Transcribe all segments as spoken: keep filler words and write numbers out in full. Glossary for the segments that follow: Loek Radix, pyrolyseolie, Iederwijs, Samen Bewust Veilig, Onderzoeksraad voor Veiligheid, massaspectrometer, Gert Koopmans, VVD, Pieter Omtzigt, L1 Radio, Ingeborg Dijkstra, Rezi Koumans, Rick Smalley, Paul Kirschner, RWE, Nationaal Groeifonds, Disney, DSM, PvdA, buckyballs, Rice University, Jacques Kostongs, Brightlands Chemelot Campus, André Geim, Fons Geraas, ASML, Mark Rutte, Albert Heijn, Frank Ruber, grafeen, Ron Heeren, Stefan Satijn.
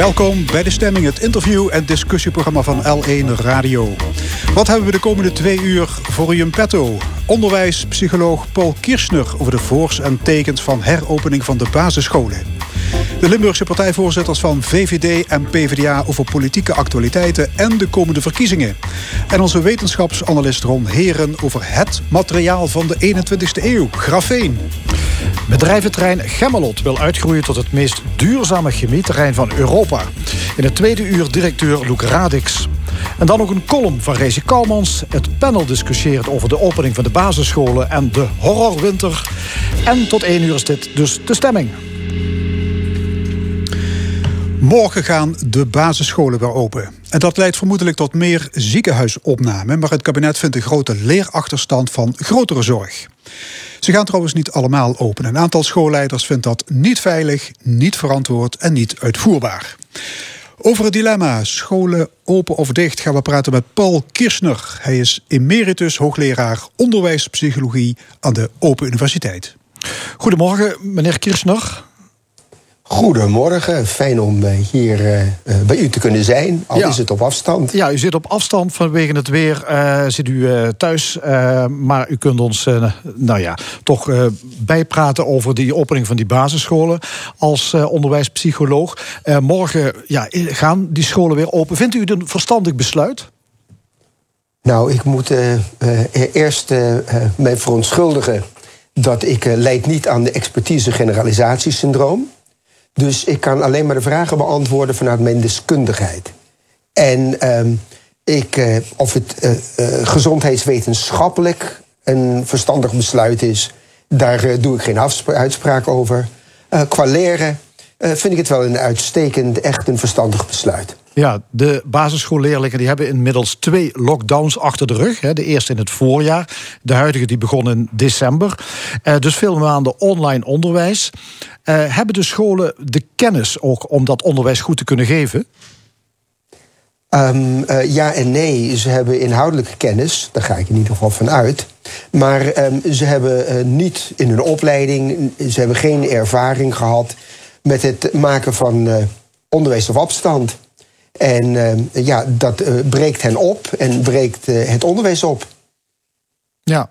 Welkom bij De Stemming, het interview- en discussieprogramma van L één Radio. Wat hebben we de komende twee uur voor u in petto? Onderwijspsycholoog Paul Kirschner over de voors en tekens van heropening van de basisscholen. De Limburgse partijvoorzitters van V V D en P V D A over politieke actualiteiten en de komende verkiezingen. En onze wetenschapsanalist Ron Heeren over het materiaal van de eenentwintigste eeuw, grafeen. Bedrijventerrein Chemelot wil uitgroeien tot het meest duurzame chemieterrein van Europa. In het tweede uur directeur Loek Radix. En dan ook een column van Rezi Koumans. Het panel discussieert over de opening van de basisscholen en de horrorwinter. En tot één uur is dit dus De Stemming. Morgen gaan de basisscholen weer open. En dat leidt vermoedelijk tot meer ziekenhuisopname. Maar het kabinet vindt een grote leerachterstand van grotere zorg. Ze gaan trouwens niet allemaal open. Een aantal schoolleiders vindt dat niet veilig, niet verantwoord en niet uitvoerbaar. Over het dilemma scholen open of dicht gaan we praten met Paul Kirschner. Hij is emeritus hoogleraar onderwijspsychologie aan de Open Universiteit. Goedemorgen, meneer Kirschner. Goedemorgen, fijn om hier uh, bij u te kunnen zijn, al ja. is het op afstand. Ja, u zit op afstand vanwege het weer, uh, zit u uh, thuis. Uh, maar u kunt ons uh, nou ja, toch uh, bijpraten over die opening van die basisscholen als uh, onderwijspsycholoog. Uh, morgen ja, gaan die scholen weer open. Vindt u het een verstandig besluit? Nou, ik moet uh, uh, eerst uh, uh, mij verontschuldigen dat ik uh, lijd niet aan de expertise-generalisatiesyndroom. Dus ik kan alleen maar de vragen beantwoorden vanuit mijn deskundigheid. En uh, ik, uh, of het uh, uh, gezondheidswetenschappelijk een verstandig besluit is, daar uh, doe ik geen afspra- uitspraak over. Uh, qua leren uh, vind ik het wel een uitstekend, echt een verstandig besluit. Ja, de basisschoolleerlingen die hebben inmiddels twee lockdowns achter de rug. De eerste in het voorjaar, de huidige die begon in december. Dus veel maanden online onderwijs. Hebben de scholen de kennis ook om dat onderwijs goed te kunnen geven? Um, uh, ja en nee, ze hebben inhoudelijke kennis, daar ga ik in ieder geval van uit. Maar um, ze hebben uh, niet in hun opleiding, ze hebben geen ervaring gehad met het maken van uh, onderwijs op afstand. En uh, ja, dat uh, breekt hen op en breekt uh, het onderwijs op. Ja.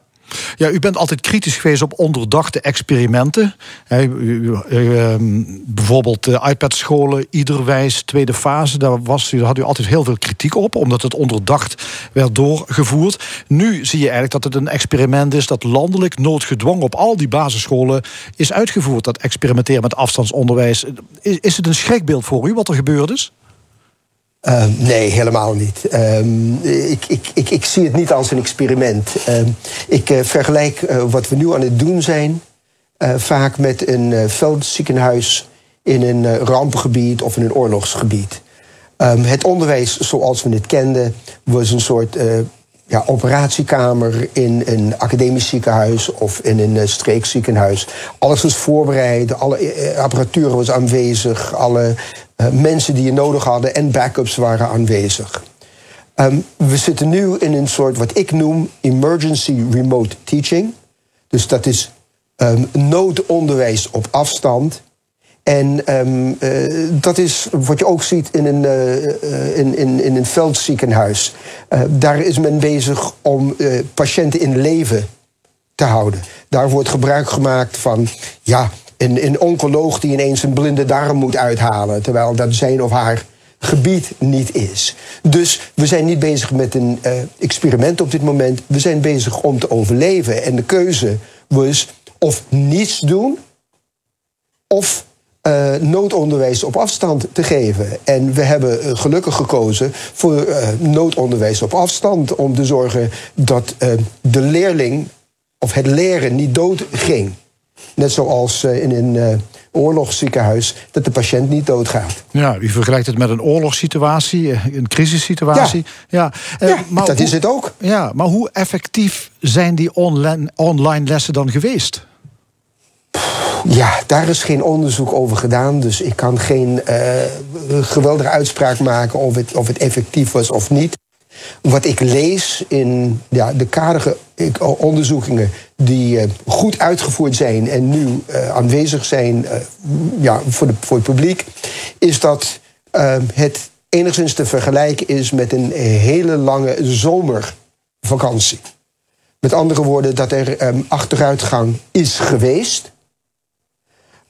Ja, u bent altijd kritisch geweest op onderdachte experimenten. He, u, u, um, bijvoorbeeld de iPad-scholen, iederwijs, tweede fase. Daar, was, daar had u altijd heel veel kritiek op, omdat het onderdacht werd doorgevoerd. Nu zie je eigenlijk dat het een experiment is dat landelijk noodgedwongen op al die basisscholen is uitgevoerd. Dat experimenteren met afstandsonderwijs. Is, is het een schrikbeeld voor u wat er gebeurd is? Uh, nee, helemaal niet. Uh, ik, ik, ik, ik zie het niet als een experiment. Uh, ik uh, vergelijk uh, wat we nu aan het doen zijn uh, vaak met een uh, veldziekenhuis in een uh, rampgebied of in een oorlogsgebied. Uh, het onderwijs zoals we het kenden was een soort uh, ja, operatiekamer in een academisch ziekenhuis of in een uh, streekziekenhuis. Alles was voorbereid, alle uh, apparatuur was aanwezig, alle Uh, mensen die je nodig hadden en backups waren aanwezig. Um, we zitten nu in een soort, wat ik noem, emergency remote teaching. Dus dat is um, noodonderwijs op afstand. En um, uh, dat is wat je ook ziet in een, uh, in, in, in een veldziekenhuis. Uh, daar is men bezig om uh, patiënten in leven te houden. Daar wordt gebruik gemaakt van, ja... Een, een oncoloog die ineens een blinde darm moet uithalen, terwijl dat zijn of haar gebied niet is. Dus we zijn niet bezig met een uh, experiment op dit moment. We zijn bezig om te overleven. En de keuze was of niets doen of uh, noodonderwijs op afstand te geven. En we hebben uh, gelukkig gekozen voor uh, noodonderwijs op afstand om te zorgen dat uh, de leerling of het leren niet dood ging. Net zoals in een oorlogsziekenhuis, dat de patiënt niet doodgaat. Ja, u vergelijkt het met een oorlogssituatie, een crisissituatie. Ja, ja. ja maar dat hoe, is het ook. Ja, maar hoe effectief zijn die online, online lessen dan geweest? Ja, daar is geen onderzoek over gedaan. Dus ik kan geen uh, geweldige uitspraak maken of het, of het effectief was of niet. Wat ik lees in ja, de karige onderzoekingen die uh, goed uitgevoerd zijn en nu uh, aanwezig zijn uh, ja, voor, de, voor het publiek, is dat uh, het enigszins te vergelijken is met een hele lange zomervakantie. Met andere woorden, dat er um, achteruitgang is geweest.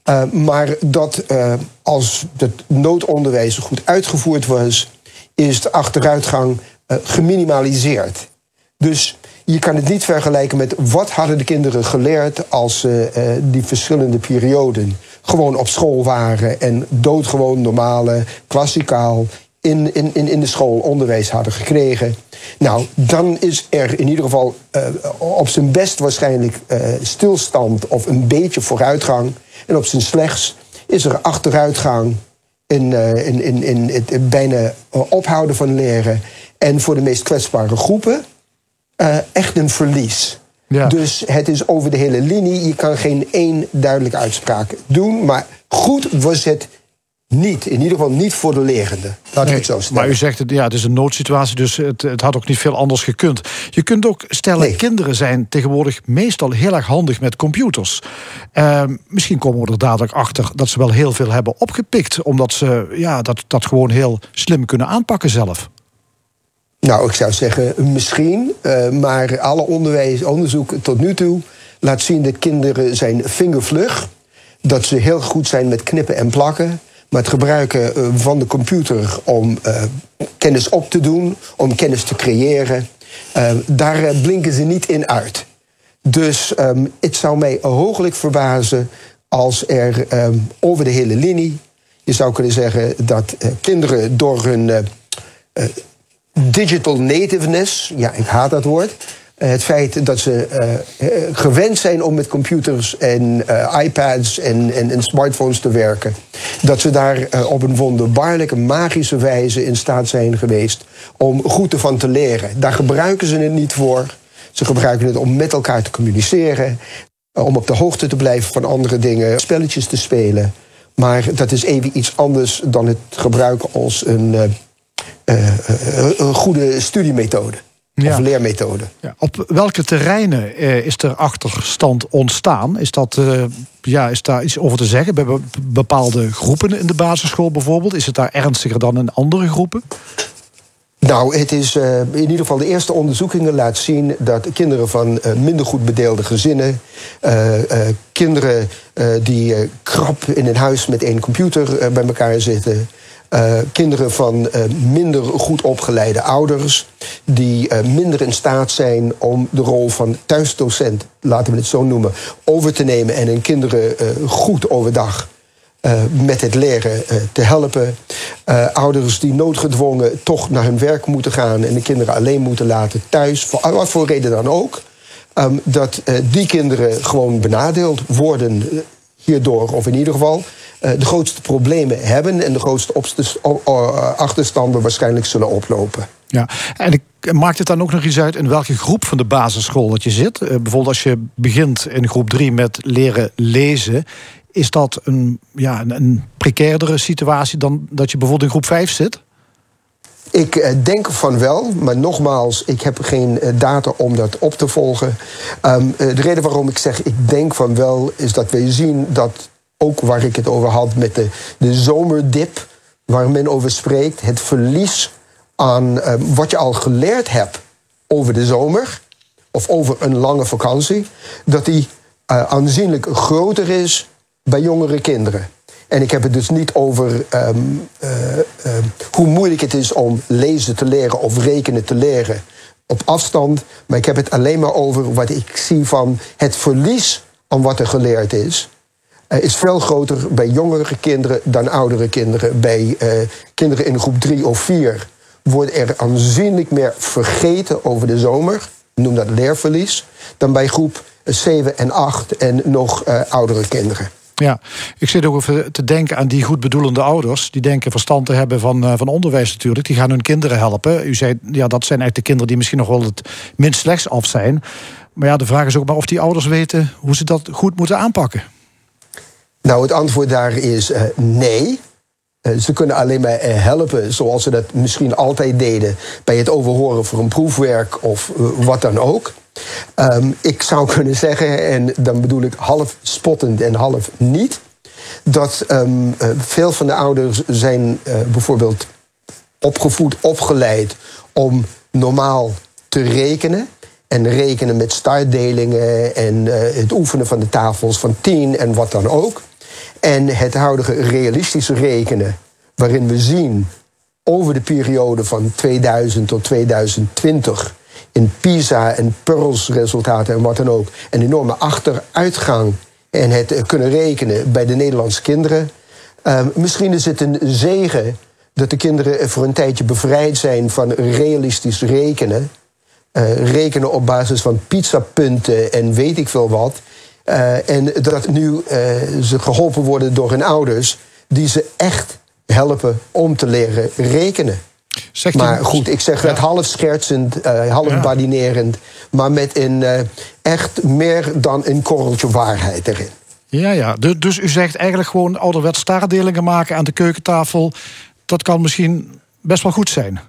Uh, maar dat uh, als het noodonderwijs goed uitgevoerd was, is de achteruitgang uh, geminimaliseerd. Dus je kan het niet vergelijken met wat hadden de kinderen geleerd als ze uh, die verschillende perioden gewoon op school waren en doodgewoon normale, klassikaal in, in, in de school onderwijs hadden gekregen. Nou, dan is er in ieder geval uh, op zijn best waarschijnlijk uh, stilstand of een beetje vooruitgang. En op zijn slechts is er achteruitgang in, uh, in, in, in het bijna ophouden van leren. En voor de meest kwetsbare groepen uh, echt een verlies. Ja. Dus het is over de hele linie. Je kan geen één duidelijke uitspraak doen. Maar goed was het niet. In ieder geval niet voor de lerenden. Laat nee, ik het zo stellen. Maar u zegt, ja, het is een noodsituatie, dus het, het had ook niet veel anders gekund. Je kunt ook stellen, nee. Kinderen zijn tegenwoordig meestal heel erg handig met computers. Uh, misschien komen we er dadelijk achter dat ze wel heel veel hebben opgepikt, omdat ze ja, dat, dat gewoon heel slim kunnen aanpakken zelf. Nou, ik zou zeggen misschien, uh, maar alle onderwijs, onderzoek tot nu toe laat zien dat kinderen zijn vingervlug, dat ze heel goed zijn met knippen en plakken, maar het gebruiken uh, van de computer om uh, kennis op te doen, om kennis te creëren, uh, daar uh, blinken ze niet in uit. Dus um, het zou mij hooglijk verbazen als er um, over de hele linie, je zou kunnen zeggen dat uh, kinderen door hun Uh, uh, digital nativeness, ja, ik haat dat woord. Het feit dat ze uh, gewend zijn om met computers en uh, iPads en, en, en smartphones te werken, dat ze daar uh, op een wonderbaarlijke, magische wijze in staat zijn geweest om goed ervan te leren. Daar gebruiken ze het niet voor. Ze gebruiken het om met elkaar te communiceren, uh, om op de hoogte te blijven van andere dingen, spelletjes te spelen. Maar dat is even iets anders dan het gebruiken als een Uh, Uh, uh, een goede studiemethode ja. of leermethode. Ja. Op welke terreinen uh, is er achterstand ontstaan? Is, dat, uh, ja, is daar iets over te zeggen? Bij bepaalde groepen in de basisschool bijvoorbeeld? Is het daar ernstiger dan in andere groepen? Nou, het is uh, in ieder geval de eerste onderzoekingen laat zien dat kinderen van uh, minder goed bedeelde gezinnen, uh, uh, kinderen uh, die uh, krap in een huis met één computer uh, bij elkaar zitten, Uh, kinderen van uh, minder goed opgeleide ouders, die uh, minder in staat zijn om de rol van thuisdocent, laten we het zo noemen, over te nemen en hun kinderen uh, goed overdag uh, met het leren uh, te helpen. Uh, ouders die noodgedwongen toch naar hun werk moeten gaan en de kinderen alleen moeten laten thuis, voor wat voor reden dan ook, um, dat uh, die kinderen gewoon benadeeld worden uh, hierdoor, of in ieder geval de grootste problemen hebben en de grootste achterstanden waarschijnlijk zullen oplopen. Ja, en maakt het dan ook nog eens uit in welke groep van de basisschool dat je zit? Bijvoorbeeld als je begint in groep drie met leren lezen, is dat een, ja, een precairdere situatie dan dat je bijvoorbeeld in groep vijf zit? Ik denk van wel, maar nogmaals, ik heb geen data om dat op te volgen. Um, de reden waarom ik zeg ik denk van wel, is dat we zien dat, ook waar ik het over had met de, de zomerdip, waar men over spreekt, het verlies aan uh, wat je al geleerd hebt over de zomer of over een lange vakantie, dat die uh, aanzienlijk groter is bij jongere kinderen. En ik heb het dus niet over um, uh, uh, hoe moeilijk het is om lezen te leren of rekenen te leren op afstand, maar ik heb het alleen maar over wat ik zie van het verlies aan wat er geleerd is. Is veel groter bij jongere kinderen dan oudere kinderen. Bij uh, kinderen in groep drie of vier wordt er aanzienlijk meer vergeten over de zomer, noem dat leerverlies, dan bij groep zeven en acht en nog uh, oudere kinderen. Ja, ik zit ook even te denken aan die goedbedoelende ouders, die denken verstand te hebben van, uh, van onderwijs natuurlijk. Die gaan hun kinderen helpen. U zei, ja, dat zijn eigenlijk de kinderen die misschien nog wel het minst slechts af zijn. Maar ja, de vraag is ook maar of die ouders weten hoe ze dat goed moeten aanpakken. Nou, het antwoord daar is uh, nee. Uh, ze kunnen alleen maar uh, helpen zoals ze dat misschien altijd deden bij het overhoren voor een proefwerk of uh, wat dan ook. Um, ik zou kunnen zeggen, en dan bedoel ik half spottend en half niet, dat um, veel van de ouders zijn uh, bijvoorbeeld opgevoed, opgeleid om normaal te rekenen. En rekenen met startdelingen en uh, het oefenen van de tafels van tien en wat dan ook. En het huidige realistische rekenen, waarin we zien over de periode van tweeduizend tot tweeduizend twintig... in PISA en Pearls resultaten en wat dan ook, een enorme achteruitgang en het kunnen rekenen bij de Nederlandse kinderen. Uh, misschien is het een zegen dat de kinderen voor een tijdje bevrijd zijn van realistisch rekenen. Uh, rekenen op basis van pizzapunten en weet ik veel wat. Uh, en dat nu uh, ze geholpen worden door hun ouders die ze echt helpen om te leren rekenen. Zegt maar u... goed, ik zeg ja. dat half schertsend, uh, half ja. badinerend, maar met een uh, echt meer dan een korreltje waarheid erin. Ja, ja. Dus, dus u zegt eigenlijk gewoon ouderwets staardelingen maken aan de keukentafel. Dat kan misschien best wel goed zijn.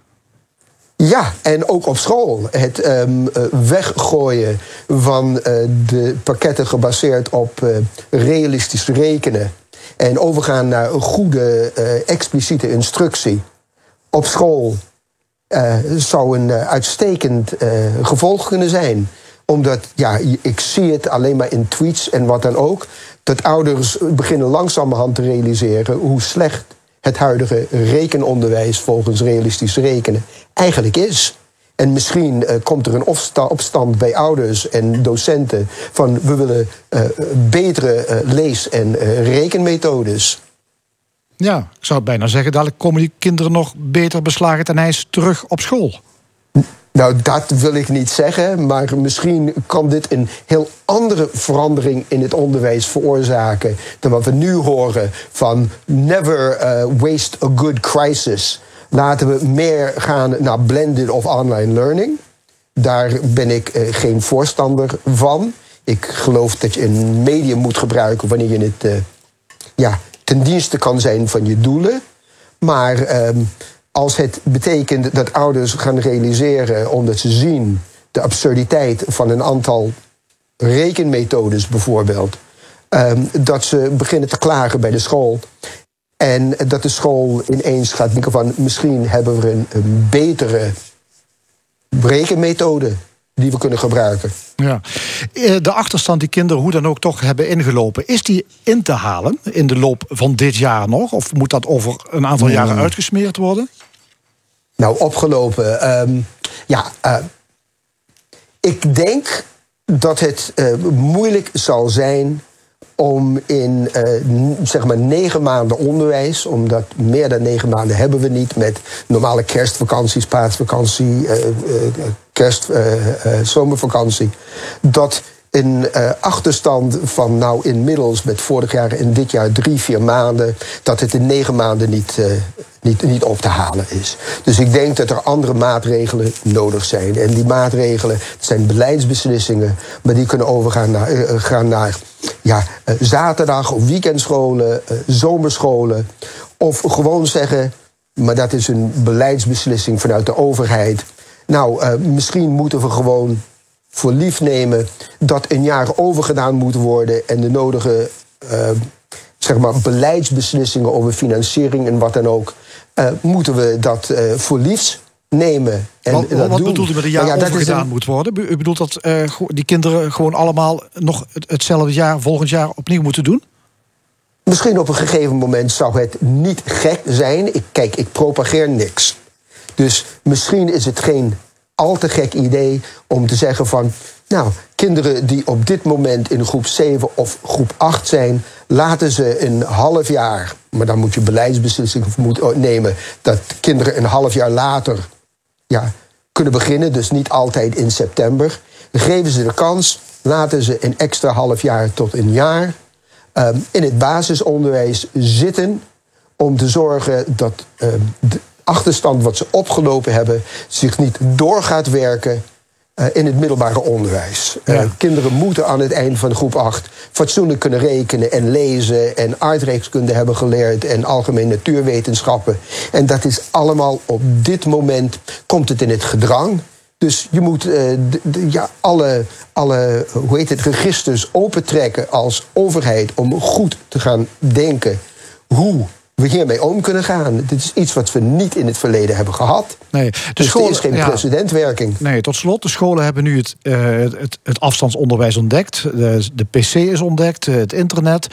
Ja, en ook op school. Het um, weggooien van uh, de pakketten gebaseerd op uh, realistisch rekenen. En overgaan naar een goede, uh, expliciete instructie op school uh, zou een uh, uitstekend uh, gevolg kunnen zijn. Omdat, ja, ik zie het alleen maar in tweets en wat dan ook, dat ouders beginnen langzamerhand te realiseren hoe slecht het huidige rekenonderwijs volgens realistisch rekenen eigenlijk is. En misschien uh, komt er een opsta- opstand bij ouders en docenten van we willen uh, betere uh, lees- en uh, rekenmethodes. Ja, ik zou het bijna zeggen, dadelijk komen die kinderen nog beter beslagen ten ijs terug op school. Nou, dat wil ik niet zeggen, maar misschien kan dit een heel andere verandering in het onderwijs veroorzaken dan wat we nu horen van never uh, waste a good crisis. Laten we meer gaan naar blended of online learning. Daar ben ik uh, geen voorstander van. Ik geloof dat je een medium moet gebruiken wanneer je het uh, ja, ten dienste kan zijn van je doelen. Maar um, als het betekent dat ouders gaan realiseren omdat ze zien de absurditeit van een aantal rekenmethodes bijvoorbeeld, um, dat ze beginnen te klagen bij de school en dat de school ineens gaat denken van misschien hebben we een, een betere rekenmethode die we kunnen gebruiken. Ja. De achterstand die kinderen hoe dan ook toch hebben ingelopen, is die in te halen in de loop van dit jaar nog? Of moet dat over een aantal nee. jaren uitgesmeerd worden? Nou, opgelopen. Um, ja, uh, ik denk dat het uh, moeilijk zal zijn om in uh, zeg maar negen maanden onderwijs, omdat meer dan negen maanden hebben we niet met normale kerstvakanties, paasvakantie, uh, uh, kerst, uh, uh, zomervakantie, dat een uh, achterstand van nou inmiddels met vorig jaar en dit jaar drie, vier maanden, dat het in negen maanden niet, uh, niet, niet op te halen is. Dus ik denk dat er andere maatregelen nodig zijn. En die maatregelen zijn beleidsbeslissingen, maar die kunnen overgaan naar, uh, gaan naar ja, uh, zaterdag of weekendscholen, uh, zomerscholen. Of gewoon zeggen, maar dat is een beleidsbeslissing vanuit de overheid. Nou, uh, misschien moeten we gewoon voor lief nemen dat een jaar overgedaan moet worden en de nodige uh, zeg maar beleidsbeslissingen over financiering en wat dan ook, uh, moeten we dat uh, voor liefs nemen. En wat dat wat doen. Bedoelt u met een jaar nou ja, overgedaan een... moet worden? U bedoelt dat uh, die kinderen gewoon allemaal nog hetzelfde jaar, volgend jaar opnieuw moeten doen? Misschien op een gegeven moment zou het niet gek zijn. Ik, kijk, ik propageer niks. Dus misschien is het geen al te gek idee om te zeggen van nou, kinderen die op dit moment in groep zeven of groep acht zijn, laten ze een half jaar, maar dan moet je beleidsbeslissingen nemen, dat kinderen een half jaar later ja, kunnen beginnen, dus niet altijd in september. Geven ze de kans, laten ze een extra half jaar tot een jaar um, in het basisonderwijs zitten om te zorgen dat Um, de, achterstand wat ze opgelopen hebben zich niet door gaat werken uh, in het middelbare onderwijs. Ja. Uh, kinderen moeten aan het eind van groep acht fatsoenlijk kunnen rekenen en lezen en aardrijkskunde hebben geleerd en algemeen natuurwetenschappen. En dat is allemaal op dit moment, komt het in het gedrang. Dus je moet uh, d- d- ja, alle, alle hoe heet het, registers opentrekken als overheid om goed te gaan denken hoe we hiermee om kunnen gaan. Dit is iets wat we niet in het verleden hebben gehad. Nee, de dus scholen, er is geen ja, precedentwerking. Nee, tot slot, de scholen hebben nu het, uh, het, het afstandsonderwijs ontdekt. De, de pc is ontdekt, het internet.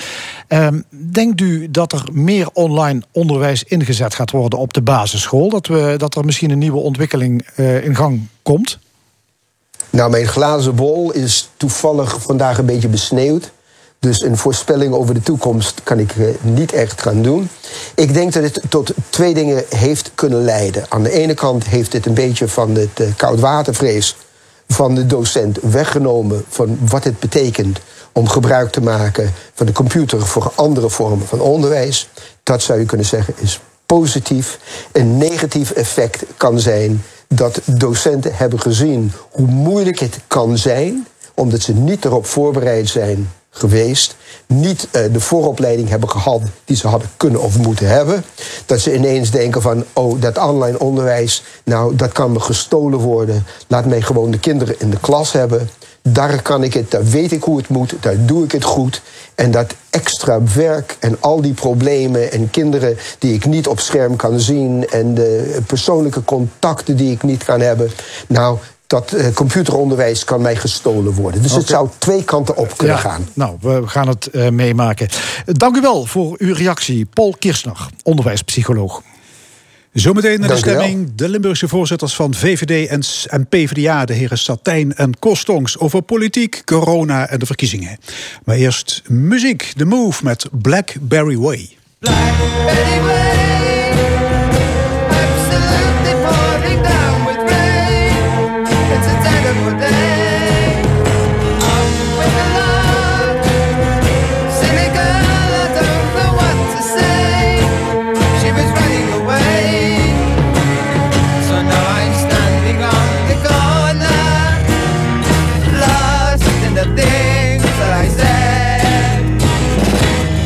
Uh, denkt u dat er meer online onderwijs ingezet gaat worden op de basisschool? Dat, we, dat er misschien een nieuwe ontwikkeling uh, in gang komt? Nou, mijn glazen bol is toevallig vandaag een beetje besneeuwd. Dus een voorspelling over de toekomst kan ik niet echt gaan doen. Ik denk dat het tot twee dingen heeft kunnen leiden. Aan de ene kant heeft het een beetje van het koudwatervrees van de docent weggenomen van wat het betekent om gebruik te maken van de computer voor andere vormen van onderwijs. Dat zou je kunnen zeggen is positief. Een negatief effect kan zijn dat docenten hebben gezien hoe moeilijk het kan zijn, omdat ze niet erop voorbereid zijn geweest, niet uh, de vooropleiding hebben gehad die ze hadden kunnen of moeten hebben, dat ze ineens denken van, oh, dat online onderwijs, nou, dat kan me gestolen worden, laat mij gewoon de kinderen in de klas hebben, daar kan ik het, daar weet ik hoe het moet, daar doe ik het goed, en dat extra werk en al die problemen en kinderen die ik niet op scherm kan zien en de persoonlijke contacten die ik niet kan hebben, nou, dat uh, computeronderwijs kan mij gestolen worden. Dus okay, het zou twee kanten op kunnen ja, gaan. Nou, we gaan het uh, meemaken. Dank u wel voor uw reactie, Paul Kirschner, onderwijspsycholoog. Zometeen naar de stemming. De Limburgse voorzitters van V V D en, en PvdA, de heren Satijn en Kostongs, over politiek, corona en de verkiezingen. Maar eerst muziek, The Move met Blackberry Way. Blackberry Way.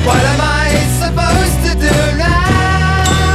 What am I supposed to do now?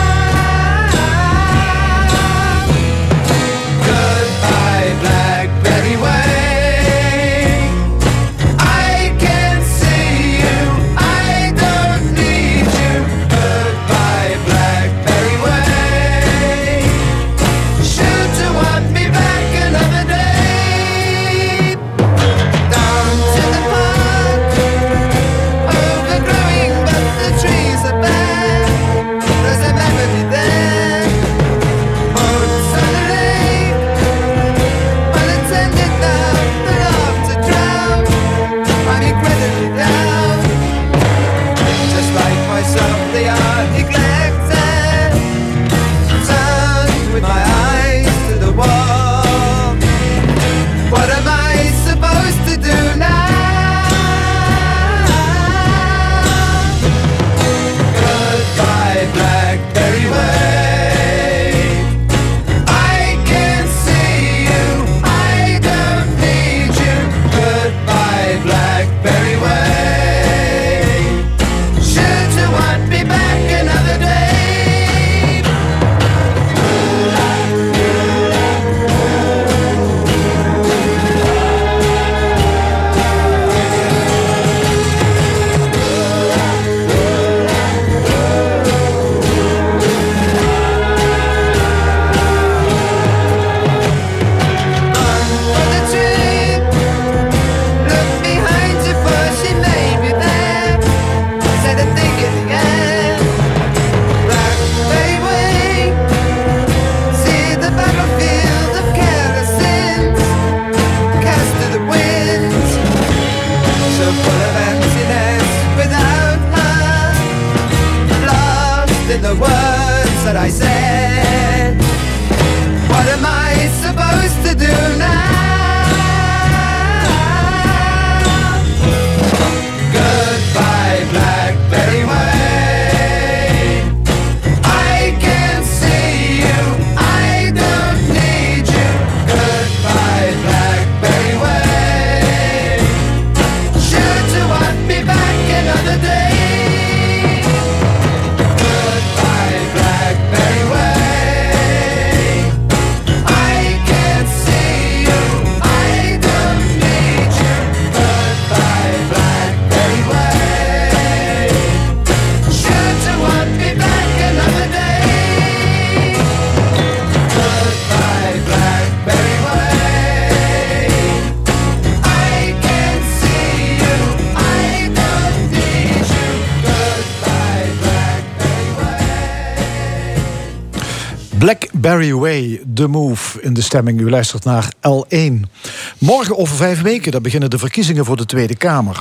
Blackberry Way, The Move in de stemming. U luistert naar L één. Morgen over vijf weken, dan beginnen de verkiezingen voor de Tweede Kamer.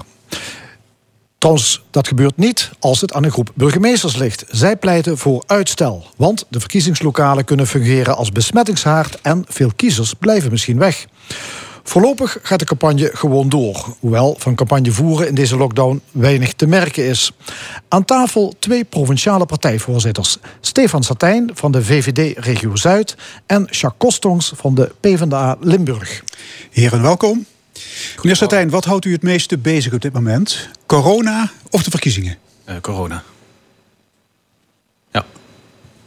Trouwens, dat gebeurt niet als het aan een groep burgemeesters ligt. Zij pleiten voor uitstel, want de verkiezingslokalen kunnen fungeren als besmettingshaard en veel kiezers blijven misschien weg. Voorlopig gaat de campagne gewoon door, hoewel van campagne voeren in deze lockdown weinig te merken is. Aan tafel twee provinciale partijvoorzitters. Stefan Satijn van de V V D Regio Zuid en Jacques Kostongs van de PvdA Limburg. Heren, welkom. Meneer Satijn, wat houdt u het meeste bezig op dit moment? Corona of de verkiezingen? Uh, corona. Ja.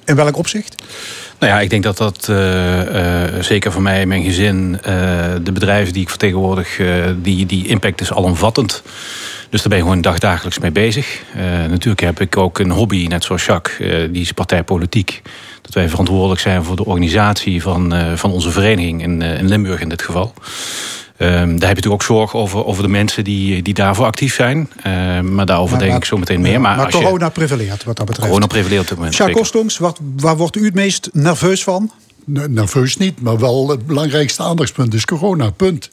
In welk opzicht? Nou ja, ik denk dat dat uh, uh, zeker voor mij en mijn gezin, uh, de bedrijven die ik vertegenwoordig, uh, die, die impact is alomvattend. Dus daar ben ik gewoon dagdagelijks mee bezig. Uh, natuurlijk heb ik ook een hobby, net zoals Jacques, uh, die is partijpolitiek. Dat wij verantwoordelijk zijn voor de organisatie van, uh, van onze vereniging, in, uh, in Limburg in dit geval. Um, daar heb je natuurlijk ook zorg over, over de mensen die, die daarvoor actief zijn. Uh, maar daarover maar, denk maar, ik zo meteen meer. Maar, maar als corona je, prevaleert wat dat betreft. Corona prevaleert op dit moment. Jacques Kostongs, waar wordt u het meest nerveus van? Nee, nerveus niet, maar wel het belangrijkste aandachtspunt is corona, punt.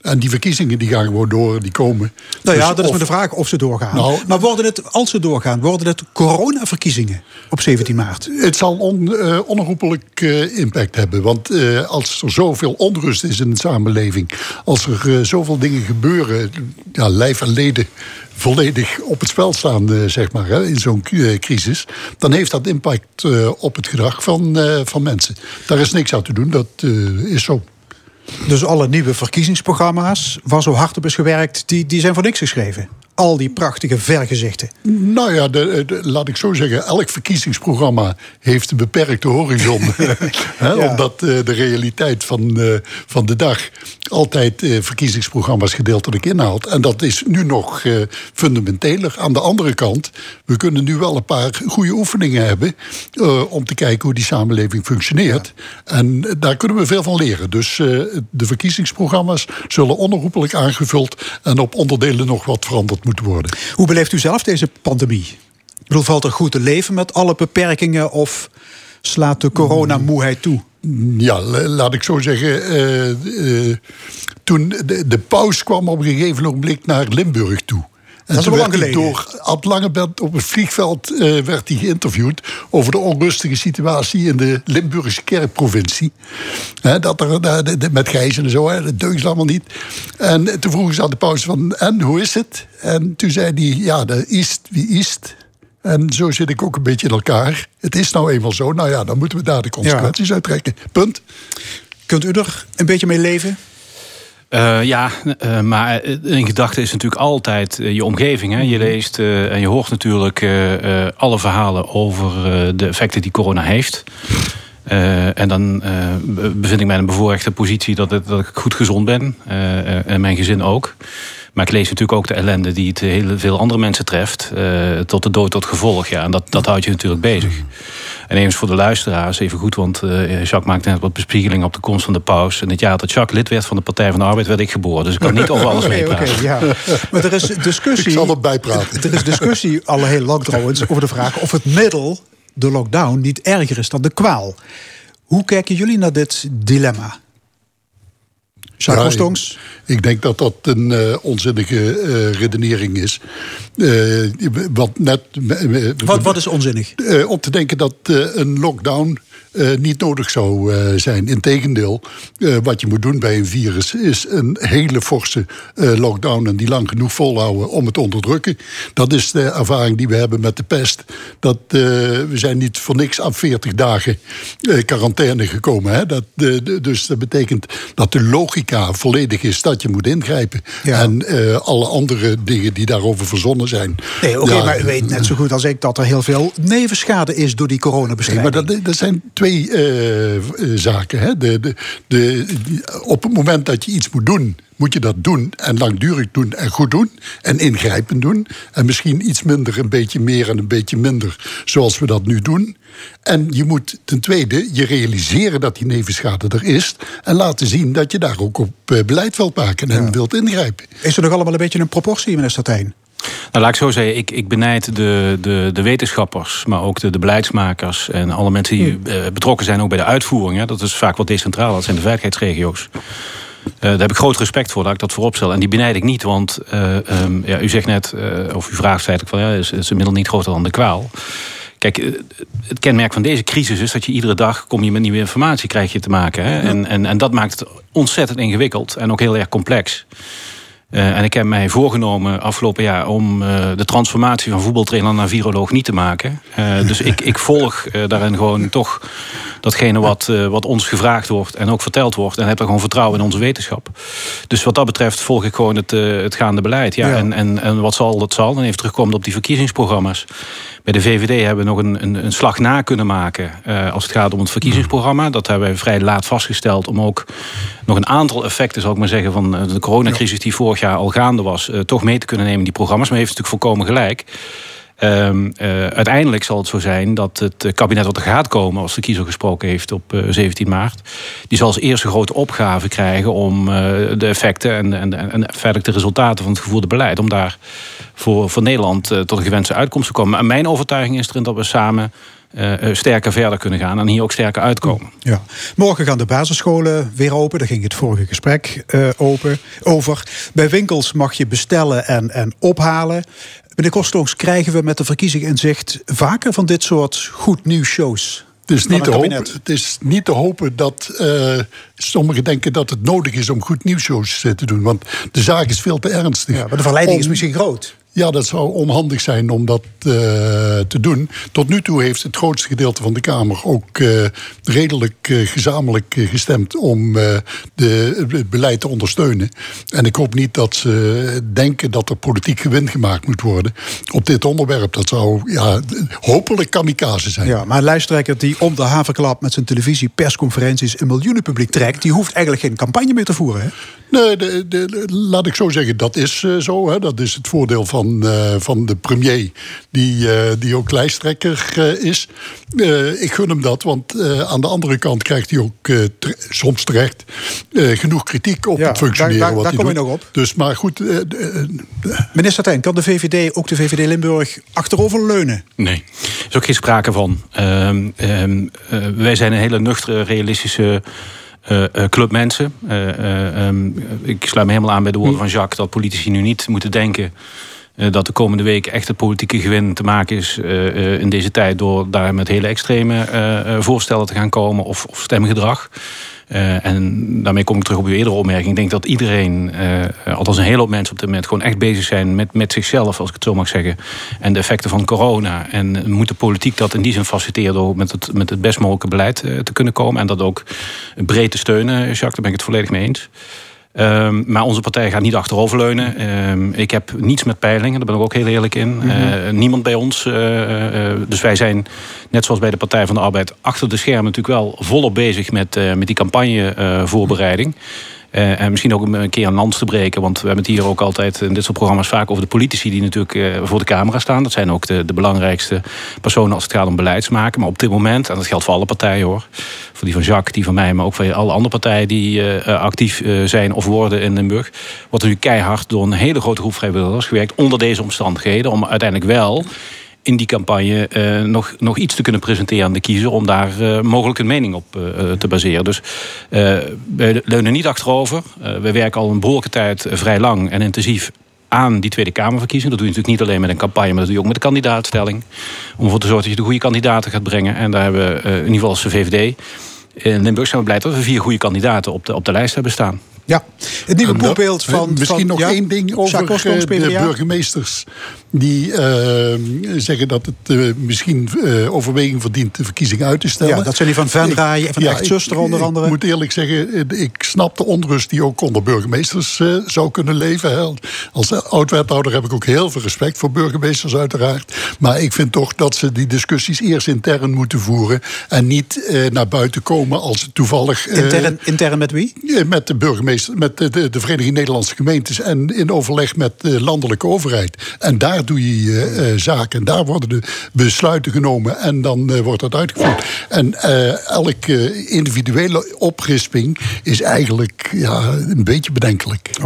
En die verkiezingen die gaan gewoon door, die komen. Nou ja, dus dat is maar de vraag of ze doorgaan. Nou, maar worden het, als ze doorgaan, worden het coronaverkiezingen op zeventien maart? Het zal on, uh, onherroepelijk uh, impact hebben. Want uh, als er zoveel onrust is in de samenleving, als er uh, zoveel dingen gebeuren, ja, lijf en leden volledig op het spel staan, uh, zeg maar, hè, in zo'n uh, crisis, dan heeft dat impact uh, op het gedrag van, uh, van mensen. Daar is niks aan te doen, dat uh, is zo. Dus alle nieuwe verkiezingsprogramma's, waar zo hard op is gewerkt, die, die zijn voor niks geschreven. Al die prachtige vergezichten. Nou ja, de, de, laat ik zo zeggen, elk verkiezingsprogramma heeft een beperkte horizon. He, ja. Omdat uh, de realiteit van, uh, van de dag altijd uh, verkiezingsprogramma's gedeeltelijk inhaalt. En dat is nu nog uh, fundamenteler. Aan de andere kant, we kunnen nu wel een paar goede oefeningen hebben Uh, om te kijken hoe die samenleving functioneert. Ja. En uh, daar kunnen we veel van leren. Dus uh, de verkiezingsprogramma's zullen onherroepelijk aangevuld en op onderdelen nog wat veranderd moet worden. Hoe beleeft u zelf deze pandemie? Ik bedoel, valt er goed te leven met alle beperkingen of slaat de coronamoeheid toe? Ja, laat ik zo zeggen, uh, uh, toen de, de paus kwam op een gegeven ogenblik naar Limburg toe. En dat is wel lang geleden. Door Ad Langebed op het vliegveld uh, werd hij geïnterviewd over de onrustige situatie in de Limburgse kerkprovincie. He, dat er, de, de, met gijzelen en zo, he, dat deugt allemaal niet. En toen vroegen ze aan de paus van, en hoe is het? En toen zei hij, ja, de is wie is. En zo zit ik ook een beetje in elkaar. Het is nou eenmaal zo, nou ja, dan moeten we daar de consequenties ja. uit trekken. Punt. Kunt u er een beetje mee leven? Uh, ja, uh, maar in gedachten is natuurlijk altijd uh, je omgeving. Hè. Je leest uh, en je hoort natuurlijk uh, uh, alle verhalen over uh, de effecten die corona heeft. Uh, en dan uh, bevind ik mij in een bevoorrechte positie dat, dat ik goed gezond ben. Uh, en mijn gezin ook. Maar ik lees natuurlijk ook de ellende die het heel veel andere mensen treft. Uh, tot de dood tot gevolg. Ja. En dat, dat houdt je natuurlijk bezig. En even voor de luisteraars, even goed, want uh, Jacques maakte net wat bespiegelingen op de komst van de paus. En het jaar dat Jacques lid werd van de Partij van de Arbeid, werd ik geboren. Dus ik kan niet over alles okay, meepraten. Okay, ja. Maar er is discussie. Ik zal er bijpraten. Er is discussie al heel lang trouwens over de vraag of het middel, de lockdown, niet erger is dan de kwaal. Hoe kijken jullie naar dit dilemma? Ja, ik, ik denk dat dat een uh, onzinnige uh, redenering is. Uh, wat, net, uh, wat, wat is onzinnig? Uh, om te denken dat uh, een lockdown Uh, niet nodig zou uh, zijn. Integendeel, uh, wat je moet doen bij een virus is een hele forse uh, lockdown en die lang genoeg volhouden om het te onderdrukken. Dat is de ervaring die we hebben met de pest. Dat, uh, we zijn niet voor niks aan veertig dagen uh, quarantaine gekomen. Hè? Dat, uh, dus dat betekent dat de logica volledig is dat je moet ingrijpen. Ja. En uh, alle andere dingen die daarover verzonnen zijn. Nee, oké, ja, maar u weet net zo goed als ik dat er heel veel nevenschade is door die coronabestrijding. Nee, maar dat, dat zijn twee Twee uh, uh, zaken. Hè? De, de, de, op het moment dat je iets moet doen, moet je dat doen en langdurig doen en goed doen en ingrijpend doen. En misschien iets minder, een beetje meer en een beetje minder, zoals we dat nu doen. En je moet ten tweede je realiseren dat die nevenschade er is en laten zien dat je daar ook op beleid wilt maken en ja. wilt ingrijpen. Is er nog allemaal een beetje een proportie, meneer Satijn? Nou, laat ik zo zeggen, ik, ik benijd de, de, de wetenschappers, maar ook de, de beleidsmakers en alle mensen die uh, betrokken zijn ook bij de uitvoering. Hè. Dat is vaak wat decentraal, dat zijn de veiligheidsregio's. Uh, daar heb ik groot respect voor dat ik dat vooropstel. En die benijd ik niet, want uh, um, ja, u zegt net, uh, of u vraagt eigenlijk van ja, is, is het middel niet groter dan de kwaal? Kijk, het kenmerk van deze crisis is dat je iedere dag kom je met nieuwe informatie krijg je te maken. Hè? En, en, en dat maakt het ontzettend ingewikkeld en ook heel erg complex. Uh, en ik heb mij voorgenomen afgelopen jaar om uh, de transformatie van voetbaltrainer naar viroloog niet te maken. Uh, dus ik, ik volg uh, daarin gewoon toch datgene wat, uh, wat ons gevraagd wordt en ook verteld wordt. En heb er gewoon vertrouwen in onze wetenschap. Dus wat dat betreft volg ik gewoon het, uh, het gaande beleid. Ja, ja. En, en, en wat zal, dat zal. En even terugkomen op die verkiezingsprogramma's. Bij de V V D hebben we nog een, een, een slag na kunnen maken uh, als het gaat om het verkiezingsprogramma. Dat hebben we vrij laat vastgesteld om ook nog een aantal effecten, zal ik maar zeggen, van de coronacrisis die vorig jaar al gaande was, uh, toch mee te kunnen nemen in die programma's. Maar heeft natuurlijk volkomen gelijk. Uh, uh, uiteindelijk zal het zo zijn dat het kabinet wat er gaat komen, als de kiezer gesproken heeft op uh, zeventien maart... die zal als eerste grote opgave krijgen om uh, de effecten en, en, en verder de resultaten van het gevoerde beleid, om daar voor, voor Nederland uh, tot een gewenste uitkomst te komen. En mijn overtuiging is erin dat we samen Uh, sterker verder kunnen gaan en hier ook sterker uitkomen. Ja. Morgen gaan de basisscholen weer open. Daar ging het vorige gesprek uh, open, over. Bij winkels mag je bestellen en, en ophalen. Meneer Kostongs, krijgen we met de verkiezing in zicht vaker van dit soort goed nieuws shows? Het is, niet te hopen, het is niet te hopen dat uh, sommigen denken dat het nodig is om goed nieuwsshows te doen. Want de zaak is veel te ernstig. Ja, maar de verleiding om, is misschien groot. Ja, dat zou onhandig zijn om dat uh, te doen. Tot nu toe heeft het grootste gedeelte van de Kamer ook uh, redelijk uh, gezamenlijk uh, gestemd om uh, de, het beleid te ondersteunen. En ik hoop niet dat ze denken dat er politiek gewin gemaakt moet worden op dit onderwerp. Dat zou ja, hopelijk kamikaze zijn. Ja, maar een lijsttrekker die om de haverklap met zijn televisie persconferenties een miljoenenpubliek trekt, die hoeft eigenlijk geen campagne meer te voeren, hè? Nee, de, de, de, laat ik zo zeggen, dat is uh, zo. Hè, dat is het voordeel van van de premier, die, die ook lijsttrekker is. Ik gun hem dat, want aan de andere kant krijgt hij ook tere- soms terecht genoeg kritiek op ja, het functioneren. Daar, daar, wat daar hij kom doet. Je nog op. Dus, maar goed. Uh, uh, Meneer Satijn, kan de V V D, ook de V V D Limburg, achterover leunen? Nee, er is ook geen sprake van. Uh, uh, uh, wij zijn een hele nuchtere, realistische Uh, uh, club mensen. Uh, uh, um, ik sluit me helemaal aan bij de woorden van Jacques, dat politici nu niet moeten denken Uh, dat de komende week echt het politieke gewin te maken is uh, uh, in deze tijd door daar met hele extreme uh, voorstellen te gaan komen of, of stemgedrag. Uh, en daarmee kom ik terug op uw eerdere opmerking. Ik denk dat iedereen, uh, althans een hele hoop mensen op dit moment, gewoon echt bezig zijn met, met zichzelf, als ik het zo mag zeggen, en de effecten van corona. En moet de politiek dat in die zin faciliteren door met het, met het best mogelijke beleid uh, te kunnen komen en dat ook breed te steunen. Jacques, daar ben ik het volledig mee eens. Um, maar onze partij gaat niet achteroverleunen. Um, ik heb niets met peilingen, daar ben ik ook heel eerlijk in. Mm-hmm. Uh, niemand bij ons. Uh, uh, dus wij zijn, net zoals bij de Partij van de Arbeid, achter de schermen natuurlijk wel volop bezig met, uh, met die campagnevoorbereiding. Uh, uh, en misschien ook een keer een lans te breken, want we hebben het hier ook altijd in dit soort programma's vaak over de politici die natuurlijk uh, voor de camera staan. Dat zijn ook de, de belangrijkste personen als het gaat om beleidsmaken. Maar op dit moment, en dat geldt voor alle partijen hoor, voor die van Jacques, die van mij, maar ook voor alle andere partijen die uh, actief uh, zijn of worden in Limburg, wordt er nu keihard door een hele grote groep vrijwilligers gewerkt onder deze omstandigheden, om uiteindelijk wel in die campagne uh, nog, nog iets te kunnen presenteren aan de kiezer, om daar uh, mogelijk een mening op uh, te baseren. Dus uh, we leunen niet achterover. Uh, we werken al een behoorlijke tijd uh, vrij lang en intensief aan die Tweede Kamerverkiezing. Dat doe je natuurlijk niet alleen met een campagne, maar dat doe je ook met de kandidaatstelling, om ervoor te zorgen dat je de goede kandidaten gaat brengen. En daar hebben we, uh, in ieder geval als de V V D... in Limburg zijn we blij dat we vier goede kandidaten op de, op de lijst hebben staan. Ja, het nieuwe voorbeeld van Misschien van, nog ja, één ding over Kostongs, de burgemeesters. Die uh, zeggen dat het uh, misschien uh, overweging verdient de verkiezing uit te stellen. Ja, dat zijn die van Venray en van ja, Echt Zuster onder andere. Ik moet eerlijk zeggen, ik snap de onrust die ook onder burgemeesters uh, zou kunnen leven. Hè. Als oud-wethouder heb ik ook heel veel respect voor burgemeesters uiteraard. Maar ik vind toch dat ze die discussies eerst intern moeten voeren. En niet uh, naar buiten komen als het toevallig Uh, intern, intern met wie? Met de burgemeester. geweest met de, de Vereniging Nederlandse Gemeentes en in overleg met de landelijke overheid. En daar doe je uh, zaken. En daar worden de besluiten genomen en dan uh, wordt dat uitgevoerd. En uh, elke individuele oprisping is eigenlijk ja, een beetje bedenkelijk. Oké.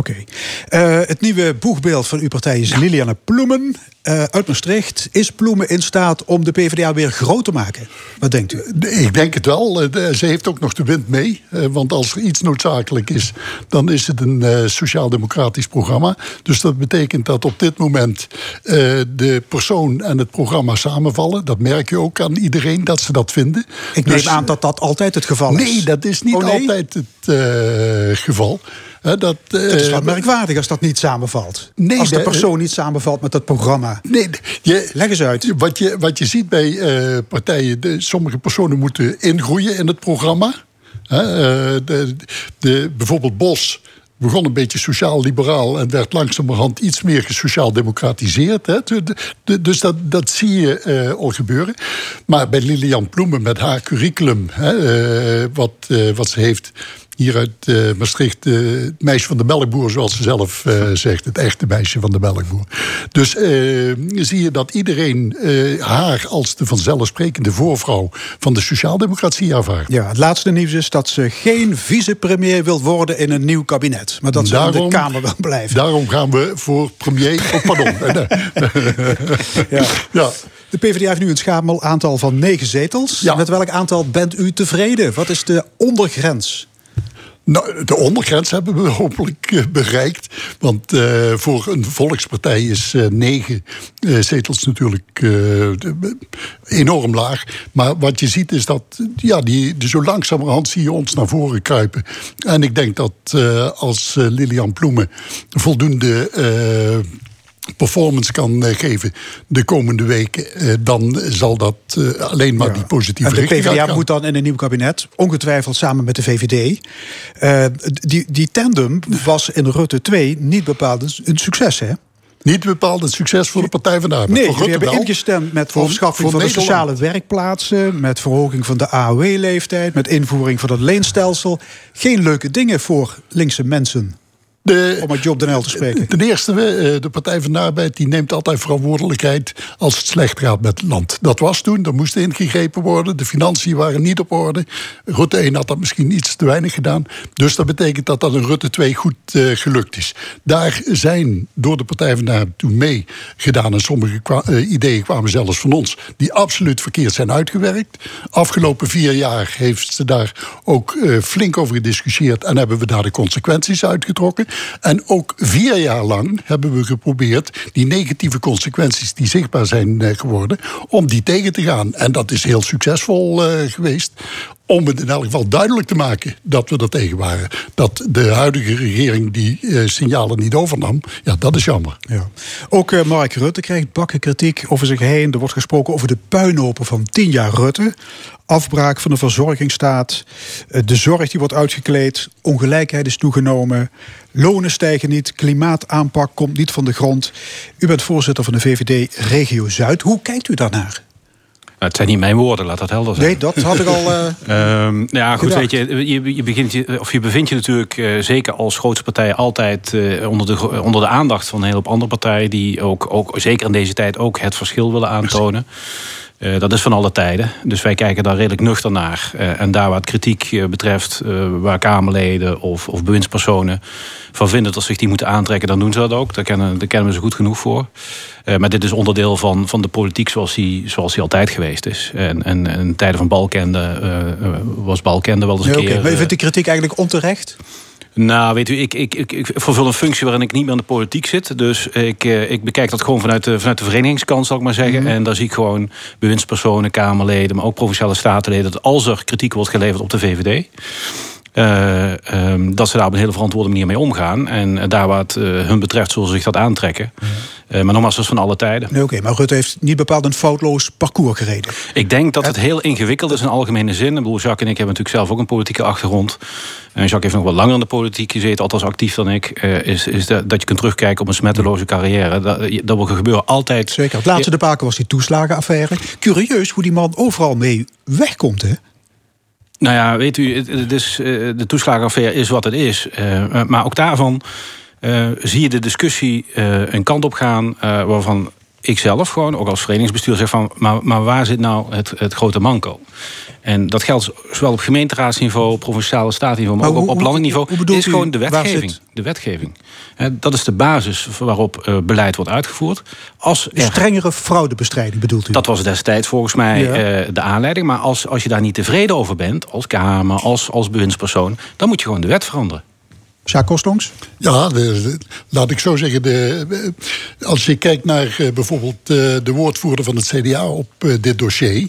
Okay. Uh, het nieuwe boegbeeld van uw partij is ja. Lilianne Ploemen. Uh, uit Maastricht. Is Ploemen in staat om de P v d A weer groot te maken? Wat denkt u? Ik denk het wel. Ze heeft ook nog de wind mee. Want als er iets noodzakelijk is, dan is het een uh, sociaal-democratisch programma. Dus dat betekent dat op dit moment uh, de persoon en het programma samenvallen. Dat merk je ook aan iedereen, dat ze dat vinden. Ik neem dus aan dat dat altijd het geval is. Nee, dat is niet oh, nee? altijd het uh, geval. He, dat, dat is wat merkwaardig als dat niet samenvalt. Nee, als de persoon niet samenvalt met dat programma. Nee, je, leg eens uit. Wat je, wat je ziet bij uh, partijen, de, sommige personen moeten ingroeien in het programma. He, uh, de, de, bijvoorbeeld Bos begon een beetje sociaal-liberaal en werd langzamerhand iets meer gesociaal-democratiseerd. He. Dus dat, dat zie je uh, al gebeuren. Maar bij Lilianne Ploemen met haar curriculum, he, uh, wat, uh, wat ze heeft hier uit uh, Maastricht, uh, het meisje van de melkboer, zoals ze zelf uh, zegt. Het echte meisje van de melkboer. Dus uh, zie je dat iedereen uh, haar als de vanzelfsprekende voorvrouw van de sociaaldemocratie ervaart. Ja, het laatste nieuws is dat ze geen vicepremier wil worden in een nieuw kabinet. Maar dat ze daarom, in de Kamer wil blijven. Daarom gaan we voor premier... Oh, pardon. ja. Ja. De P v d A heeft nu een schamel aantal van negen zetels. Ja. Met welk aantal bent u tevreden? Wat is de ondergrens? Nou, de ondergrens hebben we hopelijk bereikt. Want uh, voor een volkspartij is uh, negen uh, zetels natuurlijk uh, enorm laag. Maar wat je ziet is dat, ja, die, de, zo langzamerhand zie je ons naar voren kruipen. En ik denk dat uh, als uh, Lilianne Ploemen voldoende Uh, performance kan geven de komende weken, dan zal dat alleen maar ja. die positieve richting uitgaan. En de P v d A moet dan in een nieuw kabinet, ongetwijfeld samen met de V V D. Uh, die, die tandem was in Rutte twee niet bepaald een succes, hè? Niet bepaald een succes voor de Partij van de Arbeid. Nee, we hebben ingestemd met afschaffing van de sociale werkplaatsen, met verhoging van de A O W-leeftijd, met invoering van het leenstelsel. Geen leuke dingen voor linkse mensen. De, Om het Job Den Uyl te spreken. Ten eerste, de Partij van de Arbeid die neemt altijd verantwoordelijkheid als het slecht gaat met het land. Dat was toen, er moest ingegrepen worden. De financiën waren niet op orde. Rutte één had dat misschien iets te weinig gedaan. Dus dat betekent dat dat in Rutte twee goed uh, gelukt is. Daar zijn door de Partij van de Arbeid toen mee gedaan. En sommige kwa- uh, ideeën kwamen zelfs van ons. Die absoluut verkeerd zijn uitgewerkt. Afgelopen vier jaar heeft ze daar ook uh, flink over gediscussieerd. En hebben we daar de consequenties uitgetrokken. En ook vier jaar lang hebben we geprobeerd die negatieve consequenties die zichtbaar zijn geworden, om die tegen te gaan. En dat is heel succesvol uh, geweest. Om het in elk geval duidelijk te maken dat we er tegen waren. Dat de huidige regering die uh, signalen niet overnam, ja, dat is jammer. Ja. Ook uh, Mark Rutte krijgt bakken kritiek over zich heen. Er wordt gesproken over de puinhopen van tien jaar Rutte. Afbraak van de verzorgingsstaat. Uh, de zorg die wordt uitgekleed. Ongelijkheid is toegenomen. Lonen stijgen niet. Klimaataanpak komt niet van de grond. U bent voorzitter van de V V D Regio Zuid. Hoe kijkt u daarnaar? Nou, het zijn niet mijn woorden, laat dat helder zijn. Nee, dat had ik al uh, um, Ja, goed, gedacht. weet je, je, je, begint, of je bevindt je natuurlijk, uh, zeker als grootste partij, altijd uh, onder, de, onder de aandacht van een heleboel andere partijen, die ook, ook, zeker in deze tijd, ook het verschil willen aantonen. Uh, dat is van alle tijden. Dus wij kijken daar redelijk nuchter naar. Uh, en daar waar het kritiek uh, betreft, uh, waar Kamerleden of, of bewindspersonen van vinden dat zich die moeten aantrekken, dan doen ze dat ook. Daar kennen, daar kennen we ze goed genoeg voor. Uh, maar dit is onderdeel van, van de politiek zoals die, zoals die altijd geweest is. En, en, en in tijden van Balkende uh, was Balkende wel eens een nee, okay. keer... Maar je vindt de kritiek eigenlijk onterecht? Nou, weet u, ik, ik, ik, ik vervul een functie waarin ik niet meer in de politiek zit. Dus ik, ik bekijk dat gewoon vanuit de, vanuit de verenigingskant, zal ik maar zeggen. Mm-hmm. En daar zie ik gewoon bewindspersonen, Kamerleden, maar ook Provinciale Statenleden, dat als er kritiek wordt geleverd op de V V D... Uh, um, dat ze daar op een hele verantwoorde manier mee omgaan. En uh, daar waar het uh, hun betreft zullen ze zich dat aantrekken. Ja. Uh, maar nogmaals, dat is van alle tijden. Nee, Oké, okay, maar Rutte heeft niet bepaald een foutloos parcours gereden. Ik denk dat het heel ingewikkeld is in algemene zin. Ik bedoel, Jacques en ik hebben natuurlijk zelf ook een politieke achtergrond. En Jacques heeft nog wat langer in de politiek gezeten, althans actief dan ik. Uh, is, is dat, dat je kunt terugkijken op een smetteloze carrière. Dat, dat wil gebeuren altijd. Zeker. Het laatste de paken was die toeslagenaffaire. Curieus hoe die man overal mee wegkomt, hè? Nou ja, weet u, het, het is, de toeslagenaffaire is wat het is. Uh, maar ook daarvan uh, zie je de discussie uh, een kant op gaan... Uh, waarvan ik zelf gewoon, ook als verenigingsbestuur, zeg van... maar, maar waar zit nou het, het grote manco? En dat geldt zowel op gemeenteraadsniveau, provinciale staatniveau... maar, maar ook hoe, op, op landelijk niveau. Hoe is u, gewoon de wetgeving. De wetgeving. He, dat is de basis waarop uh, beleid wordt uitgevoerd. Als er, strengere fraudebestrijding bedoelt u? Dat was destijds volgens mij ja. uh, de aanleiding. Maar als, als je daar niet tevreden over bent, als Kamer, als, als bewindspersoon... dan moet je gewoon de wet veranderen. Jacques Kostongs? Ja, de, de, laat ik zo zeggen. De, als je kijkt naar uh, bijvoorbeeld uh, de woordvoerder van het C D A op uh, dit dossier...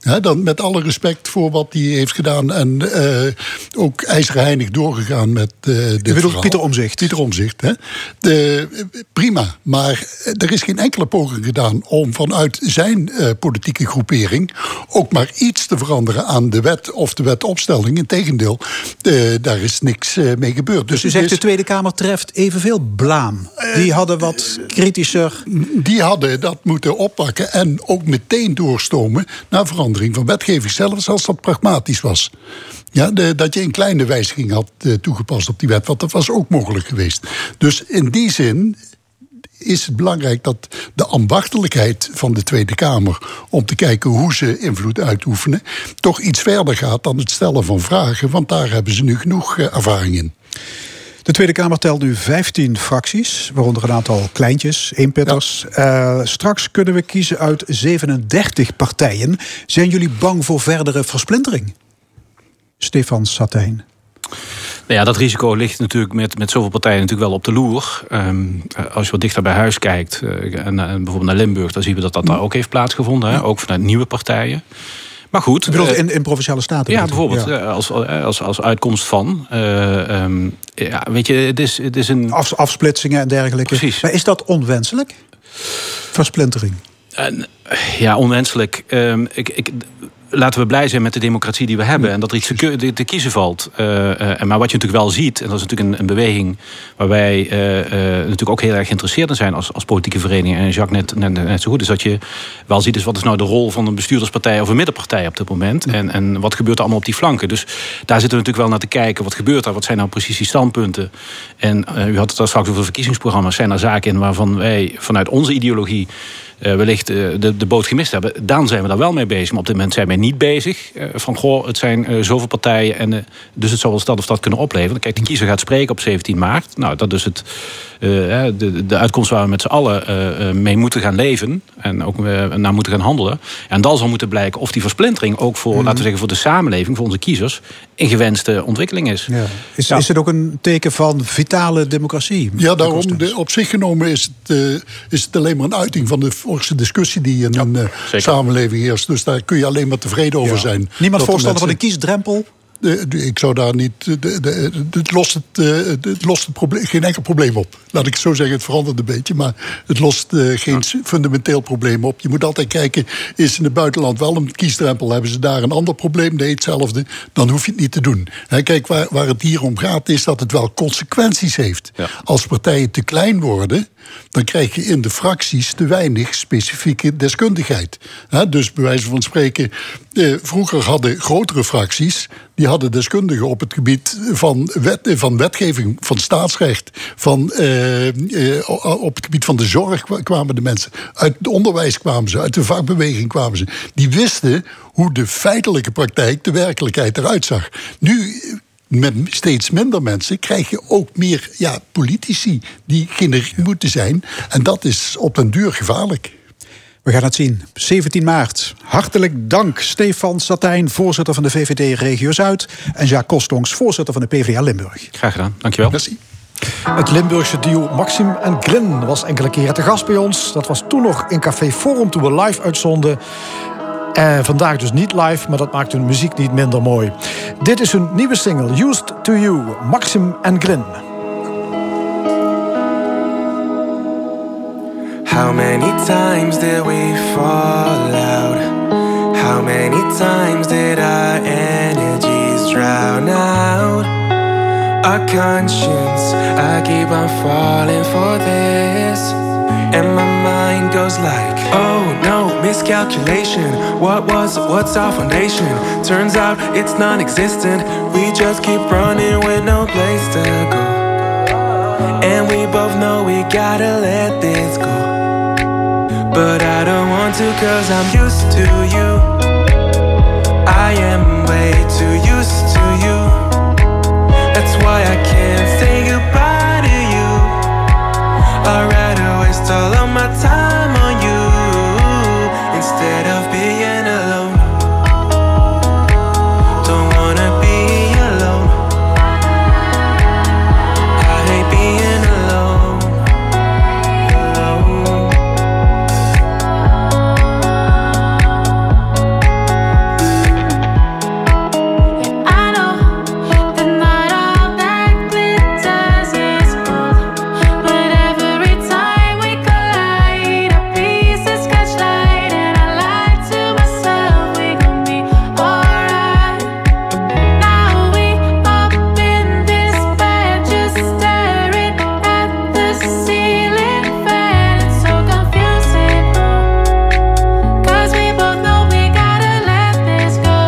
He, dan met alle respect voor wat hij heeft gedaan... en uh, ook ijzerheinig doorgegaan met uh, dit verhaal. Bedoelt Pieter Omtzigt. Pieter Omtzigt, hè. De, prima, maar er is geen enkele poging gedaan... om vanuit zijn uh, politieke groepering... ook maar iets te veranderen aan de wet of de wetopstelling. Integendeel, uh, daar is niks uh, mee gebeurd. Dus, dus u zegt is, de Tweede Kamer treft evenveel blaam. Uh, die hadden wat kritischer... Die hadden dat moeten oppakken en ook meteen doorstomen... naar verandering. Van wetgeving zelfs, als dat pragmatisch was. Ja, de, dat je een kleine wijziging had uh, toegepast op die wet, want dat was ook mogelijk geweest. Dus in die zin is het belangrijk dat de ambachtelijkheid van de Tweede Kamer... om te kijken hoe ze invloed uitoefenen... toch iets verder gaat dan het stellen van vragen... want daar hebben ze nu genoeg uh, ervaring in. De Tweede Kamer telt nu vijftien fracties, waaronder een aantal kleintjes, eenpitters. Ja. Uh, straks kunnen we kiezen uit zevenendertig partijen. Zijn jullie bang voor verdere versplintering? Stefan Satijn. Nou ja, dat risico ligt natuurlijk met, met zoveel partijen natuurlijk wel op de loer. Um, als je wat dichter bij huis kijkt, uh, en, en bijvoorbeeld naar Limburg... dan zien we dat dat daar ook heeft plaatsgevonden, hè? Ook vanuit nieuwe partijen. Maar goed. Ik bedoel, uh, in, in Provinciale Staten? Ja, bijvoorbeeld. Ja. Als, als, als uitkomst van. Uh, um, ja, weet je, het is, het is een... Af, afsplitsingen en dergelijke. Precies. Maar is dat onwenselijk? Versplintering? Uh, ja, onwenselijk. Uh, ik, ik, laten we blij zijn met de democratie die we hebben. Ja, en dat er iets te, te kiezen valt. Uh, uh, maar wat je natuurlijk wel ziet. En dat is natuurlijk een, een beweging. Waar wij uh, uh, natuurlijk ook heel erg geïnteresseerd in zijn. Als, als politieke vereniging. En Jacques net, net, net zo goed. Is dat je wel ziet. Is wat is nou de rol van een bestuurderspartij. Of een middenpartij op dit moment. Ja. En, en wat gebeurt er allemaal op die flanken. Dus daar zitten we natuurlijk wel naar te kijken. Wat gebeurt daar? Wat zijn nou precies die standpunten? En uh, u had het al straks over verkiezingsprogramma's. Zijn er zaken in waarvan wij vanuit onze ideologie. Uh, wellicht uh, de, de boot gemist hebben, dan zijn we daar wel mee bezig. Maar op dit moment zijn wij niet bezig. Uh, van, goh, het zijn uh, zoveel partijen... en uh, dus het zou wel dat of dat kunnen opleveren. Kijk, de kiezer gaat spreken op zeventien maart. Nou, dat is het, uh, de, de uitkomst waar we met z'n allen uh, mee moeten gaan leven... en ook uh, naar moeten gaan handelen. En dan zal moeten blijken of die versplintering... ook voor, mm-hmm. laten we zeggen, voor de samenleving, voor onze kiezers... een gewenste ontwikkeling is. Ja. Is, ja. is het ook een teken van vitale democratie? Ja, daarom, de, op zich genomen is het, uh, is het alleen maar een uiting van de... de discussie die in een ja, uh, samenleving heerst. Dus daar kun je alleen maar tevreden over ja. zijn. Niemand voorstander van een kiesdrempel? De, de, ik zou daar niet... De, de, de, het lost, het, de, het lost het probleem, geen enkel probleem op. Laat ik het zo zeggen, het verandert een beetje. Maar het lost uh, geen ja. fundamenteel probleem op. Je moet altijd kijken, is in het buitenland wel een kiesdrempel? Hebben ze daar een ander probleem? Nee, hetzelfde. Dan hoef je het niet te doen. He, kijk, waar, waar het hier om gaat is dat het wel consequenties heeft. Ja. Als partijen te klein worden... dan krijg je in de fracties te weinig specifieke deskundigheid. He, dus bij wijze van spreken... Eh, vroeger hadden grotere fracties... die hadden deskundigen op het gebied van, wet, van wetgeving, van staatsrecht... van, eh, eh, op het gebied van de zorg kwamen de mensen. Uit het onderwijs kwamen ze, uit de vakbeweging kwamen ze. Die wisten hoe de feitelijke praktijk, de werkelijkheid eruit zag. Nu... met steeds minder mensen krijg je ook meer ja, politici die generiek moeten zijn. En dat is op den duur gevaarlijk. We gaan het zien. zeventien maart. Hartelijk dank Stefan Satijn, voorzitter van de V V D Regio Zuid... en Jacques Kostongs, voorzitter van de PvdA Limburg. Graag gedaan. Dankjewel. Merci. Het Limburgse duo Maxim en Grin was enkele keren te gast bij ons. Dat was toen nog in Café Forum toen we live uitzonden... Uh, vandaag dus niet live, maar dat maakt hun muziek niet minder mooi. Dit is hun nieuwe single, Used to You, Maxim en Grin. How many times did we fall out? How many times did our energies drown out? Our conscience, I keep on falling for this. And my mind goes like, oh no, miscalculation. What was it? What's our foundation? Turns out it's non-existent. We just keep running with no place to go. And we both know we gotta let this go. But I don't want to, cause I'm used to you. I am way too used to you. That's why I can't say goodbye to you. I'd rather waste all of my time on you instead of being alone. Don't wanna be alone. I hate being alone, alone. And I know that not all that glitters is gold, but every time we collide, a piece is catch light, and I lie to myself, we gon' be alright. Now we up in this bed, just staring at the ceiling fan. It's so confusing, cause we both know we gotta let this go.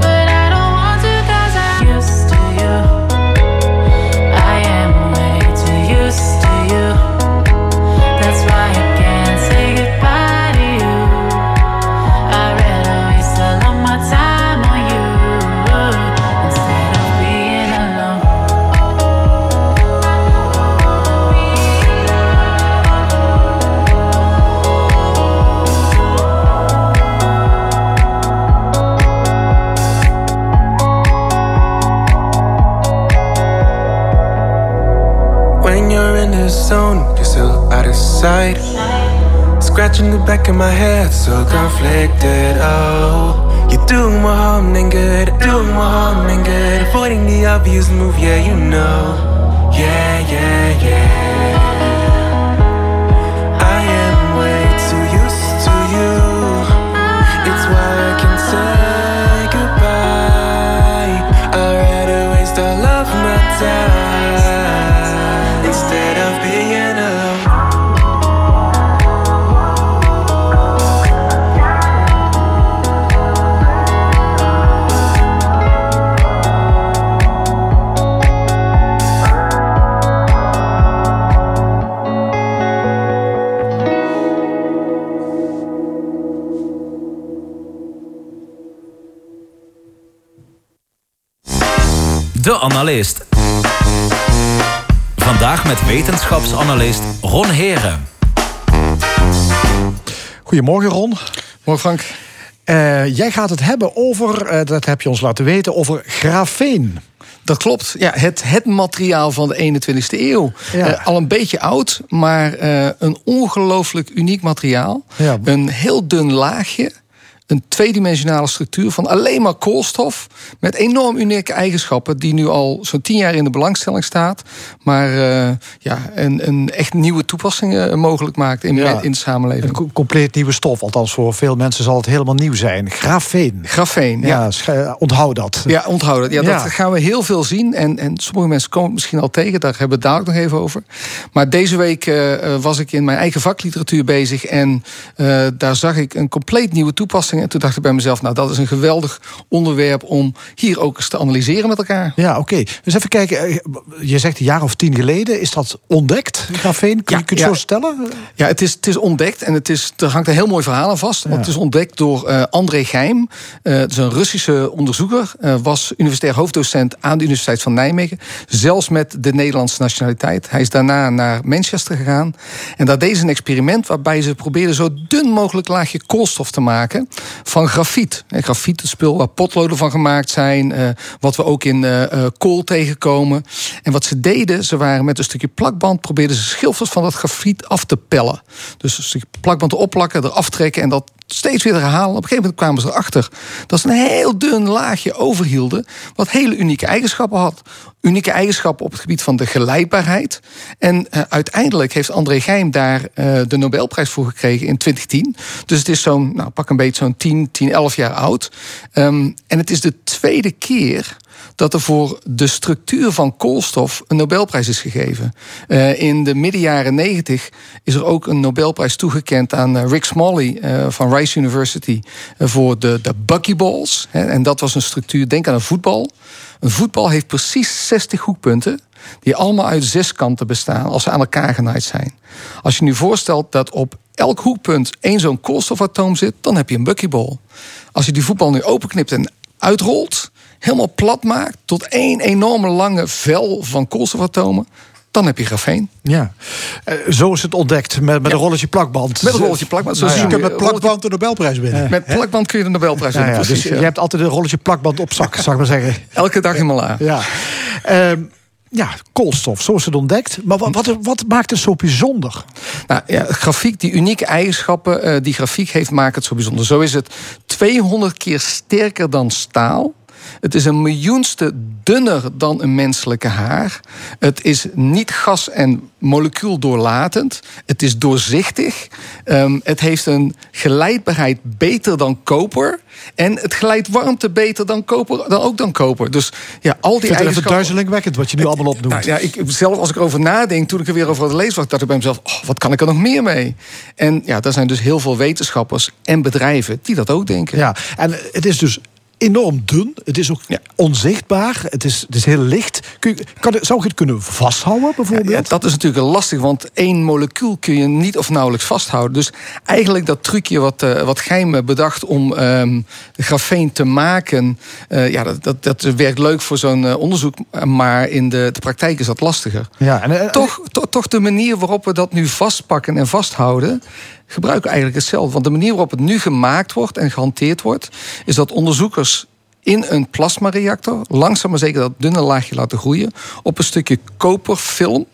But I don't want to, cause I'm used to you. I am way too used to you. That's why I can't say goodbye to you. I'd rather waste all of my time on you instead of being alone. When you're in the zone, you're still out of sight. Scratching the back of my head, so conflicted, oh. You're doing more harm than good, doing more harm than good. Avoiding the obvious move, yeah, you know. Yeah, yeah, yeah. I am way too used to you. It's why I can say goodbye. I'd rather waste all of my time instead of being alone. De Analist. Vandaag met wetenschapsanalist Ron Heeren. Goedemorgen Ron. Morgen Frank. Uh, jij gaat het hebben over, uh, dat heb je ons laten weten, over grafeen. Dat klopt. Ja, het, het materiaal van de eenentwintigste eeuw. Ja. Uh, al een beetje oud, maar uh, een ongelooflijk uniek materiaal. Ja. Een heel dun laagje. Een tweedimensionale structuur van alleen maar koolstof, met enorm unieke eigenschappen, die nu al zo'n tien jaar in de belangstelling staat, maar uh, ja, een, een echt nieuwe toepassingen mogelijk maakt in, ja, in de samenleving. Een compleet nieuwe stof, althans voor veel mensen zal het helemaal nieuw zijn. Grafeen. Grafeen, ja. ja onthoud dat. Ja, onthoud dat. Ja, ja. Dat gaan we heel veel zien en, en sommige mensen komen het misschien al tegen, daar hebben we het dadelijk nog even over. Maar deze week uh, was ik in mijn eigen vakliteratuur bezig en uh, daar zag ik een compleet nieuwe toepassing. En toen dacht ik bij mezelf, nou, dat is een geweldig onderwerp om hier ook eens te analyseren met elkaar. Ja, oké. Okay. Dus even kijken. Je zegt een jaar of tien geleden. Is dat ontdekt, grafeen? Kun je ja, het ja. zo stellen? Ja, het is, het is ontdekt. En het is, er hangt een heel mooi verhaal aan vast. Ja. Want het is ontdekt door uh, André Geim. Uh, het is een Russische onderzoeker. Uh, was universitair hoofddocent aan de Universiteit van Nijmegen. Zelfs met de Nederlandse nationaliteit. Hij is daarna naar Manchester gegaan. En daar deed ze een experiment waarbij ze probeerden zo dun mogelijk laagje koolstof te maken van grafiet. En grafiet, het spul waar potloden van gemaakt zijn, Uh, wat we ook in uh, uh, kool tegenkomen. En wat ze deden, ze waren met een stukje plakband, probeerden ze schilfers van dat grafiet af te pellen. Dus een stukje plakband opplakken, eraf trekken en dat steeds weer herhalen. Op een gegeven moment kwamen ze erachter dat ze een heel dun laagje overhielden, wat hele unieke eigenschappen had. Unieke eigenschappen op het gebied van de gelijkbaarheid. En uh, uiteindelijk heeft André Geim daar uh, de Nobelprijs voor gekregen in twintig tien. Dus het is zo'n, nou, pak een beetje zo'n tien, tien, elf jaar oud. Um, en het is de tweede keer dat er voor de structuur van koolstof een Nobelprijs is gegeven. Uh, in de midden jaren negentig is er ook een Nobelprijs toegekend aan uh, Rick Smalley uh, van Rice University uh, voor de, de buckyballs. Hè, en dat was een structuur, denk aan een voetbal. Een voetbal heeft precies zestig hoekpunten die allemaal uit zes kanten bestaan als ze aan elkaar genaaid zijn. Als je nu voorstelt dat op elk hoekpunt één zo'n koolstofatoom zit, dan heb je een buckyball. Als je die voetbal nu openknipt en uitrolt, helemaal plat maakt tot één enorme lange vel van koolstofatomen, dan heb je grafeen. Ja, uh, zo is het ontdekt, met, met ja. een rolletje plakband. Met een rolletje plakband. Zo nou zie ja. je met plakband de Nobelprijs winnen. Met plakband kun je de Nobelprijs winnen. Nou ja, precies, dus ja. Je hebt altijd een rolletje plakband op zak, zou ik maar zeggen. Elke dag in Malaar. Ja. Uh, Ja, koolstof, zo is het ontdekt. Maar wat, wat, wat maakt het zo bijzonder? Nou, ja, grafiek, die unieke eigenschappen uh, die grafiek heeft, maakt het zo bijzonder. Zo is het tweehonderd keer sterker dan staal. Het is een miljoenste dunner dan een menselijke haar. Het is niet gas- en molecuuldoorlatend. Het is doorzichtig. Um, het heeft een geleidbaarheid beter dan koper. En het glijdt warmte beter dan koper, dan ook dan koper. Dus ja, al die ik vind eigenschappen... Het is duizelingwekkend wat je nu het, allemaal opnoemt. Nou, ja, ik, zelf als ik erover nadenk, toen ik er weer over het lezen was, dacht ik bij mezelf, oh, wat kan ik er nog meer mee? En ja, daar zijn dus heel veel wetenschappers en bedrijven die dat ook denken. Ja, en het is dus enorm dun. Het is ook ja. onzichtbaar. Het is, het is heel licht. Kun je, kan, zou je het kunnen vasthouden bijvoorbeeld? Ja, ja, dat is natuurlijk lastig, want één molecuul kun je niet of nauwelijks vasthouden. Dus eigenlijk dat trucje wat, uh, wat Geim bedacht om um, grafeen te maken, Uh, ja, dat, dat, dat werkt leuk voor zo'n uh, onderzoek, maar in de, de praktijk is dat lastiger. Ja, en, en, toch, to, toch de manier waarop we dat nu vastpakken en vasthouden, gebruiken eigenlijk hetzelfde. Want de manier waarop het nu gemaakt wordt en gehanteerd wordt, is dat onderzoekers in een plasmareactor langzaam maar zeker dat dunne laagje laten groeien op een stukje koperfilm.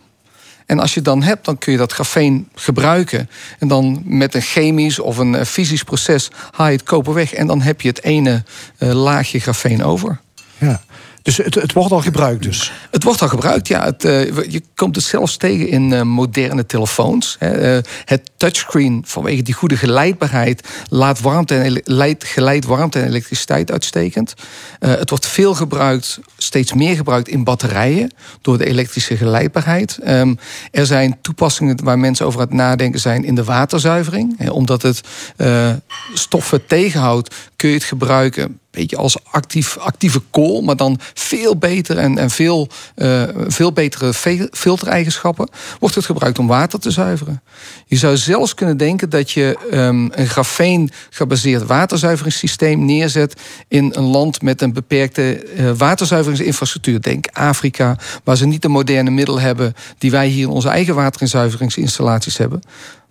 En als je dan hebt, dan kun je dat grafeen gebruiken. En dan met een chemisch of een fysisch proces haal je het koper weg. En dan heb je het ene uh, laagje grafeen over. Ja. Dus het, het wordt al gebruikt dus? Het wordt al gebruikt, ja. Het, uh, je komt het zelfs tegen in uh, moderne telefoons. Hè. Uh, het touchscreen, vanwege die goede geleidbaarheid, laat warmte en ele- leid, geleid warmte en elektriciteit uitstekend. Uh, het wordt veel gebruikt, steeds meer gebruikt in batterijen, door de elektrische geleidbaarheid. Um, er zijn toepassingen waar mensen over aan het nadenken zijn in de waterzuivering. Hè, omdat het uh, stoffen tegenhoudt, kun je het gebruiken beetje als actief, actieve kool, maar dan veel beter en, en veel, uh, veel betere ve- filtereigenschappen, wordt het gebruikt om water te zuiveren. Je zou zelfs kunnen denken dat je um, een grafeen-gebaseerd waterzuiveringssysteem neerzet in een land met een beperkte uh, waterzuiveringsinfrastructuur. Denk Afrika, waar ze niet de moderne middelen hebben die wij hier in onze eigen waterzuiveringsinstallaties hebben.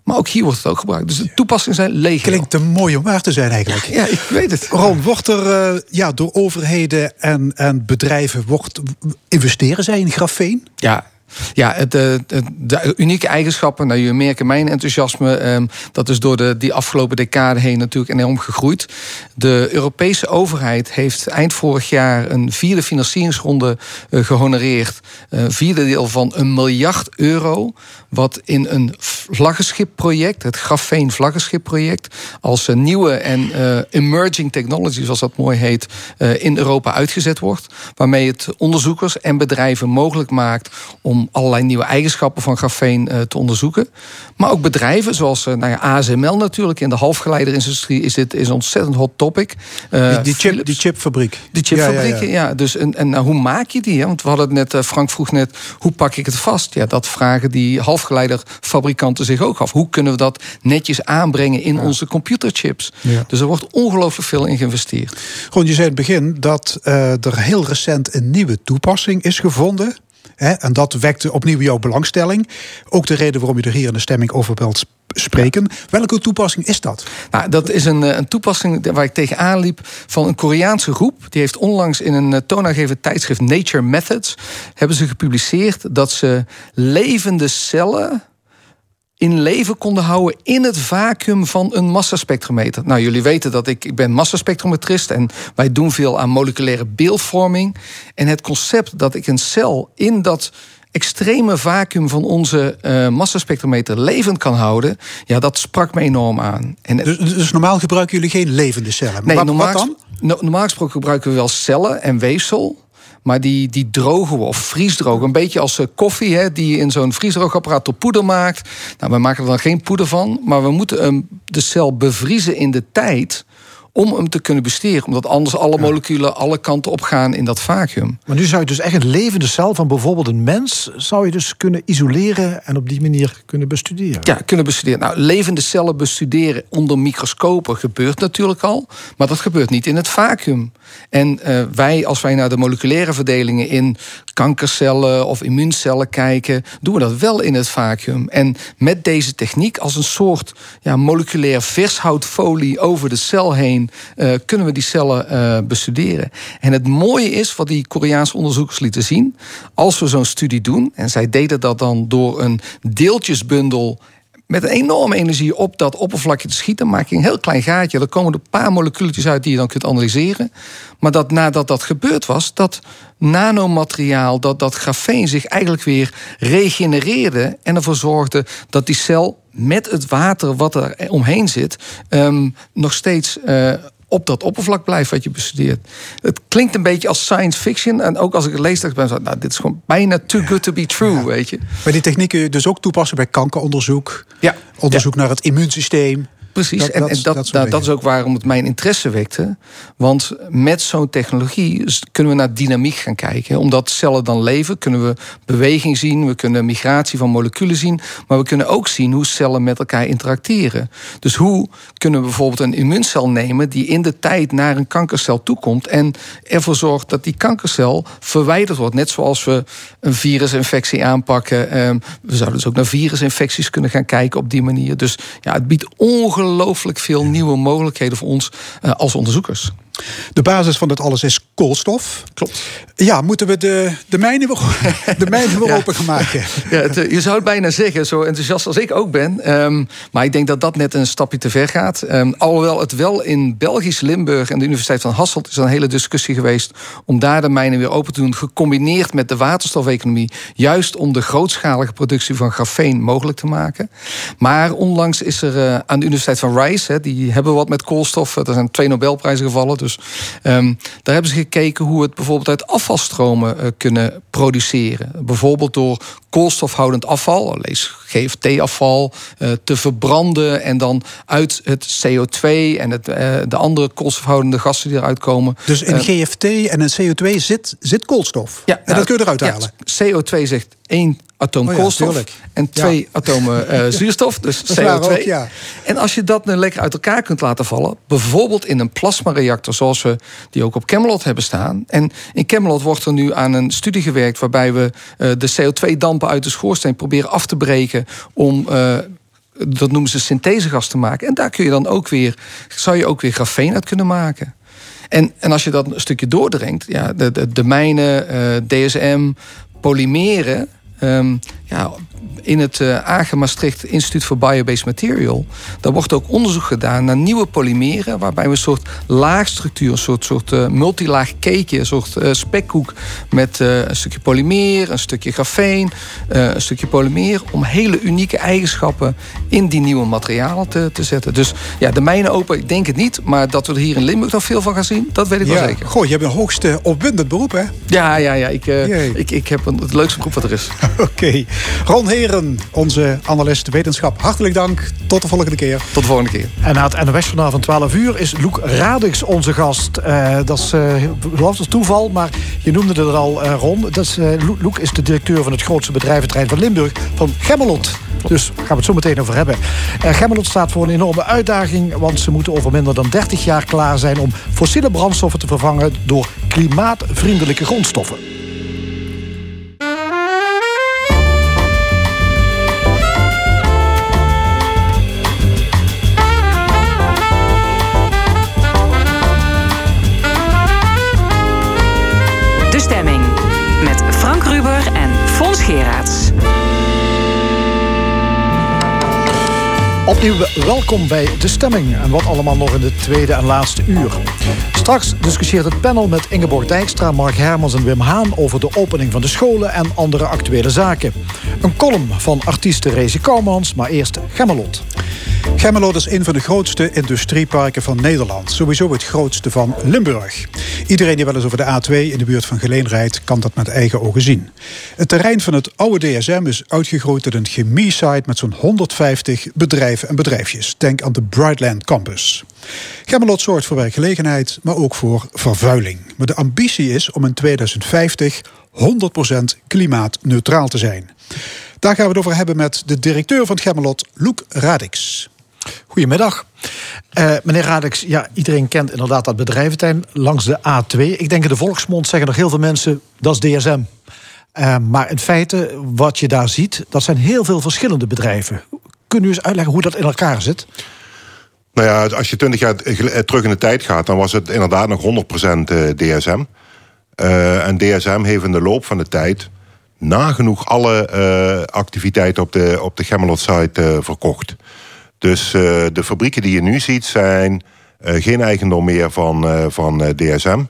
Maar ook hier wordt het ook gebruikt. Dus de toepassingen zijn leeg. Klinkt te mooi om waar te zijn eigenlijk. Ja, ik weet het. Ron, wordt er uh, ja, door overheden en, en bedrijven... Wordt, investeren zij in grafeen? Ja, ja het, de, de unieke eigenschappen. Nou, jullie merken mijn enthousiasme. Um, dat is door de, die afgelopen decade heen natuurlijk enorm gegroeid. De Europese overheid heeft eind vorig jaar een vierde financieringsronde uh, gehonoreerd. Uh, vierde deel van een miljard euro... wat in een vlaggenschipproject, het Grafeen vlaggenschipproject, als een nieuwe en uh, emerging technology, zoals dat mooi heet, uh, in Europa uitgezet wordt. Waarmee het onderzoekers en bedrijven mogelijk maakt om allerlei nieuwe eigenschappen van grafeen uh, te onderzoeken. Maar ook bedrijven, zoals uh, nou ja, A S M L natuurlijk, in de halfgeleiderindustrie is dit is een ontzettend hot topic. Uh, die, die, chip, die chipfabriek. Die chipfabrieken, ja. ja, ja. ja dus en, en nou, hoe maak je die? Hè? Want we hadden het net, uh, Frank vroeg net, hoe pak ik het vast? Ja, dat vragen die half geleiderfabrikanten zich ook af. Hoe kunnen we dat netjes aanbrengen in ja. onze computerchips? Ja. Dus er wordt ongelooflijk veel in geïnvesteerd. Gewoon, je zei in het begin dat uh, er heel recent een nieuwe toepassing is gevonden. Hè, en dat wekte opnieuw jouw belangstelling. Ook de reden waarom je er hier in de stemming over wilt spreken. Ja. Welke toepassing is dat? Nou, dat is een, een toepassing waar ik tegenaan liep van een Koreaanse groep. Die heeft onlangs in een toonaangevend tijdschrift Nature Methods hebben ze gepubliceerd dat ze levende cellen in leven konden houden in het vacuüm van een massaspectrometer. Nou, jullie weten dat ik, ik ben massaspectrometrist en wij doen veel aan moleculaire beeldvorming. En het concept dat ik een cel in dat extreme vacuüm van onze uh, massaspectrometer levend kan houden, ja, dat sprak me enorm aan. En dus, dus normaal gebruiken jullie geen levende cellen? Nee, wat, normaal, wat dan? No, normaal gesproken gebruiken we wel cellen en weefsel. Maar die, die drogen we, of vriesdrogen. Een beetje als koffie, hè, die je in zo'n vriesdroogapparaat tot poeder maakt. Nou, we maken er dan geen poeder van. Maar we moeten um, de cel bevriezen in de tijd om hem te kunnen bestuderen. Omdat anders alle ja. moleculen alle kanten op gaan in dat vacuüm. Maar nu zou je dus echt een levende cel van bijvoorbeeld een mens zou je dus kunnen isoleren en op die manier kunnen bestuderen. Ja, kunnen bestuderen. Nou, levende cellen bestuderen onder microscopen gebeurt natuurlijk al. Maar dat gebeurt niet in het vacuüm. En uh, wij, als wij naar de moleculaire verdelingen in kankercellen of immuuncellen kijken, doen we dat wel in het vacuüm. En met deze techniek als een soort ja, moleculair vershoutfolie over de cel heen uh, kunnen we die cellen uh, bestuderen. En het mooie is wat die Koreaanse onderzoekers lieten zien, als we zo'n studie doen, en zij deden dat dan door een deeltjesbundel met een enorme energie op dat oppervlakje te schieten, maak je een heel klein gaatje. Er komen een paar moleculetjes uit die je dan kunt analyseren. Maar dat nadat dat gebeurd was, dat nanomateriaal, dat, dat grafeen zich eigenlijk weer regenereerde en ervoor zorgde dat die cel met het water wat er omheen zit um, nog steeds Uh, op dat oppervlak blijft wat je bestudeert. Het klinkt een beetje als science fiction. En ook als ik het lees, dacht ik ben, nou, dit is gewoon bijna too good to be true, ja. weet je. Maar die techniek kun je dus ook toepassen bij kankeronderzoek. Ja. Onderzoek ja. naar het immuunsysteem. Precies, dat, en, dat, en dat, dat, dat, dat is ook waarom het mijn interesse wekte. Want met zo'n technologie kunnen we naar dynamiek gaan kijken. Omdat cellen dan leven, kunnen we beweging zien, we kunnen migratie van moleculen zien, maar we kunnen ook zien hoe cellen met elkaar interacteren. Dus hoe kunnen we bijvoorbeeld een immuuncel nemen die in de tijd naar een kankercel toekomt en ervoor zorgt dat die kankercel verwijderd wordt. Net zoals we een virusinfectie aanpakken. We zouden dus ook naar virusinfecties kunnen gaan kijken op die manier. Dus ja, het biedt ongelooflijk Ongelooflijk veel nieuwe mogelijkheden voor ons uh, als onderzoekers. De basis van dit alles is koolstof. Klopt. Ja, moeten we de, de mijnen weer, de mijnen weer ja. open gaan maken? Ja, het, je zou het bijna zeggen, zo enthousiast als ik ook ben. Um, maar ik denk dat dat net een stapje te ver gaat. Um, alhoewel het wel in Belgisch Limburg en de Universiteit van Hasselt is een hele discussie geweest om daar de mijnen weer open te doen, gecombineerd met de waterstofeconomie, juist om de grootschalige productie van grafeen mogelijk te maken. Maar onlangs is er uh, aan de Universiteit van Rice, he, die hebben wat met koolstof. Er zijn twee Nobelprijzen gevallen. Dus um, daar hebben ze gekeken hoe we het bijvoorbeeld uit afvalstromen uh, kunnen produceren. Bijvoorbeeld door koolstofhoudend afval, lees G F T-afval, uh, te verbranden en dan uit het C O twee en het, uh, de andere koolstofhoudende gassen die eruit komen. Dus in uh, G F T en in C O twee zit, zit koolstof? Ja, en nou, dat kun je eruit halen? Ja, C O twee zegt één atoom oh ja, koolstof tuurlijk. En twee ja. atomen uh, zuurstof, dus C O twee. Ook, ja. En als je dat nu lekker uit elkaar kunt laten vallen, bijvoorbeeld in een plasmareactor zoals we die ook op Chemelot hebben staan. En in Chemelot wordt er nu aan een studie gewerkt waarbij we uh, de C O twee dampen uit de schoorsteen proberen af te breken om Uh, dat noemen ze synthesegas te maken. En daar kun je dan ook weer, zou je ook weer grafeen uit kunnen maken. En, en als je dat een stukje doordringt, ja, de, de, de mijnen, uh, D S M, polymeren, Um, ja, in het uh, A G E Maastricht Instituut voor Biobased Material, daar wordt ook onderzoek gedaan naar nieuwe polymeren, waarbij we een soort laagstructuur, een soort, soort uh, multilaag cakeje, een soort uh, spekkoek met uh, een stukje polymeer, een stukje grafeen, uh, een stukje polymeer, om hele unieke eigenschappen in die nieuwe materialen te, te zetten. Dus ja, de mijnen open, ik denk het niet, maar dat we er hier in Limburg nog veel van gaan zien, dat weet ik ja. wel zeker. Goh, je hebt een hoogst uh, opwindend beroep, hè? Ja, ja, ja. Ik, uh, ik, ik heb een, het leukste beroep wat er is. Oké. Okay. Ron Heeren, onze analist wetenschap. Hartelijk dank. Tot de volgende keer. Tot de volgende keer. En na het N O S vanavond twaalf uur is Loek Radix onze gast. Uh, dat is uh, dat is toeval, maar je noemde het er al, uh, Ron. Dat is, uh, Loek is de directeur van het grootste bedrijventerrein van Limburg, van Chemelot. Dus daar gaan we het zo meteen over hebben. Uh, Chemelot staat voor een enorme uitdaging, want ze moeten over minder dan dertig jaar klaar zijn om fossiele brandstoffen te vervangen door klimaatvriendelijke grondstoffen. Geraads. Opnieuw welkom bij De Stemming en wat allemaal nog in de tweede en laatste uur. Straks discussieert het panel met Ingeborg Dijkstra, Mark Hermans en Wim Haan over de opening van de scholen en andere actuele zaken. Een column van artiesten Rezi Koumans, maar eerst Chemelot. Chemelot is een van de grootste industrieparken van Nederland. Sowieso het grootste van Limburg. Iedereen die wel eens over de A twee in de buurt van Geleen rijdt, kan dat met eigen ogen zien. Het terrein van het oude D S M is uitgegroeid tot een chemie-site met zo'n honderdvijftig bedrijven en bedrijfjes. Denk aan de Brightlands Campus. Chemelot zorgt voor werkgelegenheid, maar ook voor vervuiling. Maar de ambitie is om in tweeduizend vijftig honderd procent klimaatneutraal te zijn. Daar gaan we het over hebben met de directeur van Chemelot, Loek Radix. Goedemiddag. Uh, meneer Radix, ja, iedereen kent inderdaad dat bedrijventerrein langs de A twee. Ik denk in de volksmond zeggen nog heel veel mensen, dat is D S M. Uh, maar in feite, wat je daar ziet, dat zijn heel veel verschillende bedrijven. Kunnen u eens uitleggen hoe dat in elkaar zit? Nou ja, als je twintig jaar terug in de tijd gaat, dan was het inderdaad nog honderd procent D S M. Uh, en D S M heeft in de loop van de tijd nagenoeg alle uh, activiteiten op de, op de Chemelot-site uh, verkocht. Dus uh, de fabrieken die je nu ziet zijn uh, geen eigendom meer van, uh, van uh, D S M.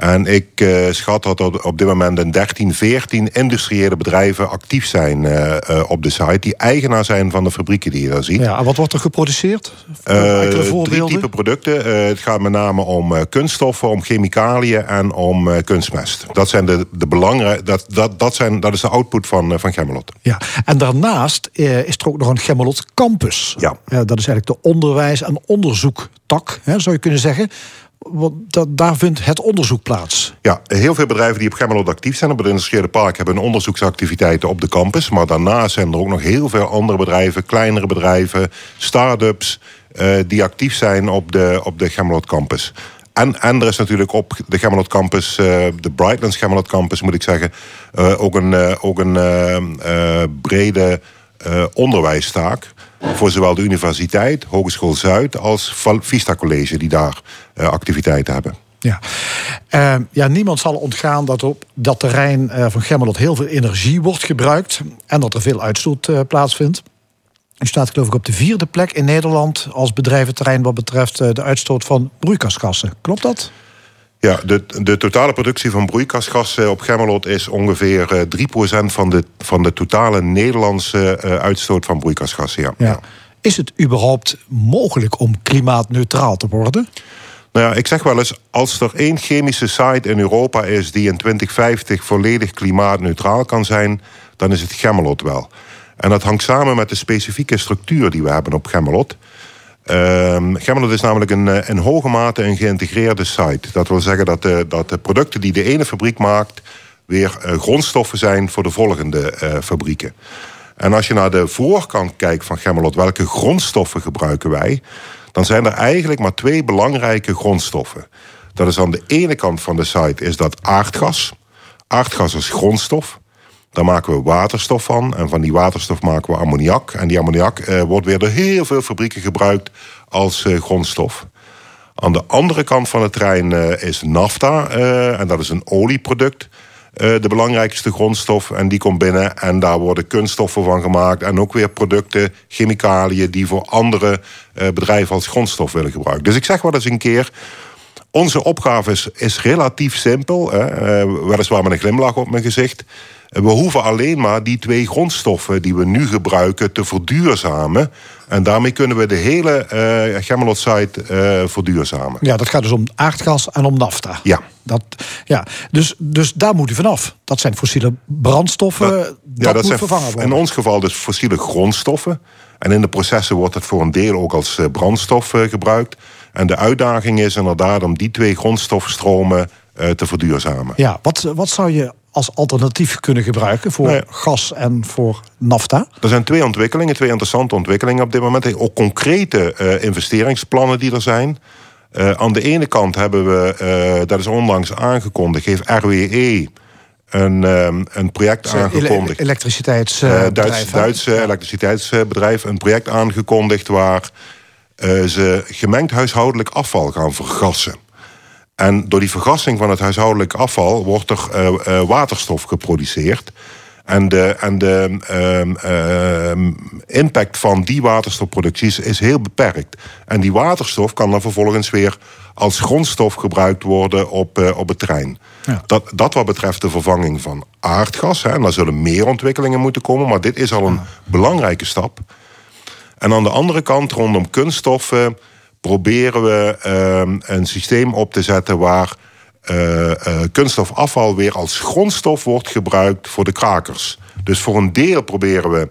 En ik uh, schat dat er op dit moment een dertien, veertien industriële bedrijven actief zijn uh, uh, op de site. Die eigenaar zijn van de fabrieken die je daar ziet. Ja, en wat wordt er geproduceerd? Uh, drie typen producten. Uh, het gaat met name om uh, kunststoffen, om chemicaliën en om uh, kunstmest. Dat zijn de, de belangrijke. Dat, dat, dat, zijn, dat is de output van, uh, van Chemelot. Ja, en daarnaast uh, is er ook nog een Chemelot Campus. Ja. Uh, dat is eigenlijk de onderwijs- en onderzoektak, hè, zou je kunnen zeggen. Want dat, daar vindt het onderzoek plaats. Ja, heel veel bedrijven die op Chemelot actief zijn op het industriële park hebben hun onderzoeksactiviteiten op de campus. Maar daarnaast zijn er ook nog heel veel andere bedrijven, kleinere bedrijven, start-ups eh, die actief zijn op de, op de Chemelot campus. En, en er is natuurlijk op de Chemelot campus, uh, de Brightlands Chemelot campus moet ik zeggen, uh, ook een, uh, ook een uh, uh, brede uh, onderwijstaak. Voor zowel de universiteit, Hogeschool Zuid als Vista College die daar uh, activiteiten hebben. Ja. Uh, ja, niemand zal ontgaan dat op dat terrein uh, van Chemelot heel veel energie wordt gebruikt en dat er veel uitstoot uh, plaatsvindt. U staat geloof ik op de vierde plek in Nederland als bedrijventerrein wat betreft uh, de uitstoot van broeikasgassen. Klopt dat? Ja, de, de totale productie van broeikasgassen op Chemelot is ongeveer drie procent van de, van de totale Nederlandse uitstoot van broeikasgassen. Ja. Ja. Is het überhaupt mogelijk om klimaatneutraal te worden? Nou ja, ik zeg wel eens, als er één chemische site in Europa is die in twintig vijftig volledig klimaatneutraal kan zijn, dan is het Chemelot wel. En dat hangt samen met de specifieke structuur die we hebben op Chemelot. Uh, Chemelot is namelijk een, in hoge mate een geïntegreerde site. Dat wil zeggen dat de, dat de producten die de ene fabriek maakt weer uh, grondstoffen zijn voor de volgende uh, fabrieken. En als je naar de voorkant kijkt van Chemelot, welke grondstoffen gebruiken wij, dan zijn er eigenlijk maar twee belangrijke grondstoffen. Dat is aan de ene kant van de site is dat aardgas. Aardgas is grondstof. Daar maken we waterstof van. En van die waterstof maken we ammoniak. En die ammoniak eh, wordt weer door heel veel fabrieken gebruikt als eh, grondstof. Aan de andere kant van het terrein eh, is nafta. Eh, en dat is een olieproduct. Eh, de belangrijkste grondstof. En die komt binnen. En daar worden kunststoffen van gemaakt. En ook weer producten, chemicaliën die voor andere eh, bedrijven als grondstof willen gebruiken. Dus ik zeg wel eens een keer, onze opgave is, is relatief simpel. Hè, eh, weliswaar met een glimlach op mijn gezicht. We hoeven alleen maar die twee grondstoffen die we nu gebruiken te verduurzamen. En daarmee kunnen we de hele uh, Chemelot-site uh, verduurzamen. Ja, dat gaat dus om aardgas en om nafta. Ja. Dat, ja. Dus, dus daar moet u vanaf. Dat zijn fossiele brandstoffen, dat, dat, ja, dat moet zijn, vervangen worden. In ons geval dus fossiele grondstoffen. En in de processen wordt het voor een deel ook als brandstof uh, gebruikt. En de uitdaging is inderdaad om die twee grondstofstromen uh, te verduurzamen. Ja, wat, wat zou je als alternatief kunnen gebruiken voor nee. gas en voor nafta? Er zijn twee ontwikkelingen, twee interessante ontwikkelingen op dit moment. Ook concrete uh, investeringsplannen die er zijn. Uh, aan de ene kant hebben we, uh, dat is onlangs aangekondigd, heeft R W E een, um, een project dus aangekondigd. Ele- elektriciteitsbedrijf. Uh, Duits, Duitse ja. elektriciteitsbedrijf, een project aangekondigd waar uh, ze gemengd huishoudelijk afval gaan vergassen. En door die vergassing van het huishoudelijk afval wordt er uh, uh, waterstof geproduceerd. En de, en de um, um, impact van die waterstofproductie is, is heel beperkt. En die waterstof kan dan vervolgens weer als grondstof gebruikt worden op, uh, op het terrein. Ja. Dat, dat wat betreft de vervanging van aardgas. Hè, en daar zullen meer ontwikkelingen moeten komen. Maar dit is al een ja. belangrijke stap. En aan de andere kant, rondom kunststoffen, proberen we uh, een systeem op te zetten waar uh, uh, kunststofafval weer als grondstof wordt gebruikt voor de krakers. Dus voor een deel proberen we,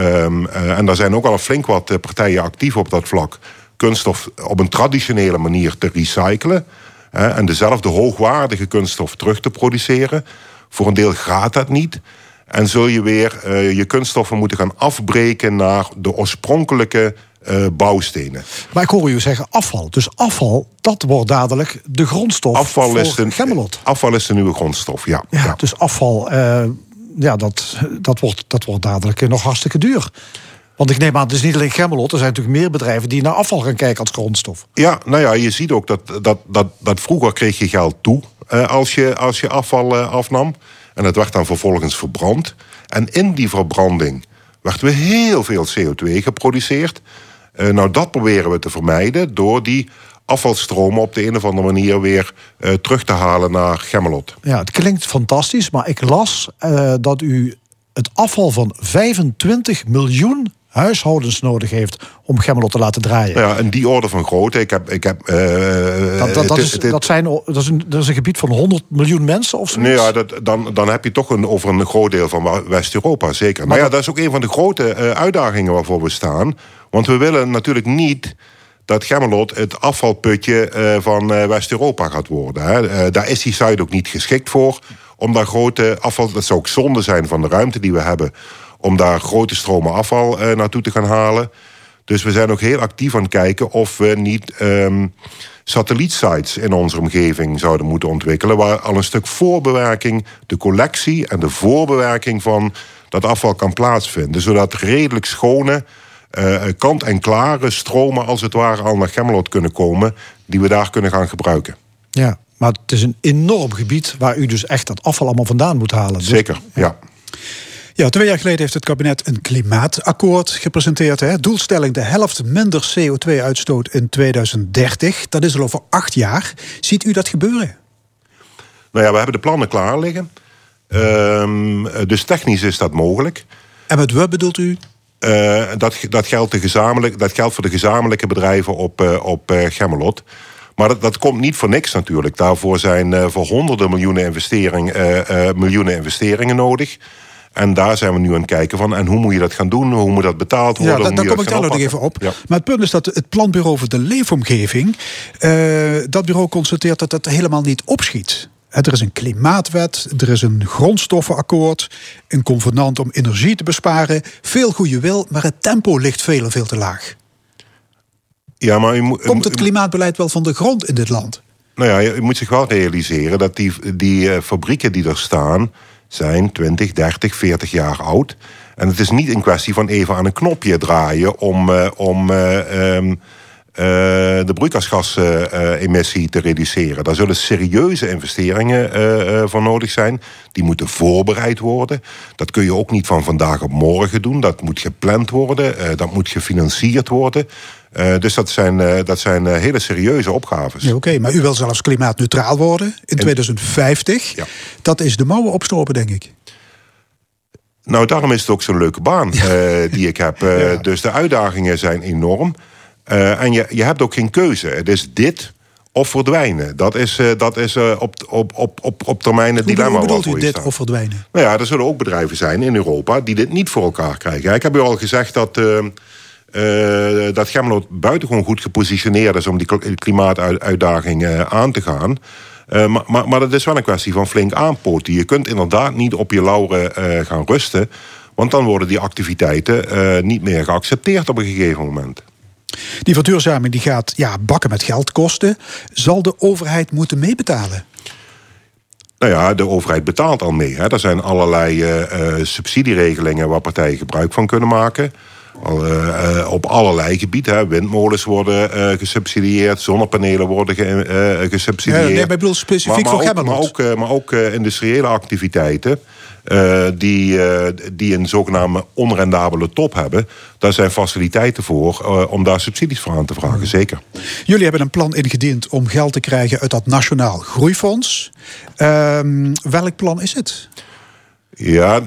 um, uh, en daar zijn ook al een flink wat partijen actief op dat vlak, kunststof op een traditionele manier te recyclen. Hè, en dezelfde hoogwaardige kunststof terug te produceren. Voor een deel gaat dat niet. En zul je weer uh, je kunststoffen moeten gaan afbreken naar de oorspronkelijke uh, bouwstenen. Maar ik hoor u zeggen afval. Dus afval, dat wordt dadelijk de grondstof afval voor is de, Chemelot. Afval is de nieuwe grondstof, ja. ja, ja. Dus afval, uh, ja, dat, dat, wordt, dat wordt dadelijk nog hartstikke duur. Want ik neem aan, het is niet alleen Chemelot. Er zijn natuurlijk meer bedrijven die naar afval gaan kijken als grondstof. Ja, nou ja, je ziet ook dat, dat, dat, dat vroeger kreeg je geld toe uh, als, je, als je afval uh, afnam. En dat werd dan vervolgens verbrand. En in die verbranding werd weer heel veel C O twee geproduceerd. Uh, nou, dat proberen we te vermijden door die afvalstromen op de een of andere manier weer uh, terug te halen naar Chemelot. Ja, het klinkt fantastisch, maar ik las uh, dat u het afval van vijfentwintig miljoen huishoudens nodig heeft om Chemelot te laten draaien. Ja, en die orde van grootte. Ik heb, ik heb, uh, dat, dat, dat, is, dat, zijn, dat, is een, dat is een gebied van honderd miljoen mensen of zo? Nee, ja, dat, dan, dan heb je toch een, over een groot deel van West-Europa, zeker. Maar, maar ja, dat is ook een van de grote uh, uitdagingen waarvoor we staan. Want we willen natuurlijk niet dat Chemelot het afvalputje uh, van uh, West-Europa gaat worden. Hè. Uh, daar is die site ook niet geschikt voor. Om daar grote afval, dat zou ook zonde zijn van de ruimte die we hebben, om daar grote stromen afval eh, naartoe te gaan halen. Dus we zijn ook heel actief aan het kijken of we niet eh, satellietsites in onze omgeving zouden moeten ontwikkelen, waar al een stuk voorbewerking, de collectie en de voorbewerking van dat afval kan plaatsvinden, zodat redelijk schone, eh, kant-en-klare stromen als het ware al naar Chemelot kunnen komen, die we daar kunnen gaan gebruiken. Ja, maar het is een enorm gebied waar u dus echt dat afval allemaal vandaan moet halen. Zeker, dus, ja. Ja, twee jaar geleden heeft het kabinet een klimaatakkoord gepresenteerd. Hè? Doelstelling de helft minder C O twee uitstoot in tweeduizend dertig. Dat is al over acht jaar. Ziet u dat gebeuren? Nou ja, we hebben de plannen klaar liggen. Um, dus technisch is dat mogelijk. En met wat bedoelt u? Uh, dat, dat, geldt de gezamenlijk, dat geldt voor de gezamenlijke bedrijven op, uh, op uh, Chemelot. Maar dat, dat komt niet voor niks natuurlijk. Daarvoor zijn uh, voor honderden miljoenen, investering, uh, uh, miljoenen investeringen nodig. En daar zijn we nu aan het kijken van, en hoe moet je dat gaan doen? Hoe moet dat betaald worden? Ja, daar kom ik daar nog even op. Ja. Maar het punt is dat het Planbureau voor de Leefomgeving, Uh, dat bureau constateert dat dat helemaal niet opschiet. Er is een klimaatwet, er is een grondstoffenakkoord, een convenant om energie te besparen, veel goede wil, maar het tempo ligt veel veel te laag. Ja, maar u moet, komt het klimaatbeleid wel van de grond in dit land? Nou ja, je moet zich wel realiseren dat die, die uh, fabrieken die er staan zijn twintig, dertig, veertig jaar oud. En het is niet een kwestie van even aan een knopje draaien om, uh, om uh, um, uh, de broeikasgasemissie uh, te reduceren. Daar zullen serieuze investeringen uh, uh, voor nodig zijn. Die moeten voorbereid worden. Dat kun je ook niet van vandaag op morgen doen. Dat moet gepland worden, uh, dat moet gefinancierd worden. Uh, dus dat zijn, uh, dat zijn uh, hele serieuze opgaves. Ja, Oké, okay, maar u wil zelfs klimaatneutraal worden in twintig vijftig. Ja. Dat is de mouwen opstropen, denk ik. Nou, daarom is het ook zo'n leuke baan ja. uh, die ik heb. Uh, ja. Dus de uitdagingen zijn enorm. Uh, en je, je hebt ook geen keuze. Het is dit of verdwijnen. Dat is, uh, dat is uh, op, op, op, op, op termijn het dilemma. Hoe bedoelt u dit of verdwijnen? Nou ja, er zullen ook bedrijven zijn in Europa die dit niet voor elkaar krijgen. Ik heb u al gezegd dat Uh, Uh, dat Chemelot buitengewoon goed gepositioneerd is om die klimaatuitdaging uh, aan te gaan. Uh, maar, maar, maar dat is wel een kwestie van flink aanpoten. Je kunt inderdaad niet op je lauren uh, gaan rusten, want dan worden die activiteiten uh, niet meer geaccepteerd op een gegeven moment. Die verduurzaming die gaat ja, bakken met geld kosten. Zal de overheid moeten meebetalen? Nou ja, de overheid betaalt al mee. Hè. Er zijn allerlei uh, subsidieregelingen waar partijen gebruik van kunnen maken. op allerlei gebieden. Windmolens worden uh, gesubsidieerd, zonnepanelen worden ge, uh, gesubsidieerd. Ja, nee, maar ik bedoel specifiek maar, maar voor Gemmelot. Maar ook, maar ook, maar ook uh, industriële activiteiten uh, die, uh, die een zogenaamde onrendabele top hebben. Daar zijn faciliteiten voor uh, om daar subsidies voor aan te vragen, zeker. Jullie hebben een plan ingediend om geld te krijgen uit dat Nationaal Groeifonds. Uh, welk plan is het? Ja...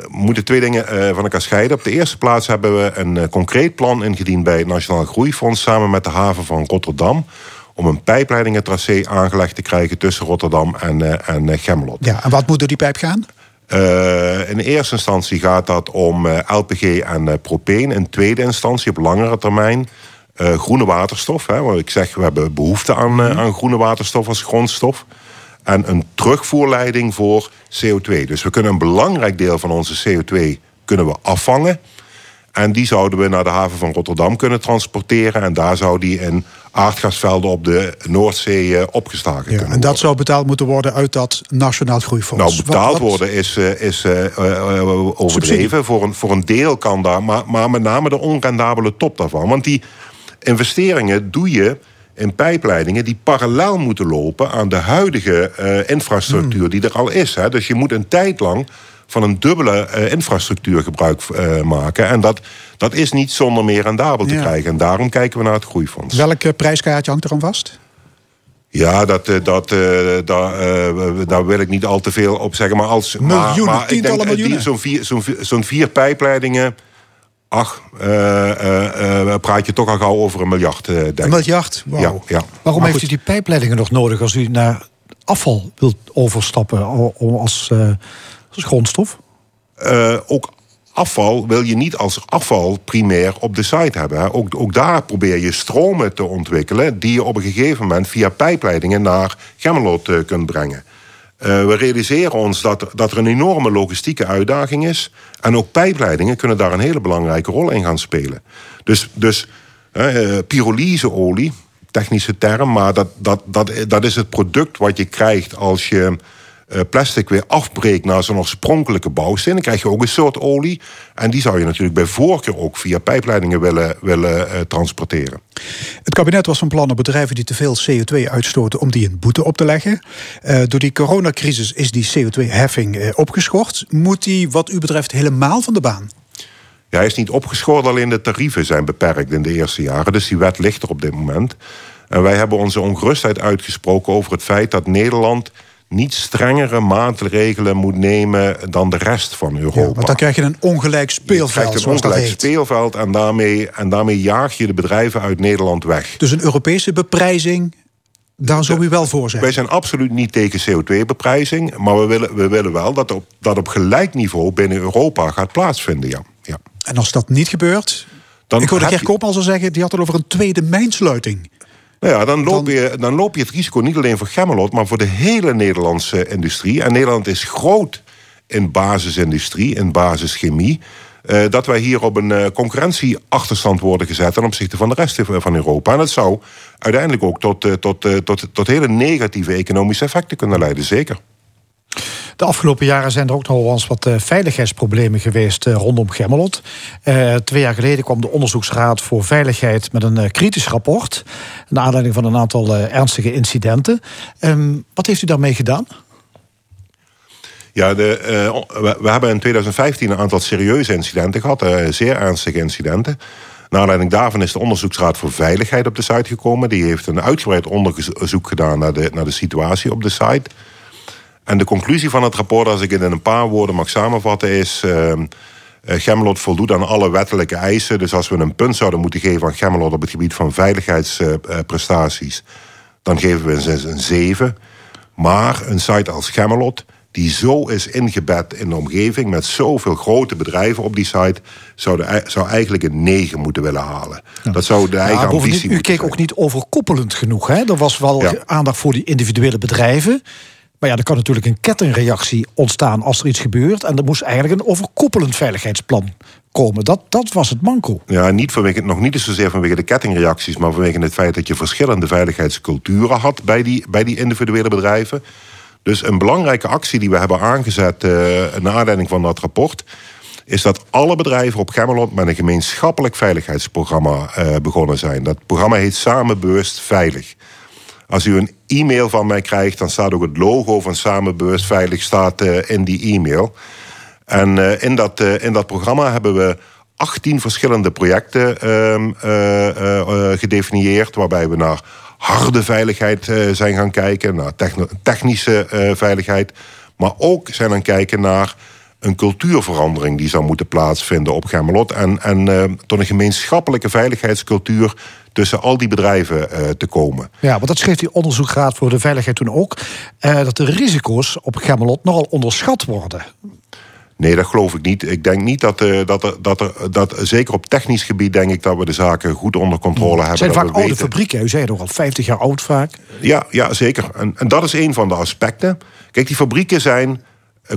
We moeten twee dingen van elkaar scheiden. Op de eerste plaats hebben we een concreet plan ingediend bij het Nationaal Groeifonds samen met de haven van Rotterdam om een pijpleidingentracé aangelegd te krijgen tussen Rotterdam en, en Gemmelot. Ja, en wat moet door die pijp gaan? Uh, in eerste instantie gaat dat om L P G en propeen. In tweede instantie op langere termijn uh, groene waterstof. Hè, want ik zeg, we hebben behoefte aan, mm. aan groene waterstof als grondstof. En een terugvoerleiding voor C O twee. Dus we kunnen een belangrijk deel van onze C O twee kunnen we afvangen. En die zouden we naar de haven van Rotterdam kunnen transporteren. En daar zou die in aardgasvelden op de Noordzee opgestaken ja, kunnen worden. En dat zou betaald moeten worden uit dat Nationaal Groeifonds? Nou, betaald wat, wat? worden is, is uh, uh, overdreven. Voor een, voor een deel kan daar. Maar, maar met name de onrendabele top daarvan. Want die investeringen doe je... in pijpleidingen die parallel moeten lopen aan de huidige uh, infrastructuur die er al is. Hè. Dus je moet een tijd lang van een dubbele uh, infrastructuur gebruik uh, maken. En dat, dat is niet zonder meer rendabel te ja. krijgen. En daarom kijken we naar het groeifonds. Welk prijskaartje hangt er aan vast? Ja, dat, dat, dat, uh, daar, uh, daar wil ik niet al te veel op zeggen. Maar als miljoenen, maar, maar tientallen ik denk, zo'n vier, zo'n, zo'n vier pijpleidingen... Ach, uh, uh, uh, praat je toch al gauw over een miljard, uh, denk ik. Een miljard? Wow. Ja, ja. Waarom heeft u die pijpleidingen nog nodig als u naar afval wilt overstappen als, uh, als grondstof? Uh, ook afval wil je niet als afval primair op de site hebben. Hè. Ook, ook daar probeer je stromen te ontwikkelen die je op een gegeven moment via pijpleidingen naar Gemmelot uh, kunt brengen. Uh, we realiseren ons dat, dat er een enorme logistieke uitdaging is. En ook pijpleidingen kunnen daar een hele belangrijke rol in gaan spelen. Dus, dus uh, pyrolyseolie, technische term... maar dat, dat, dat, dat is het product wat je krijgt als je uh, plastic weer afbreekt... naar zo'n oorspronkelijke bouwsteen. Dan krijg je ook een soort olie. En die zou je natuurlijk bij voorkeur ook via pijpleidingen willen, willen uh, transporteren. Het kabinet was van plan om bedrijven die te veel C O twee uitstoten... om die een boete op te leggen. Uh, door die coronacrisis is die C O twee heffing uh, opgeschort. Moet die wat u betreft helemaal van de baan? Ja, hij is niet opgeschort, alleen de tarieven zijn beperkt in de eerste jaren. Dus die wet ligt er op dit moment. En wij hebben onze ongerustheid uitgesproken over het feit dat Nederland... niet strengere maatregelen moet nemen dan de rest van Europa. Ja, want dan krijg je een ongelijk speelveld, je krijgt een ongelijk speelveld en daarmee, en daarmee jaag je de bedrijven uit Nederland weg. Dus een Europese beprijzing, daar zou u wel voor zijn? Wij zijn absoluut niet tegen C O twee beprijzing... maar we willen, we willen wel dat op, dat op gelijk niveau binnen Europa gaat plaatsvinden. Ja. Ja. En als dat niet gebeurt... Dan ik hoorde Gert Koopmans al zeggen, die had het over een tweede mijnsluiting... Nou ja, dan loop, je, dan loop je het risico niet alleen voor Gemmelot... maar voor de hele Nederlandse industrie. En Nederland is groot in basisindustrie, in basischemie... Uh, dat wij hier op een uh, concurrentieachterstand worden gezet... ten opzichte van de rest van Europa. En dat zou uiteindelijk ook tot, uh, tot, uh, tot, tot hele negatieve economische effecten kunnen leiden, zeker. De afgelopen jaren zijn er ook nog wel eens wat veiligheidsproblemen geweest rondom Gemmelot. Uh, twee jaar geleden kwam de Onderzoeksraad voor Veiligheid met een kritisch rapport. Naar aanleiding van een aantal ernstige incidenten. Um, wat heeft u daarmee gedaan? Ja, de, uh, we, we hebben in tweeduizend vijftien een aantal serieuze incidenten gehad. Uh, zeer ernstige incidenten. Naar aanleiding daarvan is de Onderzoeksraad voor Veiligheid op de site gekomen. Die heeft een uitgebreid onderzoek gedaan naar de, naar de situatie op de site... En de conclusie van het rapport, als ik het in een paar woorden mag samenvatten... is uh, Gemmelot voldoet aan alle wettelijke eisen. Dus als we een punt zouden moeten geven aan Gemmelot... op het gebied van veiligheidsprestaties... Uh, dan geven we een zeven. Maar een site als Gemmelot, die zo is ingebed in de omgeving... met zoveel grote bedrijven op die site... zou, de, zou eigenlijk een negen moeten willen halen. Ja. Dat zou de eigen ja, ambitie U keek zijn. Ook niet overkoppelend genoeg. Hè? Er was wel ja. aandacht voor die individuele bedrijven... Maar ja, er kan natuurlijk een kettingreactie ontstaan als er iets gebeurt. En er moest eigenlijk een overkoepelend veiligheidsplan komen. Dat, dat was het manko. Ja, niet vanwege, nog niet zozeer vanwege de kettingreacties... maar vanwege het feit dat je verschillende veiligheidsculturen had... bij die, bij die individuele bedrijven. Dus een belangrijke actie die we hebben aangezet... Uh, naar aanleiding van dat rapport... is dat alle bedrijven op Chemelot met een gemeenschappelijk veiligheidsprogramma uh, begonnen zijn. Dat programma heet Samen Bewust Veilig. Als u een e-mail van mij krijgt, dan staat ook het logo van Samen Bewust Veilig staat, uh, in die e-mail. En uh, in, dat, uh, in dat programma hebben we achttien verschillende projecten uh, uh, uh, gedefinieerd, waarbij we naar harde veiligheid uh, zijn gaan kijken, naar techno- technische uh, veiligheid, maar ook zijn gaan kijken naar een cultuurverandering die zou moeten plaatsvinden op Chemelot en, en uh, tot een gemeenschappelijke veiligheidscultuur tussen al die bedrijven uh, te komen. Ja, want dat schreef die Onderzoeksraad voor de Veiligheid toen ook, uh, dat de risico's op Chemelot nogal onderschat worden. Nee, dat geloof ik niet. Ik denk niet dat, uh, dat, er, dat, er, dat... Zeker op technisch gebied denk ik dat we de zaken goed onder controle hebben. Het zijn vaak oude fabrieken. U zei het al, vijftig jaar oud vaak. Ja, ja zeker. En, en dat is een van de aspecten. Kijk, die fabrieken zijn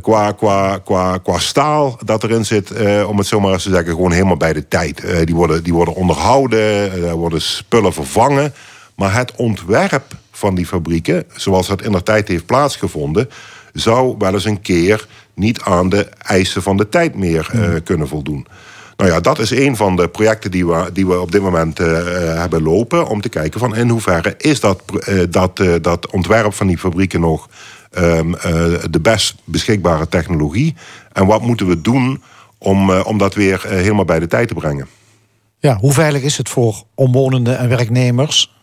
qua, qua, qua, qua staal dat erin zit, Uh, om het zo maar eens te zeggen, gewoon helemaal bij de tijd. Uh, die, worden, die worden onderhouden, er worden spullen vervangen. Maar het ontwerp van die fabrieken, zoals dat indertijd heeft plaatsgevonden, zou wel eens een keer niet aan de eisen van de tijd meer uh, kunnen voldoen. Nou ja, dat is een van de projecten die we, die we op dit moment uh, hebben lopen, om te kijken van in hoeverre is dat, uh, dat, uh, dat ontwerp van die fabrieken nog um, uh, de best beschikbare technologie, en wat moeten we doen om, uh, om dat weer uh, helemaal bij de tijd te brengen. Ja, hoe veilig is het voor omwonenden en werknemers?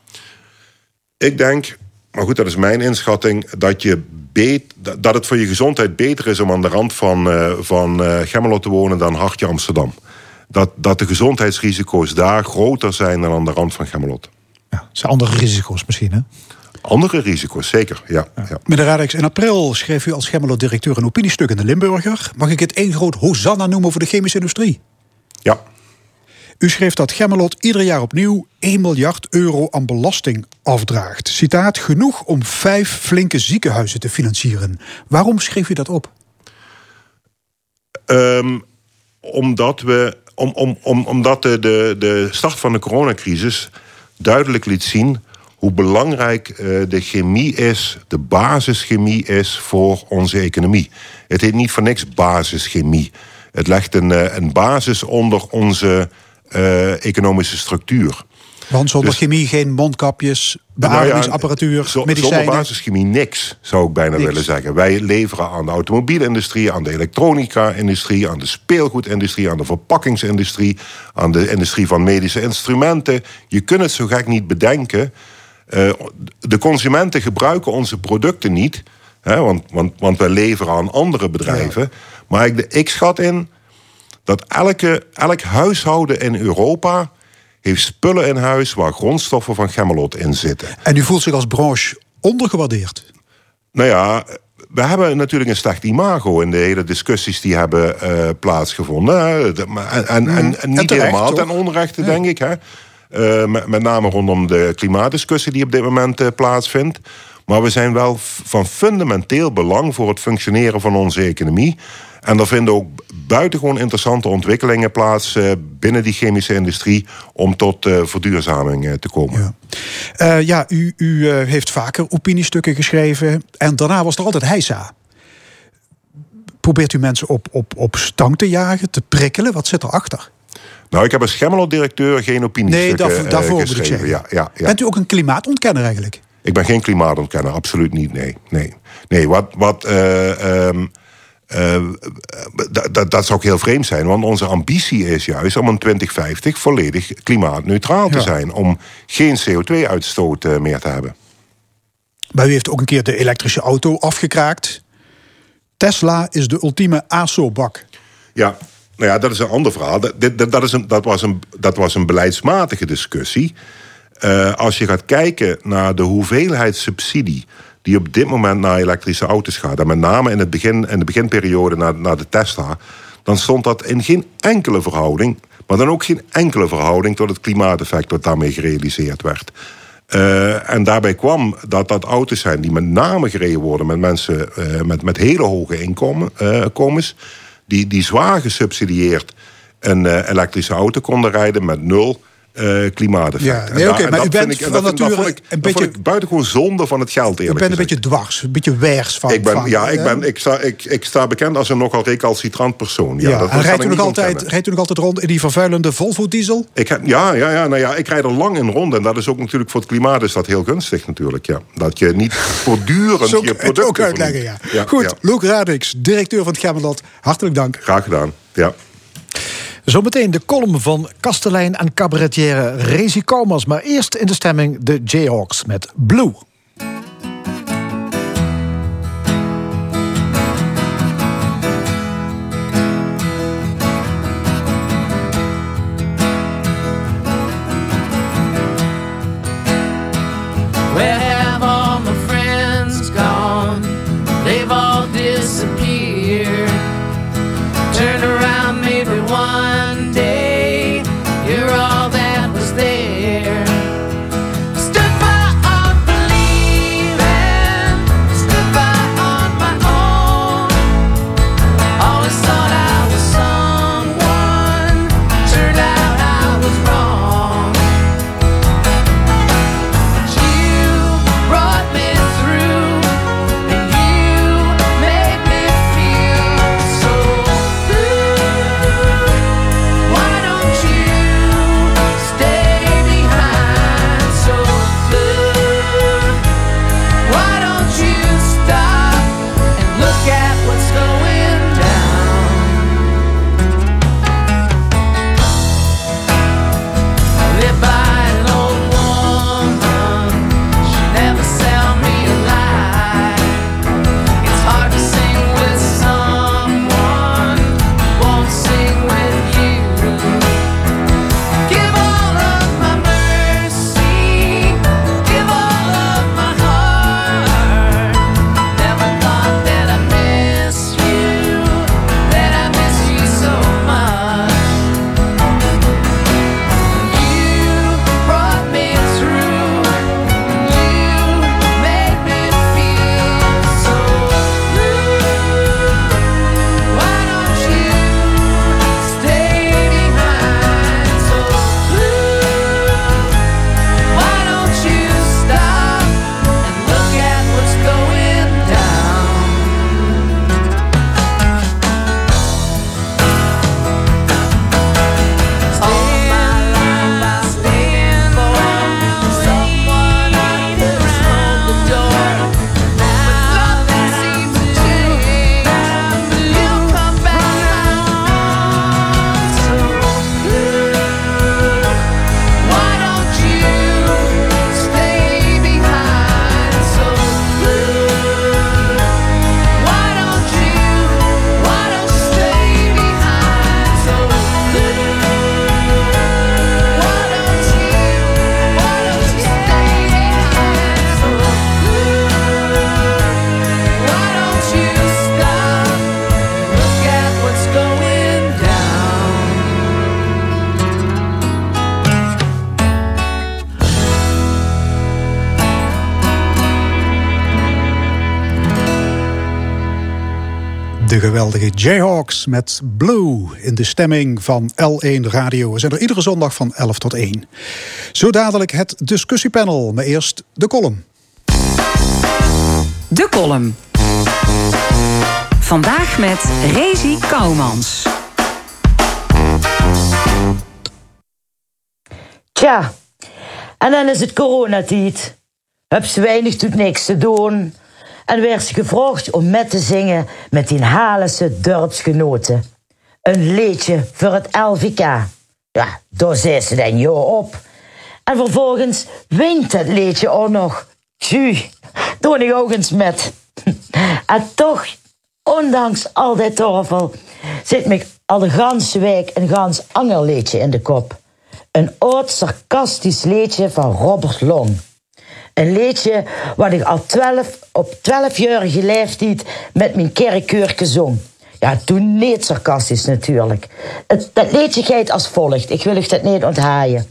Ik denk, maar goed, dat is mijn inschatting, dat je Beet, dat het voor je gezondheid beter is om aan de rand van, uh, van uh, Chemelot te wonen dan hartje Amsterdam. Dat, dat de gezondheidsrisico's daar groter zijn dan aan de rand van Chemelot. Ja, dat zijn andere risico's misschien, hè? Andere risico's, zeker, ja. ja. ja. Meneer Radix, in april schreef u als Chemelot-directeur een opiniestuk in de Limburger. Mag ik het één groot hosanna noemen voor de chemische industrie? Ja. U schreef dat Chemelot ieder jaar opnieuw één miljard euro aan belasting afdraagt. Citaat, genoeg om vijf flinke ziekenhuizen te financieren. Waarom schreef u dat op? Um, omdat we, om, om, om, omdat de, de, de start van de coronacrisis duidelijk liet zien hoe belangrijk de chemie is, de basischemie is voor onze economie. Het heet niet voor niks basischemie. Het legt een, een basis onder onze Uh, economische structuur. Want zonder dus, chemie geen mondkapjes, beademingsapparatuur, nou ja, z- medicijnen? Zonder basischemie niks, zou ik bijna niks. willen zeggen. Wij leveren aan de automobielindustrie, aan de elektronica-industrie, aan de speelgoedindustrie, aan de verpakkingsindustrie, aan de industrie van medische instrumenten. Je kunt het zo gek niet bedenken. Uh, de consumenten gebruiken onze producten niet, hè, want, want, want wij leveren aan andere bedrijven. Ja. Maar ik, ik schat in dat elke, elk huishouden in Europa heeft spullen in huis waar grondstoffen van Chemelot in zitten. En u voelt zich als branche ondergewaardeerd? Nou ja, we hebben natuurlijk een slecht imago in de hele discussies die hebben uh, plaatsgevonden. En, en, mm, en, en niet en terecht, helemaal ten onrechte, ja. denk ik. Hè? Uh, met, met name rondom de klimaatdiscussie die op dit moment uh, plaatsvindt. Maar we zijn wel van fundamenteel belang voor het functioneren van onze economie. En er vinden ook buitengewoon interessante ontwikkelingen plaats binnen die chemische industrie om tot verduurzaming te komen. Ja, uh, ja u, u heeft vaker opiniestukken geschreven en daarna was er altijd heisa. Probeert u mensen op, op, op stang te jagen, te prikkelen? Wat zit erachter? Nou, ik heb als Chemelot-directeur geen opiniestukken geschreven. Nee, daarvoor moet ik zeggen. Ja, ja, ja. Bent u ook een klimaatontkenner eigenlijk? Ik ben geen klimaatontkenner, absoluut niet, nee. Nee, nee wat... wat uh, um, Uh, d- d- dat zou ook heel vreemd zijn, want onze ambitie is juist om in twintig vijftig volledig klimaatneutraal te ja. zijn, om geen C O twee uitstoot uh, meer te hebben. Maar u heeft ook een keer de elektrische auto afgekraakt. Tesla is de ultieme A S O-bak. Ja, nou ja, dat is een ander verhaal. Dat, dat, dat, is een, dat, was, een, dat was een beleidsmatige discussie. Uh, als je gaat kijken naar de hoeveelheid subsidie die op dit moment naar elektrische auto's gaat, en met name in, het begin, in de beginperiode naar, naar de Tesla, dan stond dat in geen enkele verhouding, maar dan ook geen enkele verhouding tot het klimaateffect dat daarmee gerealiseerd werd. Uh, en daarbij kwam dat dat auto's zijn die met name gereden worden met mensen uh, met, met hele hoge inkomen, uh, komens, die, die zwaar gesubsidieerd een uh, elektrische auto konden rijden met nul uh, klimaateffect. Ja, nee, oké, okay, maar u bent ik, van nature een beetje... buitengewoon zonde van het geld, eerlijk gezegd. U bent gezegd. een beetje dwars, een beetje weers van. Ik ben, van ja, ik, ben, ik, sta, ik, ik sta bekend als een nogal recalcitrant persoon. Ja, ja, dat, dat rijdt, u nog altijd, rijdt u nog altijd rond in die vervuilende Volvo-diesel? Ik heb, ja, ja, ja, nou ja, ik rijd er lang in rond. En dat is ook natuurlijk voor het klimaat is dat heel gunstig natuurlijk. Ja. Dat je niet voortdurend ook, je producten... ook uitleggen, ja. ja. Goed, ja. Loek Radix, directeur van het Chemelot. Hartelijk dank. Graag gedaan, ja. Zometeen de column van kastelein en cabaretière Rezi Koumans. Maar eerst in de stemming de Jayhawks met Blue. Geweldige Jayhawks met Blue in de stemming van L één Radio. We zijn er iedere zondag van elf tot één. Zo dadelijk het discussiepanel, maar eerst de column. De column. Vandaag met Rezi Koumans. Tja, en dan is het coronatijd. Hups, weinig doet niks te doen. En werd ze gevraagd om met te zingen met die Halense dorpsgenoten. Een liedje voor het L V K. Ja, daar zei ze dan ja op. En vervolgens winkt het liedje ook nog. Tjie, doe ik ook eens met. En toch, ondanks al dit torvel, zit me al de ganse week een gans ander liedje in de kop. Een oud sarcastisch liedje van Robert Long. Een liedje wat ik al twaalf, op twaalfjarige leeftijd met mijn kerkkoortje zong. Ja, toen niet sarcastisch natuurlijk. Het, dat liedje gaat als volgt. Ik wil het dat niet onthaaien.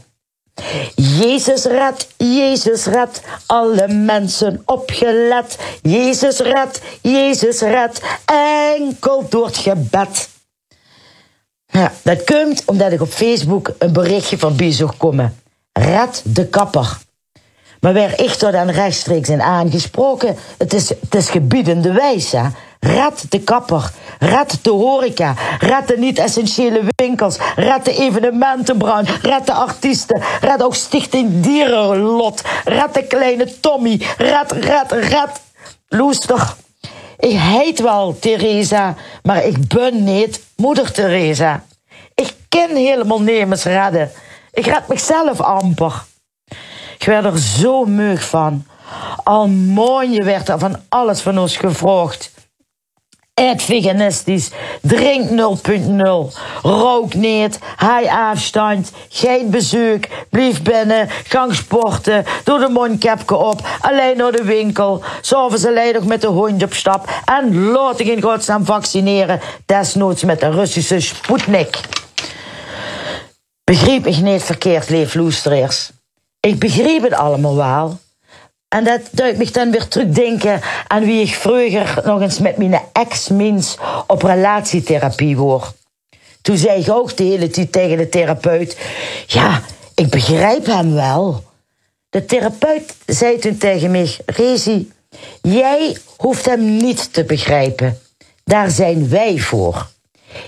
Jezus red, Jezus red, alle mensen opgelet. Jezus red, Jezus red, enkel door het gebed. Ja, dat komt omdat ik op Facebook een berichtje voorbij zag komen. Red de kapper. Maar werd ik er dan rechtstreeks in aangesproken. Het is, het is gebiedende wijs, hè. Red de kapper, red de horeca, red de niet-essentiële winkels, red de evenementenbranche, red de artiesten, red ook Stichting Dierenlot, red de kleine Tommy, red, red, red. Loester, ik heet wel Theresa, maar ik ben niet moeder Theresa. Ik ken helemaal nemens redden. Ik red mezelf amper. Ik werd er zo meug van. Al mooie werd er van alles van ons gevraagd. Eet veganistisch, drink nul punt nul, rook niet, high afstand, geen bezoek, blijf binnen, gang sporten, doe de mondkapje op, alleen naar de winkel, s'avonds alleen nog met de hond op stap en laat je in godsnaam vaccineren, desnoods met de Russische Sputnik. Begreep ik niet verkeerd, leefloestreers. Ik begreep het allemaal wel. En dat duidt me dan weer terugdenken aan wie ik vroeger nog eens met mijn ex-mins op relatietherapie woor. Toen zei ik ook de hele tijd tegen de therapeut, ja, ik begrijp hem wel. De therapeut zei toen tegen mij, Rezi, jij hoeft hem niet te begrijpen. Daar zijn wij voor.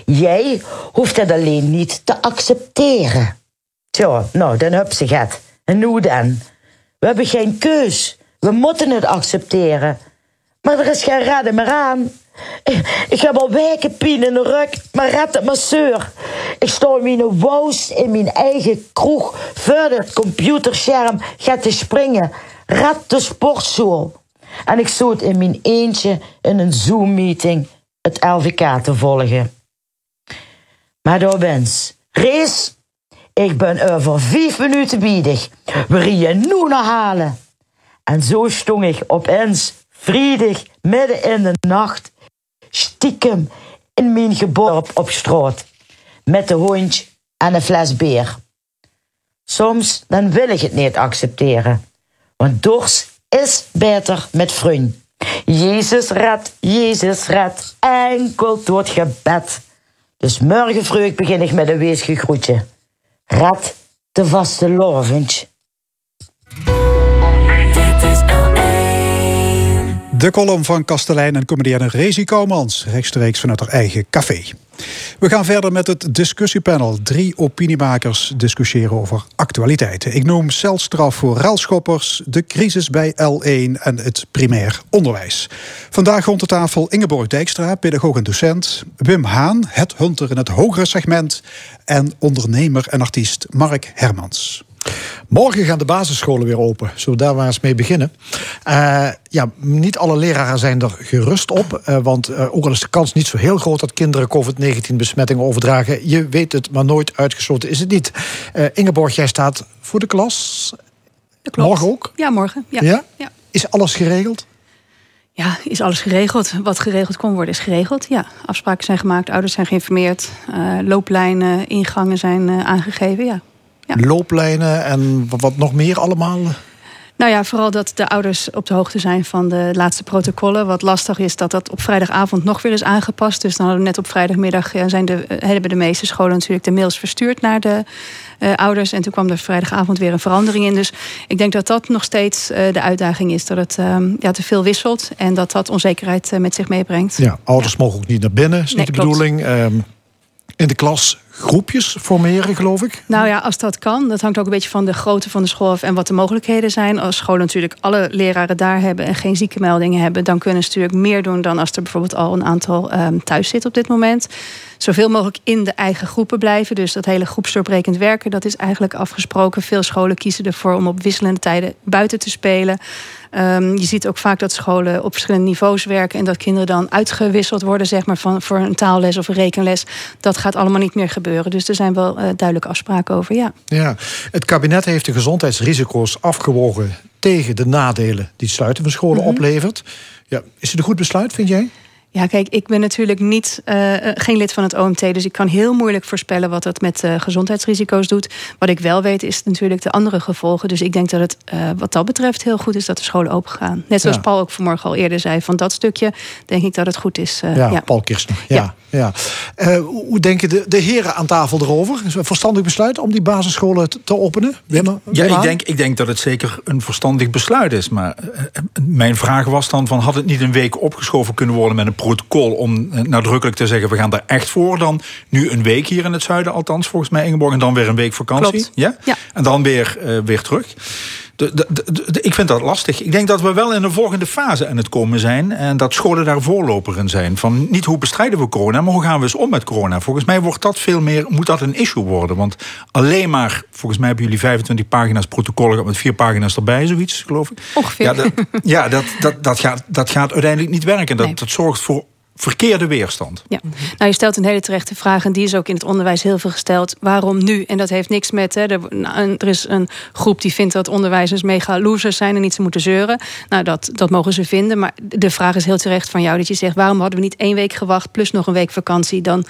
Jij hoeft het alleen niet te accepteren. Tja, nou, dan heb ze het. En hoe dan? We hebben geen keus. We moeten het accepteren. Maar er is geen redden meer aan. Ik, ik heb al weken pijn in de rug, maar red het maar zeur. Ik sta mijn woos in mijn eigen kroeg verder het computerscherm gaat te springen. Red de sportschool. En ik zoet in mijn eentje in een Zoom-meeting het L V K te volgen. Maar door wens. Rees... Ik ben over vijf minuten biedig. We rieën nu naar halen. En zo stond ik opeens, vrijdag, midden in de nacht, stiekem in mijn geboorte op straat. Met de hondje en een fles bier. Soms dan wil ik het niet accepteren. Want dors is beter met vriend. Jezus red, Jezus red, enkel door het gebed. Dus morgen vroeg begin ik met een weesje groetje. Red de vaste loventje. De column van kastelein en comedienne Rezi Koumans, rechtstreeks vanuit haar eigen café. We gaan verder met het discussiepanel. Drie opiniemakers discussiëren over actualiteiten. Ik noem celstraf voor railschoppers, de crisis bij L één en het primair onderwijs. Vandaag rond de tafel Ingeborg Dijkstra, pedagoog en docent. Wim Haan, headhunter in het hogere segment. En ondernemer en artiest Mark Hermans. Morgen gaan de basisscholen weer open. Zullen we daar maar eens mee beginnen? Uh, ja, niet alle leraren zijn er gerust op. Uh, want uh, ook al is de kans niet zo heel groot dat kinderen covid negentien besmettingen overdragen. Je weet het, maar nooit uitgesloten is het niet. Uh, Ingeborg, jij staat voor de klas. Dat klopt. Morgen ook? Ja, morgen. Ja. Ja? Ja. Is alles geregeld? Ja, is alles geregeld. Wat geregeld kon worden is geregeld. Ja, afspraken zijn gemaakt, ouders zijn geïnformeerd. Uh, looplijnen, ingangen zijn uh, aangegeven, ja. Ja. Looplijnen en wat nog meer allemaal? Nou ja, vooral dat de ouders op de hoogte zijn van de laatste protocollen. Wat lastig is dat dat op vrijdagavond nog weer is aangepast. Dus dan hadden we net op vrijdagmiddag zijn de, hebben de meeste scholen natuurlijk de mails verstuurd naar de uh, ouders. En toen kwam er vrijdagavond weer een verandering in. Dus ik denk dat dat nog steeds uh, de uitdaging is. Dat het uh, ja, te veel wisselt en dat dat onzekerheid uh, met zich meebrengt. Ja, ouders ja. mogen ook niet naar binnen, is niet nee, de bedoeling. Um, in de klas... groepjes formeren, geloof ik? Nou ja, als dat kan. Dat hangt ook een beetje van de grootte van de school af en wat de mogelijkheden zijn. Als scholen natuurlijk alle leraren daar hebben en geen ziekenmeldingen hebben, dan kunnen ze natuurlijk meer doen dan als er bijvoorbeeld al een aantal um, thuis zit op dit moment. Zoveel mogelijk in de eigen groepen blijven. Dus dat hele groepsdoorbrekend werken, dat is eigenlijk afgesproken. Veel scholen kiezen ervoor om op wisselende tijden buiten te spelen. Um, je ziet ook vaak dat scholen op verschillende niveaus werken en dat kinderen dan uitgewisseld worden, zeg maar, van, voor een taalles of een rekenles. Dat gaat allemaal niet meer gebeuren. Dus er zijn wel uh, duidelijke afspraken over, ja. ja. Het kabinet heeft de gezondheidsrisico's afgewogen tegen de nadelen die het sluiten van scholen mm-hmm. oplevert. Ja, is het een goed besluit, vind jij? Ja, kijk, ik ben natuurlijk niet, uh, geen lid van het O M T... dus ik kan heel moeilijk voorspellen wat dat met uh, gezondheidsrisico's doet. Wat ik wel weet is natuurlijk de andere gevolgen. Dus ik denk dat het uh, wat dat betreft heel goed is dat de scholen opengaan. Net zoals ja. Paul ook vanmorgen al eerder zei, van dat stukje denk ik dat het goed is. Uh, ja, ja, Paul Kirschner, ja. ja. Ja. Uh, hoe denken de, de heren aan tafel erover? Is het een verstandig besluit om die basisscholen te, te openen? Wim, ja, ik denk, ik denk dat het zeker een verstandig besluit is. Maar uh, mijn vraag was dan van, had het niet een week opgeschoven kunnen worden met een protocol om uh, nadrukkelijk te zeggen, we gaan daar echt voor dan. Nu een week hier in het zuiden, althans volgens mij Ingeborg, en dan weer een week vakantie. Ja? Ja. En dan weer, uh, weer terug. De, de, de, de, ik vind dat lastig. Ik denk dat we wel in de volgende fase aan het komen zijn en dat scholen daar voorloper in zijn. Van niet hoe bestrijden we corona, maar hoe gaan we eens om met corona. Volgens mij wordt dat veel meer, moet dat een issue worden. Want alleen maar, volgens mij hebben jullie vijfentwintig pagina's protocollen met vier pagina's erbij, zoiets geloof ik. Ongeveer. Ja, dat, ja, dat, dat, dat, gaat, dat gaat uiteindelijk niet werken. Dat, nee. dat zorgt voor verkeerde weerstand. Ja. Nou, je stelt een hele terechte vraag, en die is ook in het onderwijs heel veel gesteld. Waarom nu? En dat heeft niks met, hè, er, nou, er is een groep die vindt dat onderwijzers mega losers zijn en niet ze moeten zeuren. Nou, dat, dat mogen ze vinden. Maar de vraag is heel terecht van jou, dat je zegt, waarom hadden we niet één week gewacht, plus nog een week vakantie? Dan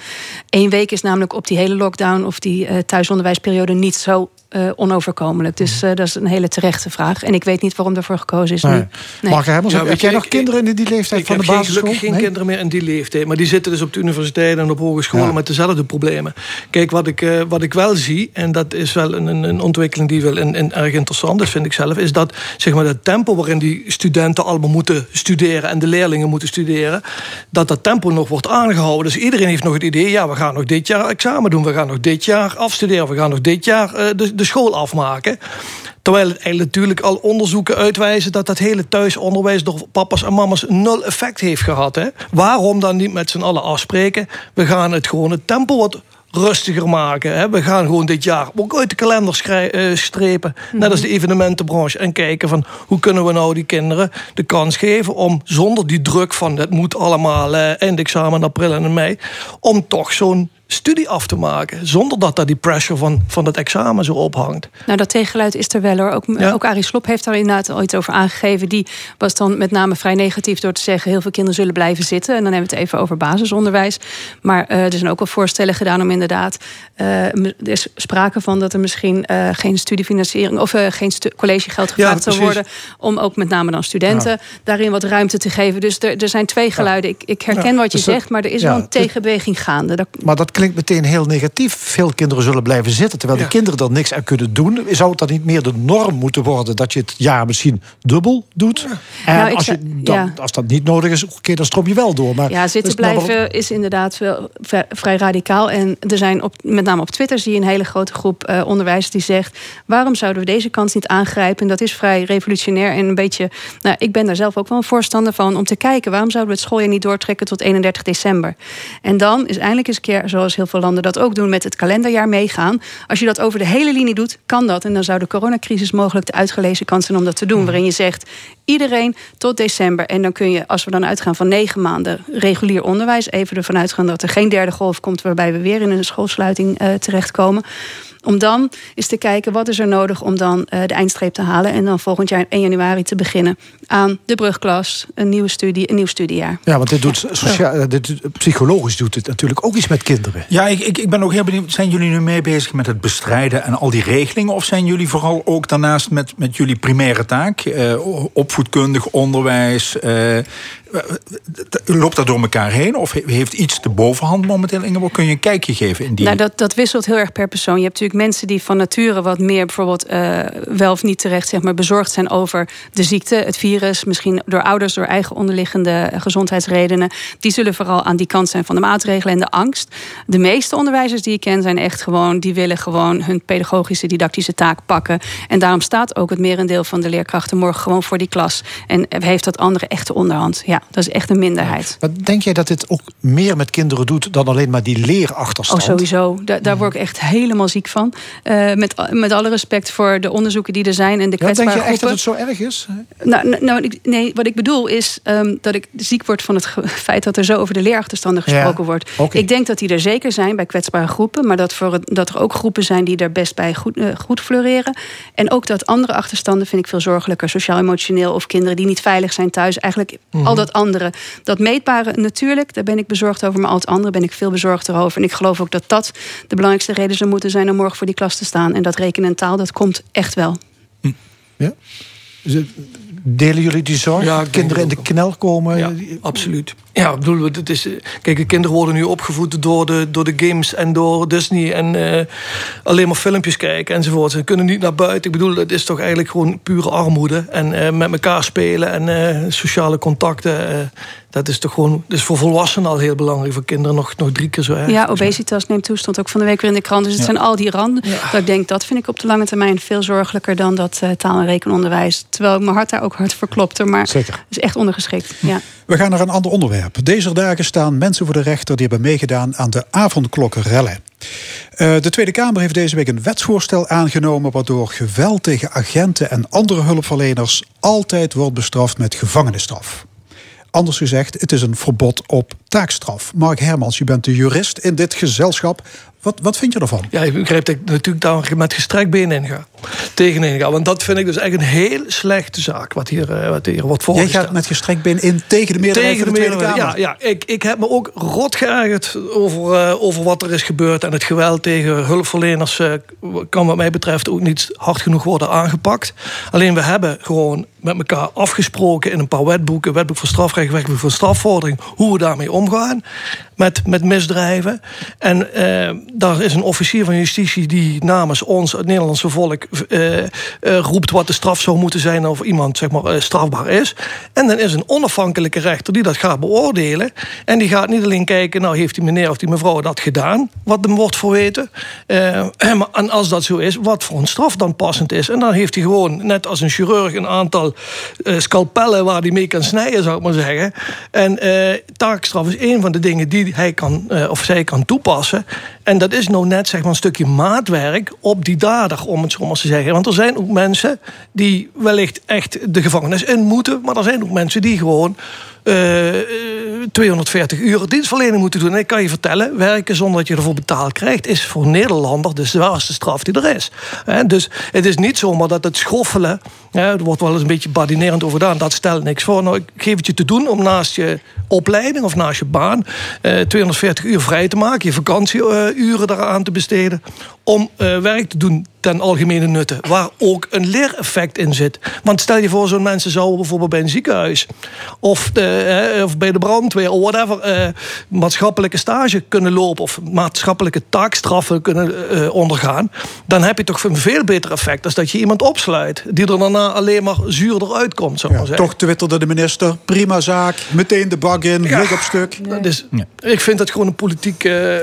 één week is namelijk op die hele lockdown of die uh, thuisonderwijsperiode niet zo uh, onoverkomelijk. Dus uh, dat is een hele terechte vraag. En ik weet niet waarom daarvoor gekozen is nee. nu. Nee. Mark Hermans, nou, heb jij nog ik, kinderen in die leeftijd ik van de basisschool? Ik heb geen nee? kinderen meer in die leeftijd. Maar die zitten dus op de universiteiten en op hogescholen ja. met dezelfde problemen. Kijk, wat ik, uh, wat ik wel zie, en dat is wel een, een ontwikkeling die wel in, in erg interessant is, vind ik zelf, is dat zeg maar, het tempo waarin die studenten allemaal moeten studeren en de leerlingen moeten studeren, dat dat tempo nog wordt aangehouden. Dus iedereen heeft nog het idee, ja, we gaan nog dit jaar examen doen, we gaan nog dit jaar afstuderen, we gaan nog dit jaar uh, de, de school afmaken. Terwijl het eigenlijk natuurlijk al onderzoeken uitwijzen dat dat hele thuisonderwijs door papa's en mama's nul effect heeft gehad. Hè? Waarom dan niet met z'n allen afspreken? We gaan het gewoon het tempo wat rustiger maken. Hè? We gaan gewoon dit jaar ook uit de kalender strepen. Mm-hmm. Net als de evenementenbranche. En kijken van hoe kunnen we nou die kinderen de kans geven om zonder die druk van het moet allemaal eh, eindexamen in april en in mei. Om toch zo'n studie af te maken, zonder dat daar die pressure van, van het examen zo ophangt. Nou, dat tegengeluid is er wel hoor. Ook, ja. ook Arie Slob heeft daar inderdaad al iets over aangegeven. Die was dan met name vrij negatief door te zeggen, heel veel kinderen zullen blijven zitten. En dan hebben we het even over basisonderwijs. Maar uh, er zijn ook al voorstellen gedaan om inderdaad, Uh, er is sprake van dat er misschien uh, geen studiefinanciering of uh, geen stu- collegegeld gevraagd ja, zou worden, om ook met name dan studenten ja. daarin wat ruimte te geven. Dus er, er zijn twee geluiden. Ja. Ik, ik herken ja. wat je dus dat, zegt, maar er is ja, wel een tegenbeweging gaande. Dat, maar dat klinkt meteen heel negatief. Veel kinderen zullen blijven zitten, terwijl ja. de kinderen er niks aan kunnen doen. Zou het dan niet meer de norm moeten worden dat je het jaar misschien dubbel doet? Ja. En nou, als, je, dan, ja. als dat niet nodig is, oké, okay, dan strom je wel door. Maar ja, zitten dus blijven nou, is inderdaad wel vrij radicaal. En er zijn op, met name op Twitter zie je een hele grote groep uh, onderwijzers die zegt, waarom zouden we deze kans niet aangrijpen? Dat is vrij revolutionair en een beetje, nou, ik ben daar zelf ook wel een voorstander van, om te kijken, waarom zouden we het schooljaar niet doortrekken tot eenendertig december? En dan is eindelijk eens een keer, zoals heel veel landen dat ook doen, met het kalenderjaar meegaan. Als je dat over de hele linie doet, kan dat. En dan zou de coronacrisis mogelijk de uitgelezen kans zijn om dat te doen. Waarin je zegt, iedereen tot december. En dan kun je, als we dan uitgaan van negen maanden regulier onderwijs, even ervan uitgaan dat er geen derde golf komt waarbij we weer in een schoolsluiting uh, terechtkomen. Om dan eens te kijken, wat is er nodig om dan uh, de eindstreep te halen en dan volgend jaar één januari te beginnen aan de brugklas, een nieuwe studie, een nieuw studiejaar. Ja, want dit doet sociaal, dit, psychologisch doet het natuurlijk ook iets met kinderen. Ja, ik, ik, ik ben ook heel benieuwd, zijn jullie nu mee bezig met het bestrijden en al die regelingen, of zijn jullie vooral ook daarnaast met, met jullie primaire taak, uh, opvoedkundig onderwijs, uh, loopt dat door elkaar heen? Of heeft iets de bovenhand momenteel? Ingeborg, kun je een kijkje geven in die? Nou, dat, dat wisselt heel erg per persoon. Je hebt natuurlijk mensen die van nature wat meer bijvoorbeeld uh, wel of niet terecht zeg maar, bezorgd zijn over de ziekte, het virus. Misschien door ouders, door eigen onderliggende gezondheidsredenen. Die zullen vooral aan die kant zijn van de maatregelen en de angst. De meeste onderwijzers die ik ken zijn echt gewoon, die willen gewoon hun pedagogische, didactische taak pakken. En daarom staat ook het merendeel van de leerkrachten morgen gewoon voor die klas. En heeft dat andere echte onderhand. Ja. Dat is echt een minderheid. Ja, maar denk jij dat dit ook meer met kinderen doet dan alleen maar die leerachterstand? Oh, sowieso. Da- daar word ik echt helemaal ziek van. Uh, met, met alle respect voor de onderzoeken die er zijn en de kwetsbare groepen. Ja, denk je echt dat het zo erg is? Nou, nou, nee, wat ik bedoel is um, dat ik ziek word van het ge- feit dat er zo over de leerachterstanden gesproken ja, wordt. Okay. Ik denk dat die er zeker zijn bij kwetsbare groepen, maar dat, voor het, dat er ook groepen zijn die er best bij goed, uh, goed floreren. En ook dat andere achterstanden vind ik veel zorgelijker. Sociaal-emotioneel of kinderen die niet veilig zijn thuis. Eigenlijk mm-hmm. al dat andere. Dat meetbare, natuurlijk, daar ben ik bezorgd over, maar al het andere ben ik veel bezorgder over. En ik geloof ook dat dat de belangrijkste reden zou moeten zijn om morgen voor die klas te staan. En dat rekenen en taal, dat komt echt wel. Hm. Ja? Delen jullie die zorg? Ja, kinderen in de knel komen? Ja, absoluut. Ja, ik bedoel, het is, kijk, de kinderen worden nu opgevoed door de, door de games en door Disney en uh, alleen maar filmpjes kijken enzovoort. Ze kunnen niet naar buiten. Ik bedoel, het is toch eigenlijk gewoon pure armoede en uh, met elkaar spelen en uh, sociale contacten. Uh, dat is toch gewoon, dat is voor volwassenen al heel belangrijk, voor kinderen nog, nog drie keer zo erg. Ja, obesitas neemt toe, stond ook van de week weer in de krant. Dus het ja. zijn al die randen. Ja. Dat ik denk, dat vind ik op de lange termijn veel zorgelijker dan dat uh, taal- en rekenonderwijs. Terwijl ik mijn hart daar ook hard voor klopte, maar het is echt ondergeschikt. Ja. We gaan naar een ander onderwerp. Deze dagen staan mensen voor de rechter die hebben meegedaan aan de avondklokkenrellen. De Tweede Kamer heeft deze week een wetsvoorstel aangenomen waardoor geweld tegen agenten en andere hulpverleners altijd wordt bestraft met gevangenisstraf. Anders gezegd, het is een verbod op taakstraf. Mark Hermans, je bent de jurist in dit gezelschap. Wat, wat vind je ervan? Ja, ik begrijp dat ik natuurlijk daar met gestrekt been in ga. Tegenin ga. Want dat vind ik dus echt een heel slechte zaak wat hier, wat hier wordt voorgesteld. Jij gaat met gestrekt been in tegen de meerderheid van de Tweede Kamer. Ja, ja ik, ik heb me ook rot geërgerd over, uh, over wat er is gebeurd. En het geweld tegen hulpverleners uh, kan wat mij betreft ook niet hard genoeg worden aangepakt. Alleen we hebben gewoon met elkaar afgesproken in een paar wetboeken. Wetboek voor strafrecht, wetboek voor strafvordering. Hoe we daarmee omgaan met, met misdrijven. En uh, daar is een officier van justitie die namens ons, het Nederlandse volk, Uh, uh, roept wat de straf zou moeten zijn of iemand zeg maar, uh, strafbaar is. En dan is een onafhankelijke rechter die dat gaat beoordelen. En die gaat niet alleen kijken, nou heeft die meneer of die mevrouw dat gedaan, wat hem wordt verweten. Uh, en als dat zo is, wat voor een straf dan passend is. En dan heeft hij gewoon, net als een chirurg, een aantal uh, scalpellen waar hij mee kan snijden, zou ik maar zeggen. En uh, taakstraf is één van de dingen die hij kan, uh, of zij kan toepassen. En dat is nou net zeg maar, een stukje maatwerk op die dader, om het zo maar te zeggen. Want er zijn ook mensen die wellicht echt de gevangenis in moeten, maar er zijn ook mensen die gewoon Uh, tweehonderdveertig uur dienstverlening moeten doen. En ik kan je vertellen, werken zonder dat je ervoor betaald krijgt is voor Nederlander de zwaarste straf die er is. He, dus het is niet zomaar dat het schoffelen, he, er wordt wel eens een beetje badinerend over gedaan, dat stelt niks voor. Nou, ik geef het je te doen om naast je opleiding of naast je baan Uh, tweehonderdveertig uur vrij te maken, je vakantieuren daaraan te besteden, om uh, werk te doen ten algemene nutte, waar ook een leereffect in zit. Want stel je voor, zo'n mensen zouden bijvoorbeeld bij een ziekenhuis of de of bij de brandweer, of whatever, uh, maatschappelijke stage kunnen lopen of maatschappelijke taakstraffen kunnen uh, ondergaan, dan heb je toch een veel beter effect als dat je iemand opsluit die er daarna alleen maar zuurder uitkomt. Zou ja, maar zeggen. Toch twitterde de minister, prima zaak, meteen de bak in, ja, lig op stuk. Nee. Dus, nee. Ik vind dat gewoon een politiek Uh,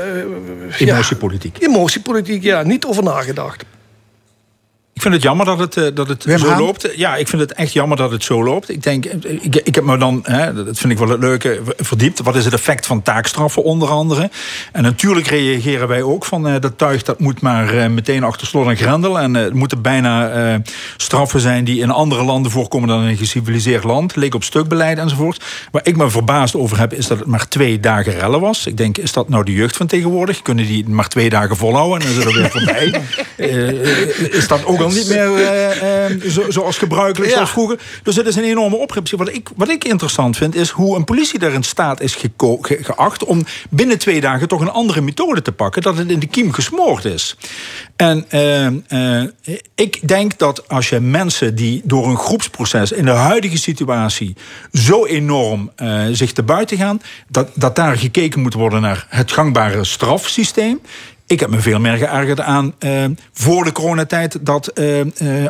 emotiepolitiek. Ja, emotiepolitiek, ja, niet over nagedacht. Ik vind het jammer dat het, dat het zo loopt. Ja, ik vind het echt jammer dat het zo loopt. Ik denk, ik, ik heb me dan, hè, dat vind ik wel het leuke, verdiept. Wat is het effect van taakstraffen onder andere? En natuurlijk reageren wij ook van uh, dat tuig dat moet maar uh, meteen achter slot en grendel. En uh, het moeten bijna uh, straffen zijn die in andere landen voorkomen dan in een geciviliseerd land. Leek op stuk beleid enzovoort. Waar ik me verbaasd over heb is dat het maar twee dagen rellen was. Ik denk, is dat nou de jeugd van tegenwoordig? Kunnen die maar twee dagen volhouden en dan is er weer voorbij? uh, is dat ook een niet meer uh, uh, zo, zoals gebruikelijk, zoals ja. vroeger. Dus het is een enorme ophef. Wat ik, wat ik interessant vind, is hoe een politie daar in staat is geko- ge- geacht om binnen twee dagen toch een andere methode te pakken, dat het in de kiem gesmoord is. En uh, uh, ik denk dat als je mensen die door een groepsproces in de huidige situatie zo enorm uh, zich te buiten gaan, dat, dat daar gekeken moet worden naar het gangbare strafsysteem. Ik heb me veel meer geërgerd aan eh, voor de coronatijd dat eh,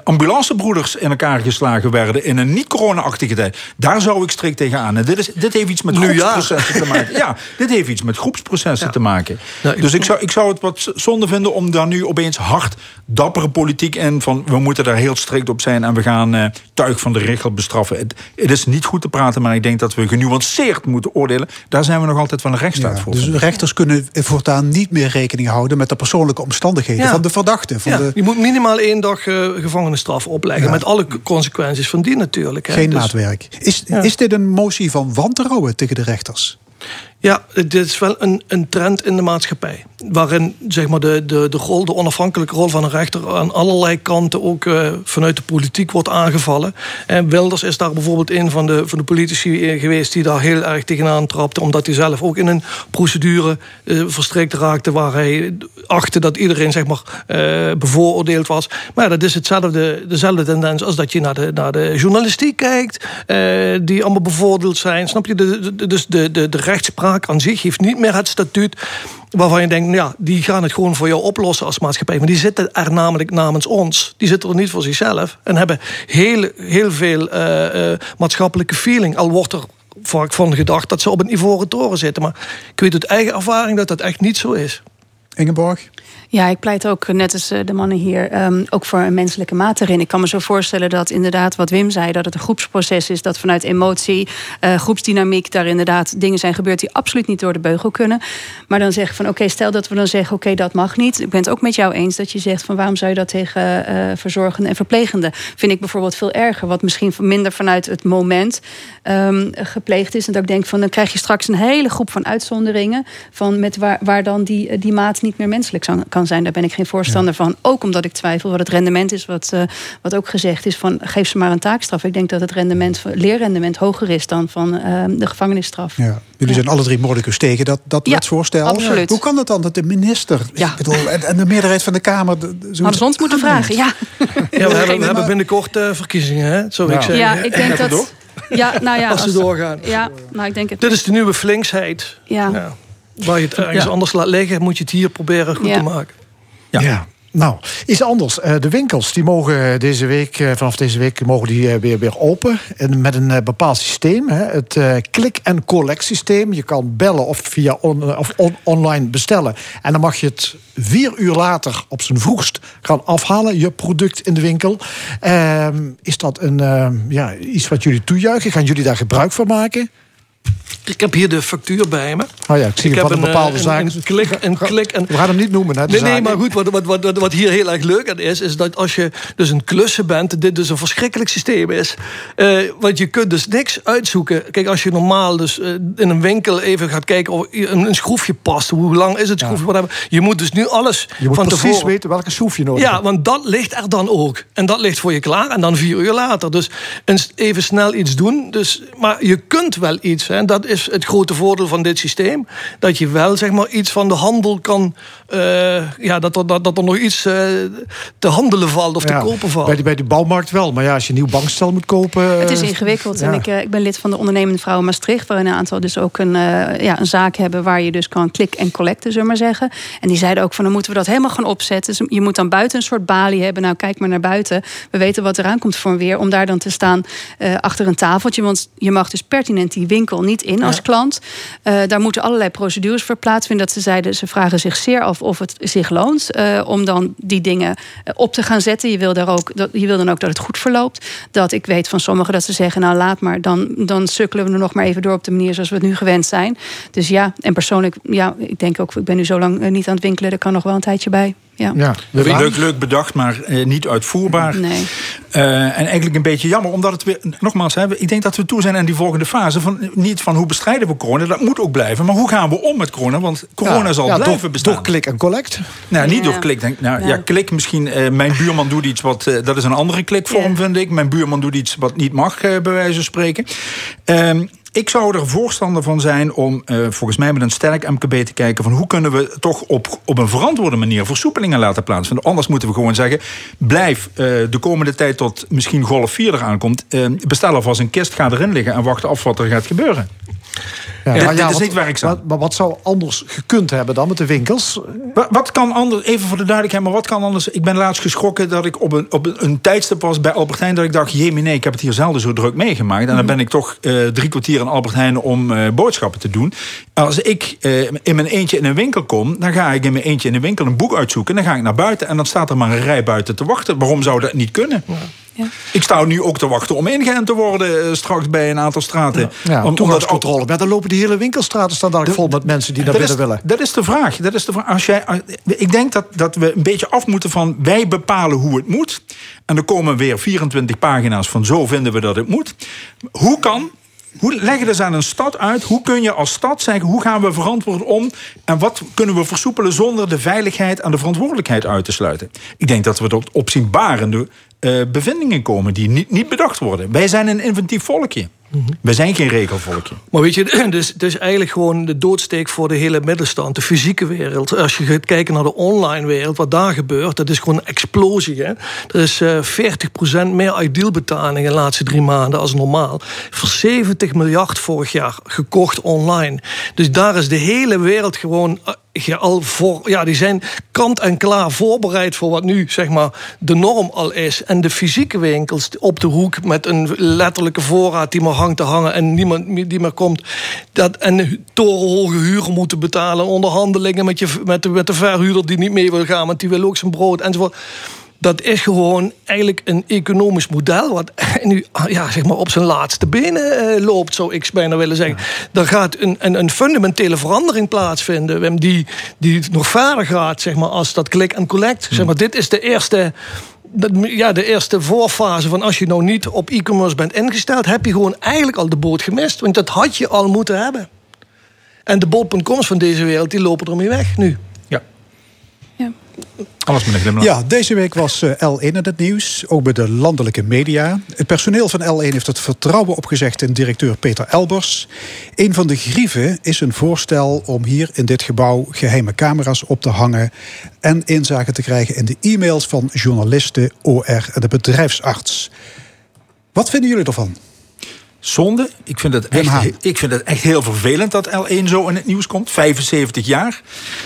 ambulancebroeders in elkaar geslagen werden in een niet-corona-achtige tijd. Daar zou ik strikt tegen aan. En dit, is, dit heeft iets met nu groepsprocessen ja. te maken. Ja, dit heeft iets met groepsprocessen ja. te maken. Nou, ik dus ik zou, ik zou het wat zonde vinden om daar nu opeens hard dappere politiek in van we moeten daar heel strikt op zijn en we gaan eh, tuig van de richel bestraffen. Het, het is niet goed te praten, maar ik denk dat we genuanceerd moeten oordelen. Daar zijn we nog altijd van een rechtsstaat ja, voor. Dus rechters kunnen voortaan niet meer rekening houden met de persoonlijke omstandigheden ja. van de verdachte. Van ja. de... Je moet minimaal één dag uh, gevangenisstraf opleggen. Ja. Met alle consequenties van die natuurlijk. Hè. Geen dus maatwerk. Is, ja. is dit een motie van wantrouwen tegen de rechters? Ja, dit is wel een, een trend in de maatschappij. Waarin zeg maar, de, de, de, rol, de onafhankelijke rol van een rechter aan allerlei kanten ook uh, vanuit de politiek wordt aangevallen. En Wilders is daar bijvoorbeeld een van de, van de politici geweest die daar heel erg tegenaan trapte. Omdat hij zelf ook in een procedure uh, verstrikt raakte waar hij achtte dat iedereen zeg maar, uh, bevooroordeeld was. Maar ja, dat is hetzelfde, dezelfde tendens als dat je naar de, naar de journalistiek kijkt. Uh, die allemaal bevoordeeld zijn. Snap je? De, de, dus de, de, de rechtspraak aan zich heeft niet meer het statuut waarvan je denkt, nou ja, die gaan het gewoon voor jou oplossen als maatschappij. Maar die zitten er namelijk namens ons. Die zitten er niet voor zichzelf. En hebben heel, heel veel uh, uh, maatschappelijke feeling. Al wordt er vaak van gedacht dat ze op een ivoren toren zitten. Maar ik weet uit eigen ervaring dat dat echt niet zo is. Ingeborg? Ja, ik pleit ook, net als de mannen hier, um, ook voor een menselijke maat erin. Ik kan me zo voorstellen dat inderdaad wat Wim zei, dat het een groepsproces is, dat vanuit emotie, uh, groepsdynamiek, daar inderdaad dingen zijn gebeurd die absoluut niet door de beugel kunnen. Maar dan zeg ik van, oké, okay, stel dat we dan zeggen, oké, okay, dat mag niet. Ik ben het ook met jou eens dat je zegt van, waarom zou je dat tegen uh, verzorgenden en verplegenden? Vind ik bijvoorbeeld veel erger, wat misschien minder vanuit het moment um, gepleegd is. En dat ik denk van, dan krijg je straks een hele groep van uitzonderingen van met waar, waar dan die, die maat niet meer menselijk kan zijn. Daar ben ik geen voorstander ja. van. Ook omdat ik twijfel wat het rendement is, wat, uh, wat ook gezegd is van geef ze maar een taakstraf. Ik denk dat het rendement, leerrendement hoger is dan van uh, de gevangenisstraf. Ja. Jullie ja. zijn alle drie moordicus tegen dat, dat ja, wetsvoorstel. Absoluut. Hoe kan dat dan dat de minister ja. bedoel, en, en de meerderheid van de Kamer hadden ze ons moeten vragen. Ja. ja, we, hebben, we hebben binnenkort uh, verkiezingen, hè? Zo nou. ik zeggen. Ja, ik denk dat... Ja, nou ja, als ze doorgaan. Ja, nou, ik denk het. Dit is de nieuwe flinksheid. Ja. ja. Waar je het ergens ja. anders laat liggen, moet je het hier proberen goed ja. te maken. Ja. ja, nou, iets anders. De winkels die mogen deze week, vanaf deze week mogen die weer, weer open. En met een bepaald systeem. Hè. Het click-and-collect systeem. Je kan bellen of via on, of on, online bestellen. En dan mag je het vier uur later op zijn vroegst gaan afhalen, je product in de winkel. Uh, is dat een, uh, ja, iets wat jullie toejuichen? Gaan jullie daar gebruik van maken? Ik heb hier de factuur bij me. Oh ja, ik zie ik heb een bepaalde een, zaak. Een klik, een klik, een... We gaan hem niet noemen, hè? Nee, nee, maar goed, wat, wat, wat, wat hier heel erg leuk aan is, is dat als je dus een klussen bent, dit dus een verschrikkelijk systeem is. Uh, want je kunt dus niks uitzoeken. Kijk, als je normaal dus uh, in een winkel even gaat kijken of een, een schroefje past, hoe lang is het schroefje, ja. wat je moet dus nu alles je moet van precies tevoren weten welke schroef je nodig hebt. Ja, want dat ligt er dan ook. En dat ligt voor je klaar en dan vier uur later. Dus even snel iets doen. Dus, maar je kunt wel iets. En dat is het grote voordeel van dit systeem. Dat je wel zeg maar, iets van de handel kan... Uh, ja, dat, dat, dat er nog iets uh, te handelen valt of ja, te kopen valt. Bij de, bij de bouwmarkt wel. Maar ja, als je een nieuw bankstel moet kopen... Het is ingewikkeld. Ja. En ik, uh, ik ben lid van de Ondernemende Vrouwen Maastricht... waarin een aantal dus ook een, uh, ja, een zaak hebben... waar je dus kan klik en collecten, zullen we maar zeggen. En die zeiden ook van, dan moeten we dat helemaal gaan opzetten. Dus je moet dan buiten een soort balie hebben. Nou, kijk maar naar buiten. We weten wat eraan komt voor een weer. Om daar dan te staan uh, achter een tafeltje. Want je mag dus pertinent die winkel niet in als klant. Uh, daar moeten allerlei procedures voor plaatsvinden. Dat ze zeiden, ze vragen zich zeer af of het zich loont uh, om dan die dingen op te gaan zetten. Je wil, daar ook, dat, je wil dan ook dat het goed verloopt. Dat ik weet van sommigen dat ze zeggen, nou laat maar, dan, dan sukkelen we er nog maar even door op de manier zoals we het nu gewend zijn. Dus ja, en persoonlijk, ja, ik denk ook, ik ben nu zo lang niet aan het winkelen, er kan nog wel een tijdje bij. Ja. Ja, leuk, leuk bedacht, maar eh, niet uitvoerbaar. Nee. Uh, en eigenlijk een beetje jammer, omdat het weer... Nogmaals, hè, ik denk dat we toe zijn aan die volgende fase. Van, niet van hoe bestrijden we corona, dat moet ook blijven. Maar hoe gaan we om met corona? Want corona ja, zal ja, blijven door, bestaan. Door klik en collect? Nou, niet ja. door klik. Denk, nou, ja. ja, klik misschien. Uh, mijn buurman doet iets wat... Uh, dat is een andere klikvorm, yeah. vind ik. Mijn buurman doet iets wat niet mag, uh, bij wijze van spreken. Um, Ik zou er voorstander van zijn om eh, volgens mij met een sterk M K B te kijken... van hoe kunnen we toch op, op een verantwoorde manier versoepelingen laten plaatsvinden. Anders moeten we gewoon zeggen, blijf eh, de komende tijd tot misschien golf vier eraan komt... Eh, bestel alvast een kist, ga erin liggen en wacht af wat er gaat gebeuren. Ja, ja, dit ja, is wat, niet werkzaam. Maar, maar wat zou anders gekund hebben dan met de winkels? Wat, wat kan anders, even voor de duidelijkheid, maar wat kan anders... Ik ben laatst geschrokken dat ik op een, op een, een tijdstip was bij Albert Heijn... dat ik dacht, jemine, ik heb het hier zelden zo druk meegemaakt. En dan ben ik toch eh, drie kwartier aan Albert Heijn om eh, boodschappen te doen. Als ik eh, in mijn eentje in een winkel kom... dan ga ik in mijn eentje in een winkel een boek uitzoeken... en dan ga ik naar buiten en dan staat er maar een rij buiten te wachten. Waarom zou dat niet kunnen? Ja. Ja. Ik sta nu ook te wachten om ingeënt te worden... straks bij een aantal straten. Ja, ja, om, toegangscontrole. Maar dan lopen die hele winkelstraten staan daar vol met mensen die naar binnen willen. Dat is de vraag. Dat is de vraag. Als jij, ik denk dat, dat we een beetje af moeten van... wij bepalen hoe het moet. En er komen weer vierentwintig pagina's van zo vinden we dat het moet. Hoe kan... Hoe leggen dus aan een stad uit? Hoe kun je als stad zeggen, hoe gaan we verantwoord om? En wat kunnen we versoepelen zonder de veiligheid en de verantwoordelijkheid uit te sluiten? Ik denk dat we tot opzienbarende uh, bevindingen komen die niet, niet bedacht worden. Wij zijn een inventief volkje. We zijn geen regelvolkje. Maar weet je, dus, dus eigenlijk gewoon de doodsteek voor de hele middenstand. De fysieke wereld. Als je gaat kijken naar de online wereld, wat daar gebeurt, dat is gewoon een explosie. Hè? Er is uh, veertig procent meer uitdeelbetaling in de laatste drie maanden als normaal. Voor zeventig miljard vorig jaar gekocht online. Dus daar is de hele wereld gewoon... Uh, Ja, al voor, ja, die zijn kant en klaar voorbereid voor wat nu zeg maar de norm al is. En de fysieke winkels op de hoek met een letterlijke voorraad die maar hangt te hangen en niemand die maar komt. Dat, en torenhoge huren moeten betalen, onderhandelingen met, je, met, de, met de verhuurder die niet mee wil gaan, want die wil ook zijn brood enzovoort. Dat is gewoon eigenlijk een economisch model wat nu ja, zeg maar op zijn laatste benen uh, loopt, zou ik bijna willen zeggen. Daar gaat een, een, een fundamentele verandering plaatsvinden, Wim, die, die nog verder gaat zeg maar, als dat click and collect. Zeg maar, dit is de eerste... Ja, de eerste voorfase van als je nou niet op e-commerce bent ingesteld, heb je gewoon eigenlijk al de boot gemist, want dat had je al moeten hebben. En de bol punt coms van deze wereld, die lopen ermee weg nu. Ja. Ja. Alles met een glimlach. Ja, deze week was L één in het nieuws, ook bij de landelijke media. Het personeel van L één heeft het vertrouwen opgezegd in directeur Peter Elbers. Een van de grieven is een voorstel om hier in dit gebouw geheime camera's op te hangen en inzage te krijgen in de e-mails van journalisten, O R en de bedrijfsarts. Wat vinden jullie ervan? Zonde. Ik vind, het echt, ik vind het echt heel vervelend dat L één zo in het nieuws komt. vijfenzeventig jaar.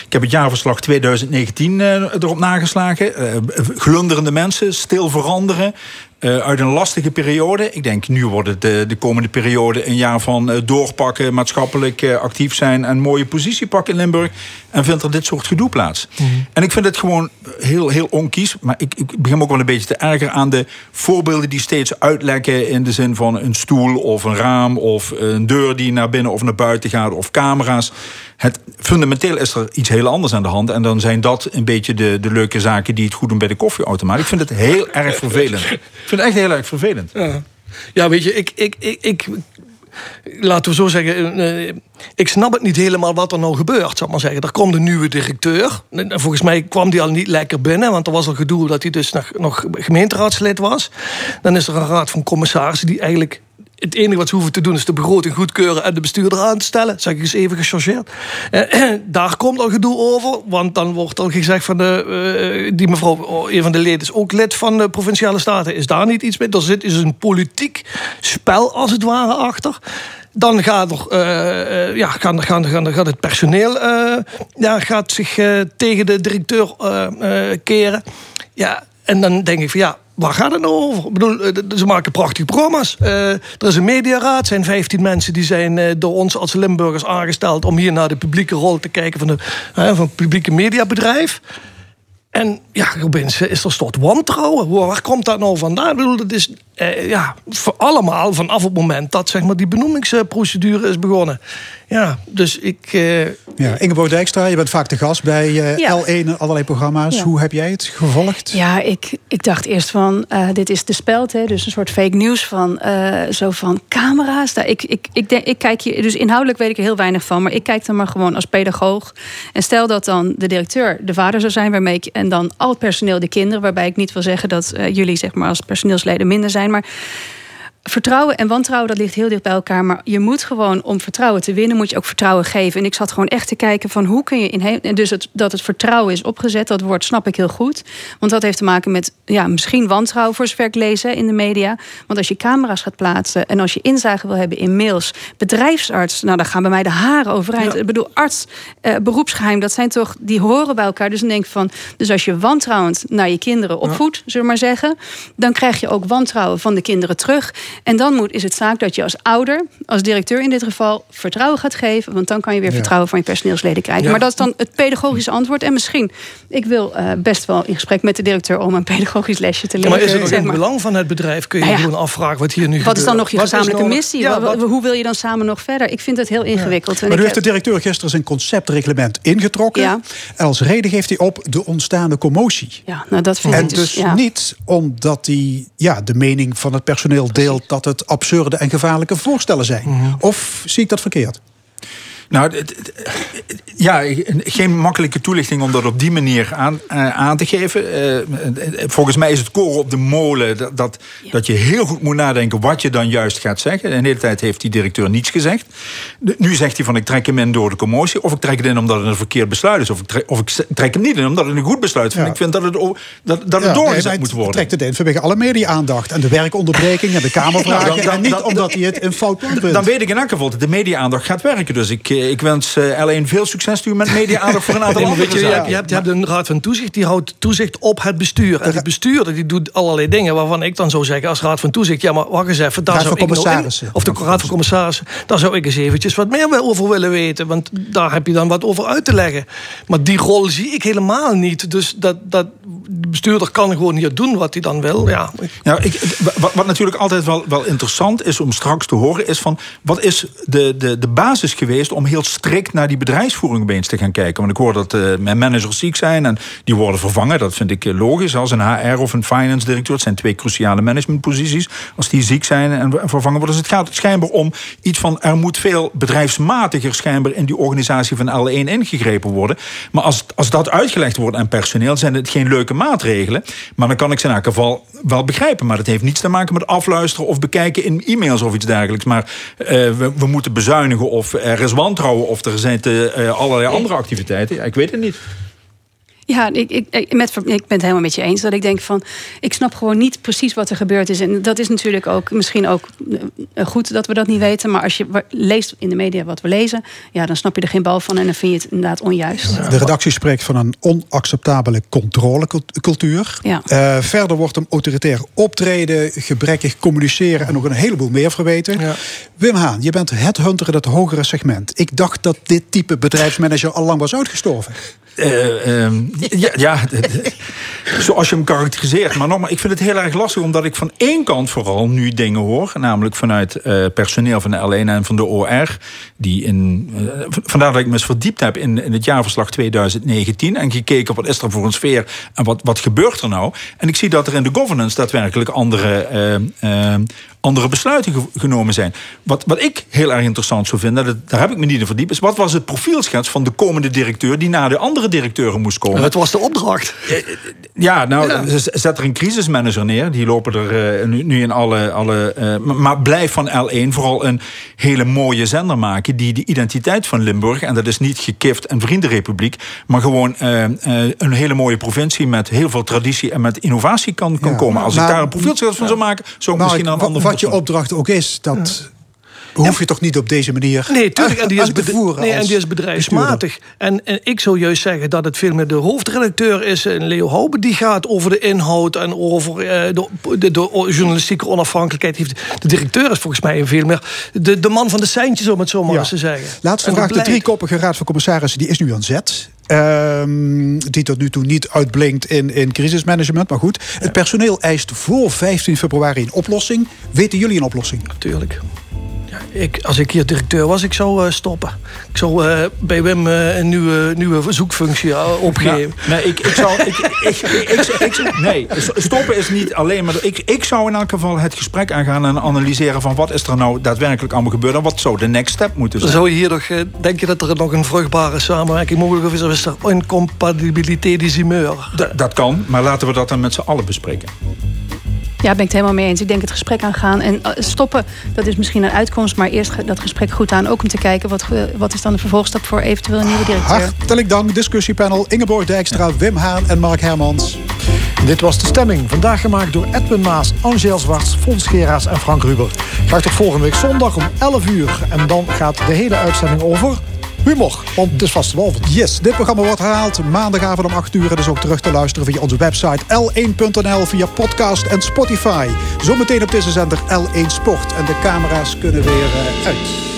Ik heb het jaarverslag twintig negentien eh, erop nageslagen. Uh, glunderende mensen, stil veranderen. Uh, uit een lastige periode. Ik denk, nu wordt het de, de komende periode een jaar van uh, doorpakken, maatschappelijk uh, actief zijn en een mooie positie pakken in Limburg. En vindt er dit soort gedoe plaats. Mm-hmm. En ik vind het gewoon heel, heel onkies. Maar ik, ik begin me ook wel een beetje te ergeren aan de voorbeelden die steeds uitlekken in de zin van een stoel of een raam of een deur die naar binnen of naar buiten gaat of camera's. Het, fundamenteel is er iets heel anders aan de hand. En dan zijn dat een beetje de, de leuke zaken die het goed doen bij de koffieautomaat. Ik vind het heel erg vervelend. Ik vind het echt heel erg vervelend. Ja, ja weet je, ik, ik, ik, ik... Laten we zo zeggen... Ik snap het niet helemaal wat er nou gebeurt, zal ik maar zeggen. Er komt een nieuwe directeur. Volgens mij kwam die al niet lekker binnen, want er was al gedoe dat hij dus nog, nog gemeenteraadslid was. Dan is er een raad van commissarissen die eigenlijk... Het enige wat ze hoeven te doen is de begroting goedkeuren en de bestuurder aan te stellen. Zeg ik eens even gechargeerd. Eh, daar komt al gedoe over, want dan wordt al gezegd van de, uh, die mevrouw, een van de leden is ook lid van de Provinciale Staten. Is daar niet iets mee? Er zit dus een politiek spel als het ware achter. Dan gaat, er, uh, ja, gaan, gaan, gaan, gaat het personeel uh, ja, gaat zich uh, tegen de directeur uh, uh, keren. Ja, en dan denk ik van ja. Waar gaat het nou over? Ik bedoel, ze maken prachtige programma's. Uh, er is een mediaraad. Er zijn vijftien mensen die zijn uh, door ons als Limburgers aangesteld om hier naar de publieke rol te kijken van, de, uh, van het publieke mediabedrijf. En ja, opeens is er een soort wantrouwen. Waar komt dat nou vandaan? Ik bedoel, dat is uh, ja, voor allemaal vanaf het moment dat zeg maar, die benoemingsprocedure is begonnen. Ja, dus ik... Uh... Ja, Ingeborg Dijkstra, je bent vaak te gast bij uh, ja. L één en allerlei programma's. Ja. Hoe heb jij het gevolgd? Ja, ik, ik dacht eerst van, uh, dit is de speld, hè, dus een soort fake news van, uh, zo van camera's. Daar, ik, ik, ik, denk, ik kijk hier, dus inhoudelijk weet ik er heel weinig van, maar ik kijk er maar gewoon als pedagoog. En stel dat dan de directeur de vader zou zijn, waarmee ik, en dan al het personeel de kinderen, waarbij ik niet wil zeggen dat uh, jullie zeg maar als personeelsleden minder zijn, maar... Vertrouwen en wantrouwen, dat ligt heel dicht bij elkaar. Maar je moet gewoon, om vertrouwen te winnen, moet je ook vertrouwen geven. En ik zat gewoon echt te kijken van hoe kun je... Inhe- en dus het, dat het vertrouwen is opgezet, dat woord snap ik heel goed. Want dat heeft te maken met, ja, misschien wantrouwen, voor zover ik lees in de media. Want als je camera's gaat plaatsen en als je inzage wil hebben in mails... bedrijfsarts, nou dan gaan bij mij de haren overeind. Ja. Ik bedoel, arts, eh, beroepsgeheim, dat zijn toch... die horen bij elkaar. Dus dan denk ik van, dus als je wantrouwend naar je kinderen opvoedt, ja. zullen we maar zeggen... dan krijg je ook wantrouwen van de kinderen terug... En dan moet, is het zaak dat je als ouder, als directeur in dit geval... vertrouwen gaat geven, want dan kan je weer ja. vertrouwen van je personeelsleden krijgen. Ja. Maar dat is dan het pedagogische antwoord. En misschien, ik wil uh, best wel in gesprek met de directeur... om een pedagogisch lesje te leren. Ja, maar is het ook in het belang van het bedrijf? Kun je nou ja. gewoon afvragen wat hier nu gebeurt? Wat is dan nog je wat gezamenlijke nog... missie? Ja, wat... Hoe wil je dan samen nog verder? Ik vind het heel ingewikkeld. Ja. Maar nu heeft de directeur gisteren zijn conceptreglement ingetrokken. Ja. En als reden geeft hij op de ontstaande commotie. Ja, nou, dat vind en ik dus, dus ja. niet omdat hij ja, de mening van het personeel deelt... dat het absurde en gevaarlijke voorstellen zijn. Mm-hmm. Of zie ik dat verkeerd? Nou, ja, geen makkelijke toelichting om dat op die manier aan, aan te geven. Volgens mij is het koren op de molen dat, dat, ja. dat je heel goed moet nadenken wat je dan juist gaat zeggen. En de hele tijd heeft die directeur niets gezegd. Nu zegt hij van ik trek hem in door de commotie. Of ik trek het in omdat het een verkeerd besluit is. Of ik trek, of ik trek hem niet in omdat het een goed besluit is. Ja. Ik vind dat het, dat, dat het ja, doorgezet nee, moet worden. Hij trekt het in vanwege alle media-aandacht. En de werkonderbreking en de Kamervragen. Nou, dan, dan, en niet dan, dan, omdat hij het een fout punt vindt. Dan weet ik in elk geval dat de media-aandacht gaat werken. Dus ik, ik wens L één veel succes nu met media-aandacht voor een aantal andere zaken. Je, je, je, hebt, je hebt een raad van toezicht, die houdt toezicht op het bestuur. En het bestuur die doet allerlei dingen waarvan ik dan zou zeggen als raad van toezicht, ja maar wacht eens even, daar zou ik nou in, of de raad van commissarissen, daar zou ik eens eventjes wat meer over willen weten. Want daar heb je dan wat over uit te leggen. Maar die rol zie ik helemaal niet. Dus dat, dat bestuurder kan gewoon hier doen wat hij dan wil. Ja. Nou, ik, wat, wat natuurlijk altijd wel, wel interessant is om straks te horen, is van wat is de, de, de basis geweest om heel strikt naar die bedrijfsvoering eens te gaan kijken. Want ik hoor dat uh, mijn managers ziek zijn en die worden vervangen. Dat vind ik logisch. Als een H R of een finance directeur, het zijn twee cruciale managementposities. Als die ziek zijn en vervangen worden. Dus het gaat schijnbaar om iets van er moet veel bedrijfsmatiger schijnbaar in die organisatie van L één ingegrepen worden. Maar als, als dat uitgelegd wordt aan personeel, zijn het geen leuke maatregelen. Maar dan kan ik ze in elk geval wel begrijpen. Maar dat heeft niets te maken met afluisteren of bekijken in e-mails of iets dergelijks. Maar uh, we, we moeten bezuinigen of er is wantrouwen of er zijn te, uh, allerlei andere activiteiten. Ja, ik weet het niet. Ja, ik, ik, met, ik ben het helemaal met je eens. Dat ik denk van, ik snap gewoon niet precies wat er gebeurd is. En dat is natuurlijk ook misschien ook goed dat we dat niet weten. Maar als je leest in de media wat we lezen, ja, dan snap je er geen bal van en dan vind je het inderdaad onjuist. Ja, de redactie spreekt van een onacceptabele controlecultuur. Ja. Uh, verder wordt hem autoritair optreden, gebrekkig communiceren en nog een heleboel meer verweten. Ja. Wim Haan, je bent headhunter in het hogere segment. Ik dacht dat dit type bedrijfsmanager allang was uitgestorven. Uh, uh, ja, ja zoals je hem karakteriseert. Maar nogmaals, ik vind het heel erg lastig, omdat ik van één kant vooral nu dingen hoor, namelijk vanuit uh, personeel van de L één en van de O R, die in, uh, vandaar dat ik me eens verdiept heb in, in het jaarverslag twintig negentien... en gekeken wat is er voor een sfeer en wat, wat gebeurt er nou. En ik zie dat er in de governance daadwerkelijk andere Uh, uh, andere besluiten ge- genomen zijn. Wat, wat ik heel erg interessant zou vinden, dat, daar heb ik me niet in verdiept, is wat was het profielschets van de komende directeur die na de andere directeuren moest komen? Het was de opdracht. Ja, nou, ja. Zet er een crisismanager neer. Die lopen er uh, nu, nu in alle... alle uh, maar blijf van L één vooral een hele mooie zender maken die de identiteit van Limburg, en dat is niet gekift en vriendenrepubliek, maar gewoon uh, uh, een hele mooie provincie met heel veel traditie en met innovatie kan, kan ja, komen. Als maar, ik daar een profielschets van ja. zou maken, zou ik nou, misschien aan een ander. Wat je opdracht ook is, dat ja. hoef je toch niet op deze manier nee, tuurlijk, en die is bed- te voeren. Nee, en die is bedrijfsmatig. En, en ik zou juist zeggen dat het veel meer de hoofdredacteur is, en Leo Houben, die gaat over de inhoud en over uh, de, de, de journalistieke onafhankelijkheid. De directeur is volgens mij veel meer de, de man van de seintjes, om het zo maar ja. eens te zeggen. Laatste vraag, de driekoppige raad van commissarissen die is nu aan zet. Um, die tot nu toe niet uitblinkt in, in crisismanagement. Maar goed, het personeel eist voor vijftien februari een oplossing. Weten jullie een oplossing? Natuurlijk. Ja, ik, als ik hier directeur was, ik zou uh, stoppen. Ik zou uh, bij Wim uh, een nieuwe, nieuwe zoekfunctie uh, opgeven. Nou, nee, ik, ik zou... Ik, ik, ik, ik, ik, nee, stoppen is niet alleen maar... Ik, ik zou in elk geval het gesprek aangaan en analyseren van wat is er nou daadwerkelijk allemaal gebeurd en wat zou de next step moeten zijn. Zou je hier nog... Denk je dat er nog een vruchtbare samenwerking mogelijk is? Of is er incompatibiliteit des humeurs? D- dat kan, maar laten we dat dan met z'n allen bespreken. Ja, ben ik het helemaal mee eens. Ik denk het gesprek aangaan en stoppen, dat is misschien een uitkomst, maar eerst dat gesprek goed aan, ook om te kijken wat, wat is dan de vervolgstap voor eventueel een nieuwe directeur. Hartelijk dank, discussiepanel Ingeborg Dijkstra, Wim Haan en Mark Hermans. Dit was De Stemming, vandaag gemaakt door Edwin Maas, Angel Zwarts, Fons Geraas en Frank Ruber. Graag tot volgende week zondag om elf uur. En dan gaat de hele uitzending over humor, want het is vastelavond. Yes, dit programma wordt herhaald maandagavond om acht uur... en is ook terug te luisteren via onze website L één punt N L... via podcast en Spotify. Zometeen op deze zender L één Sport. En de camera's kunnen weer uit.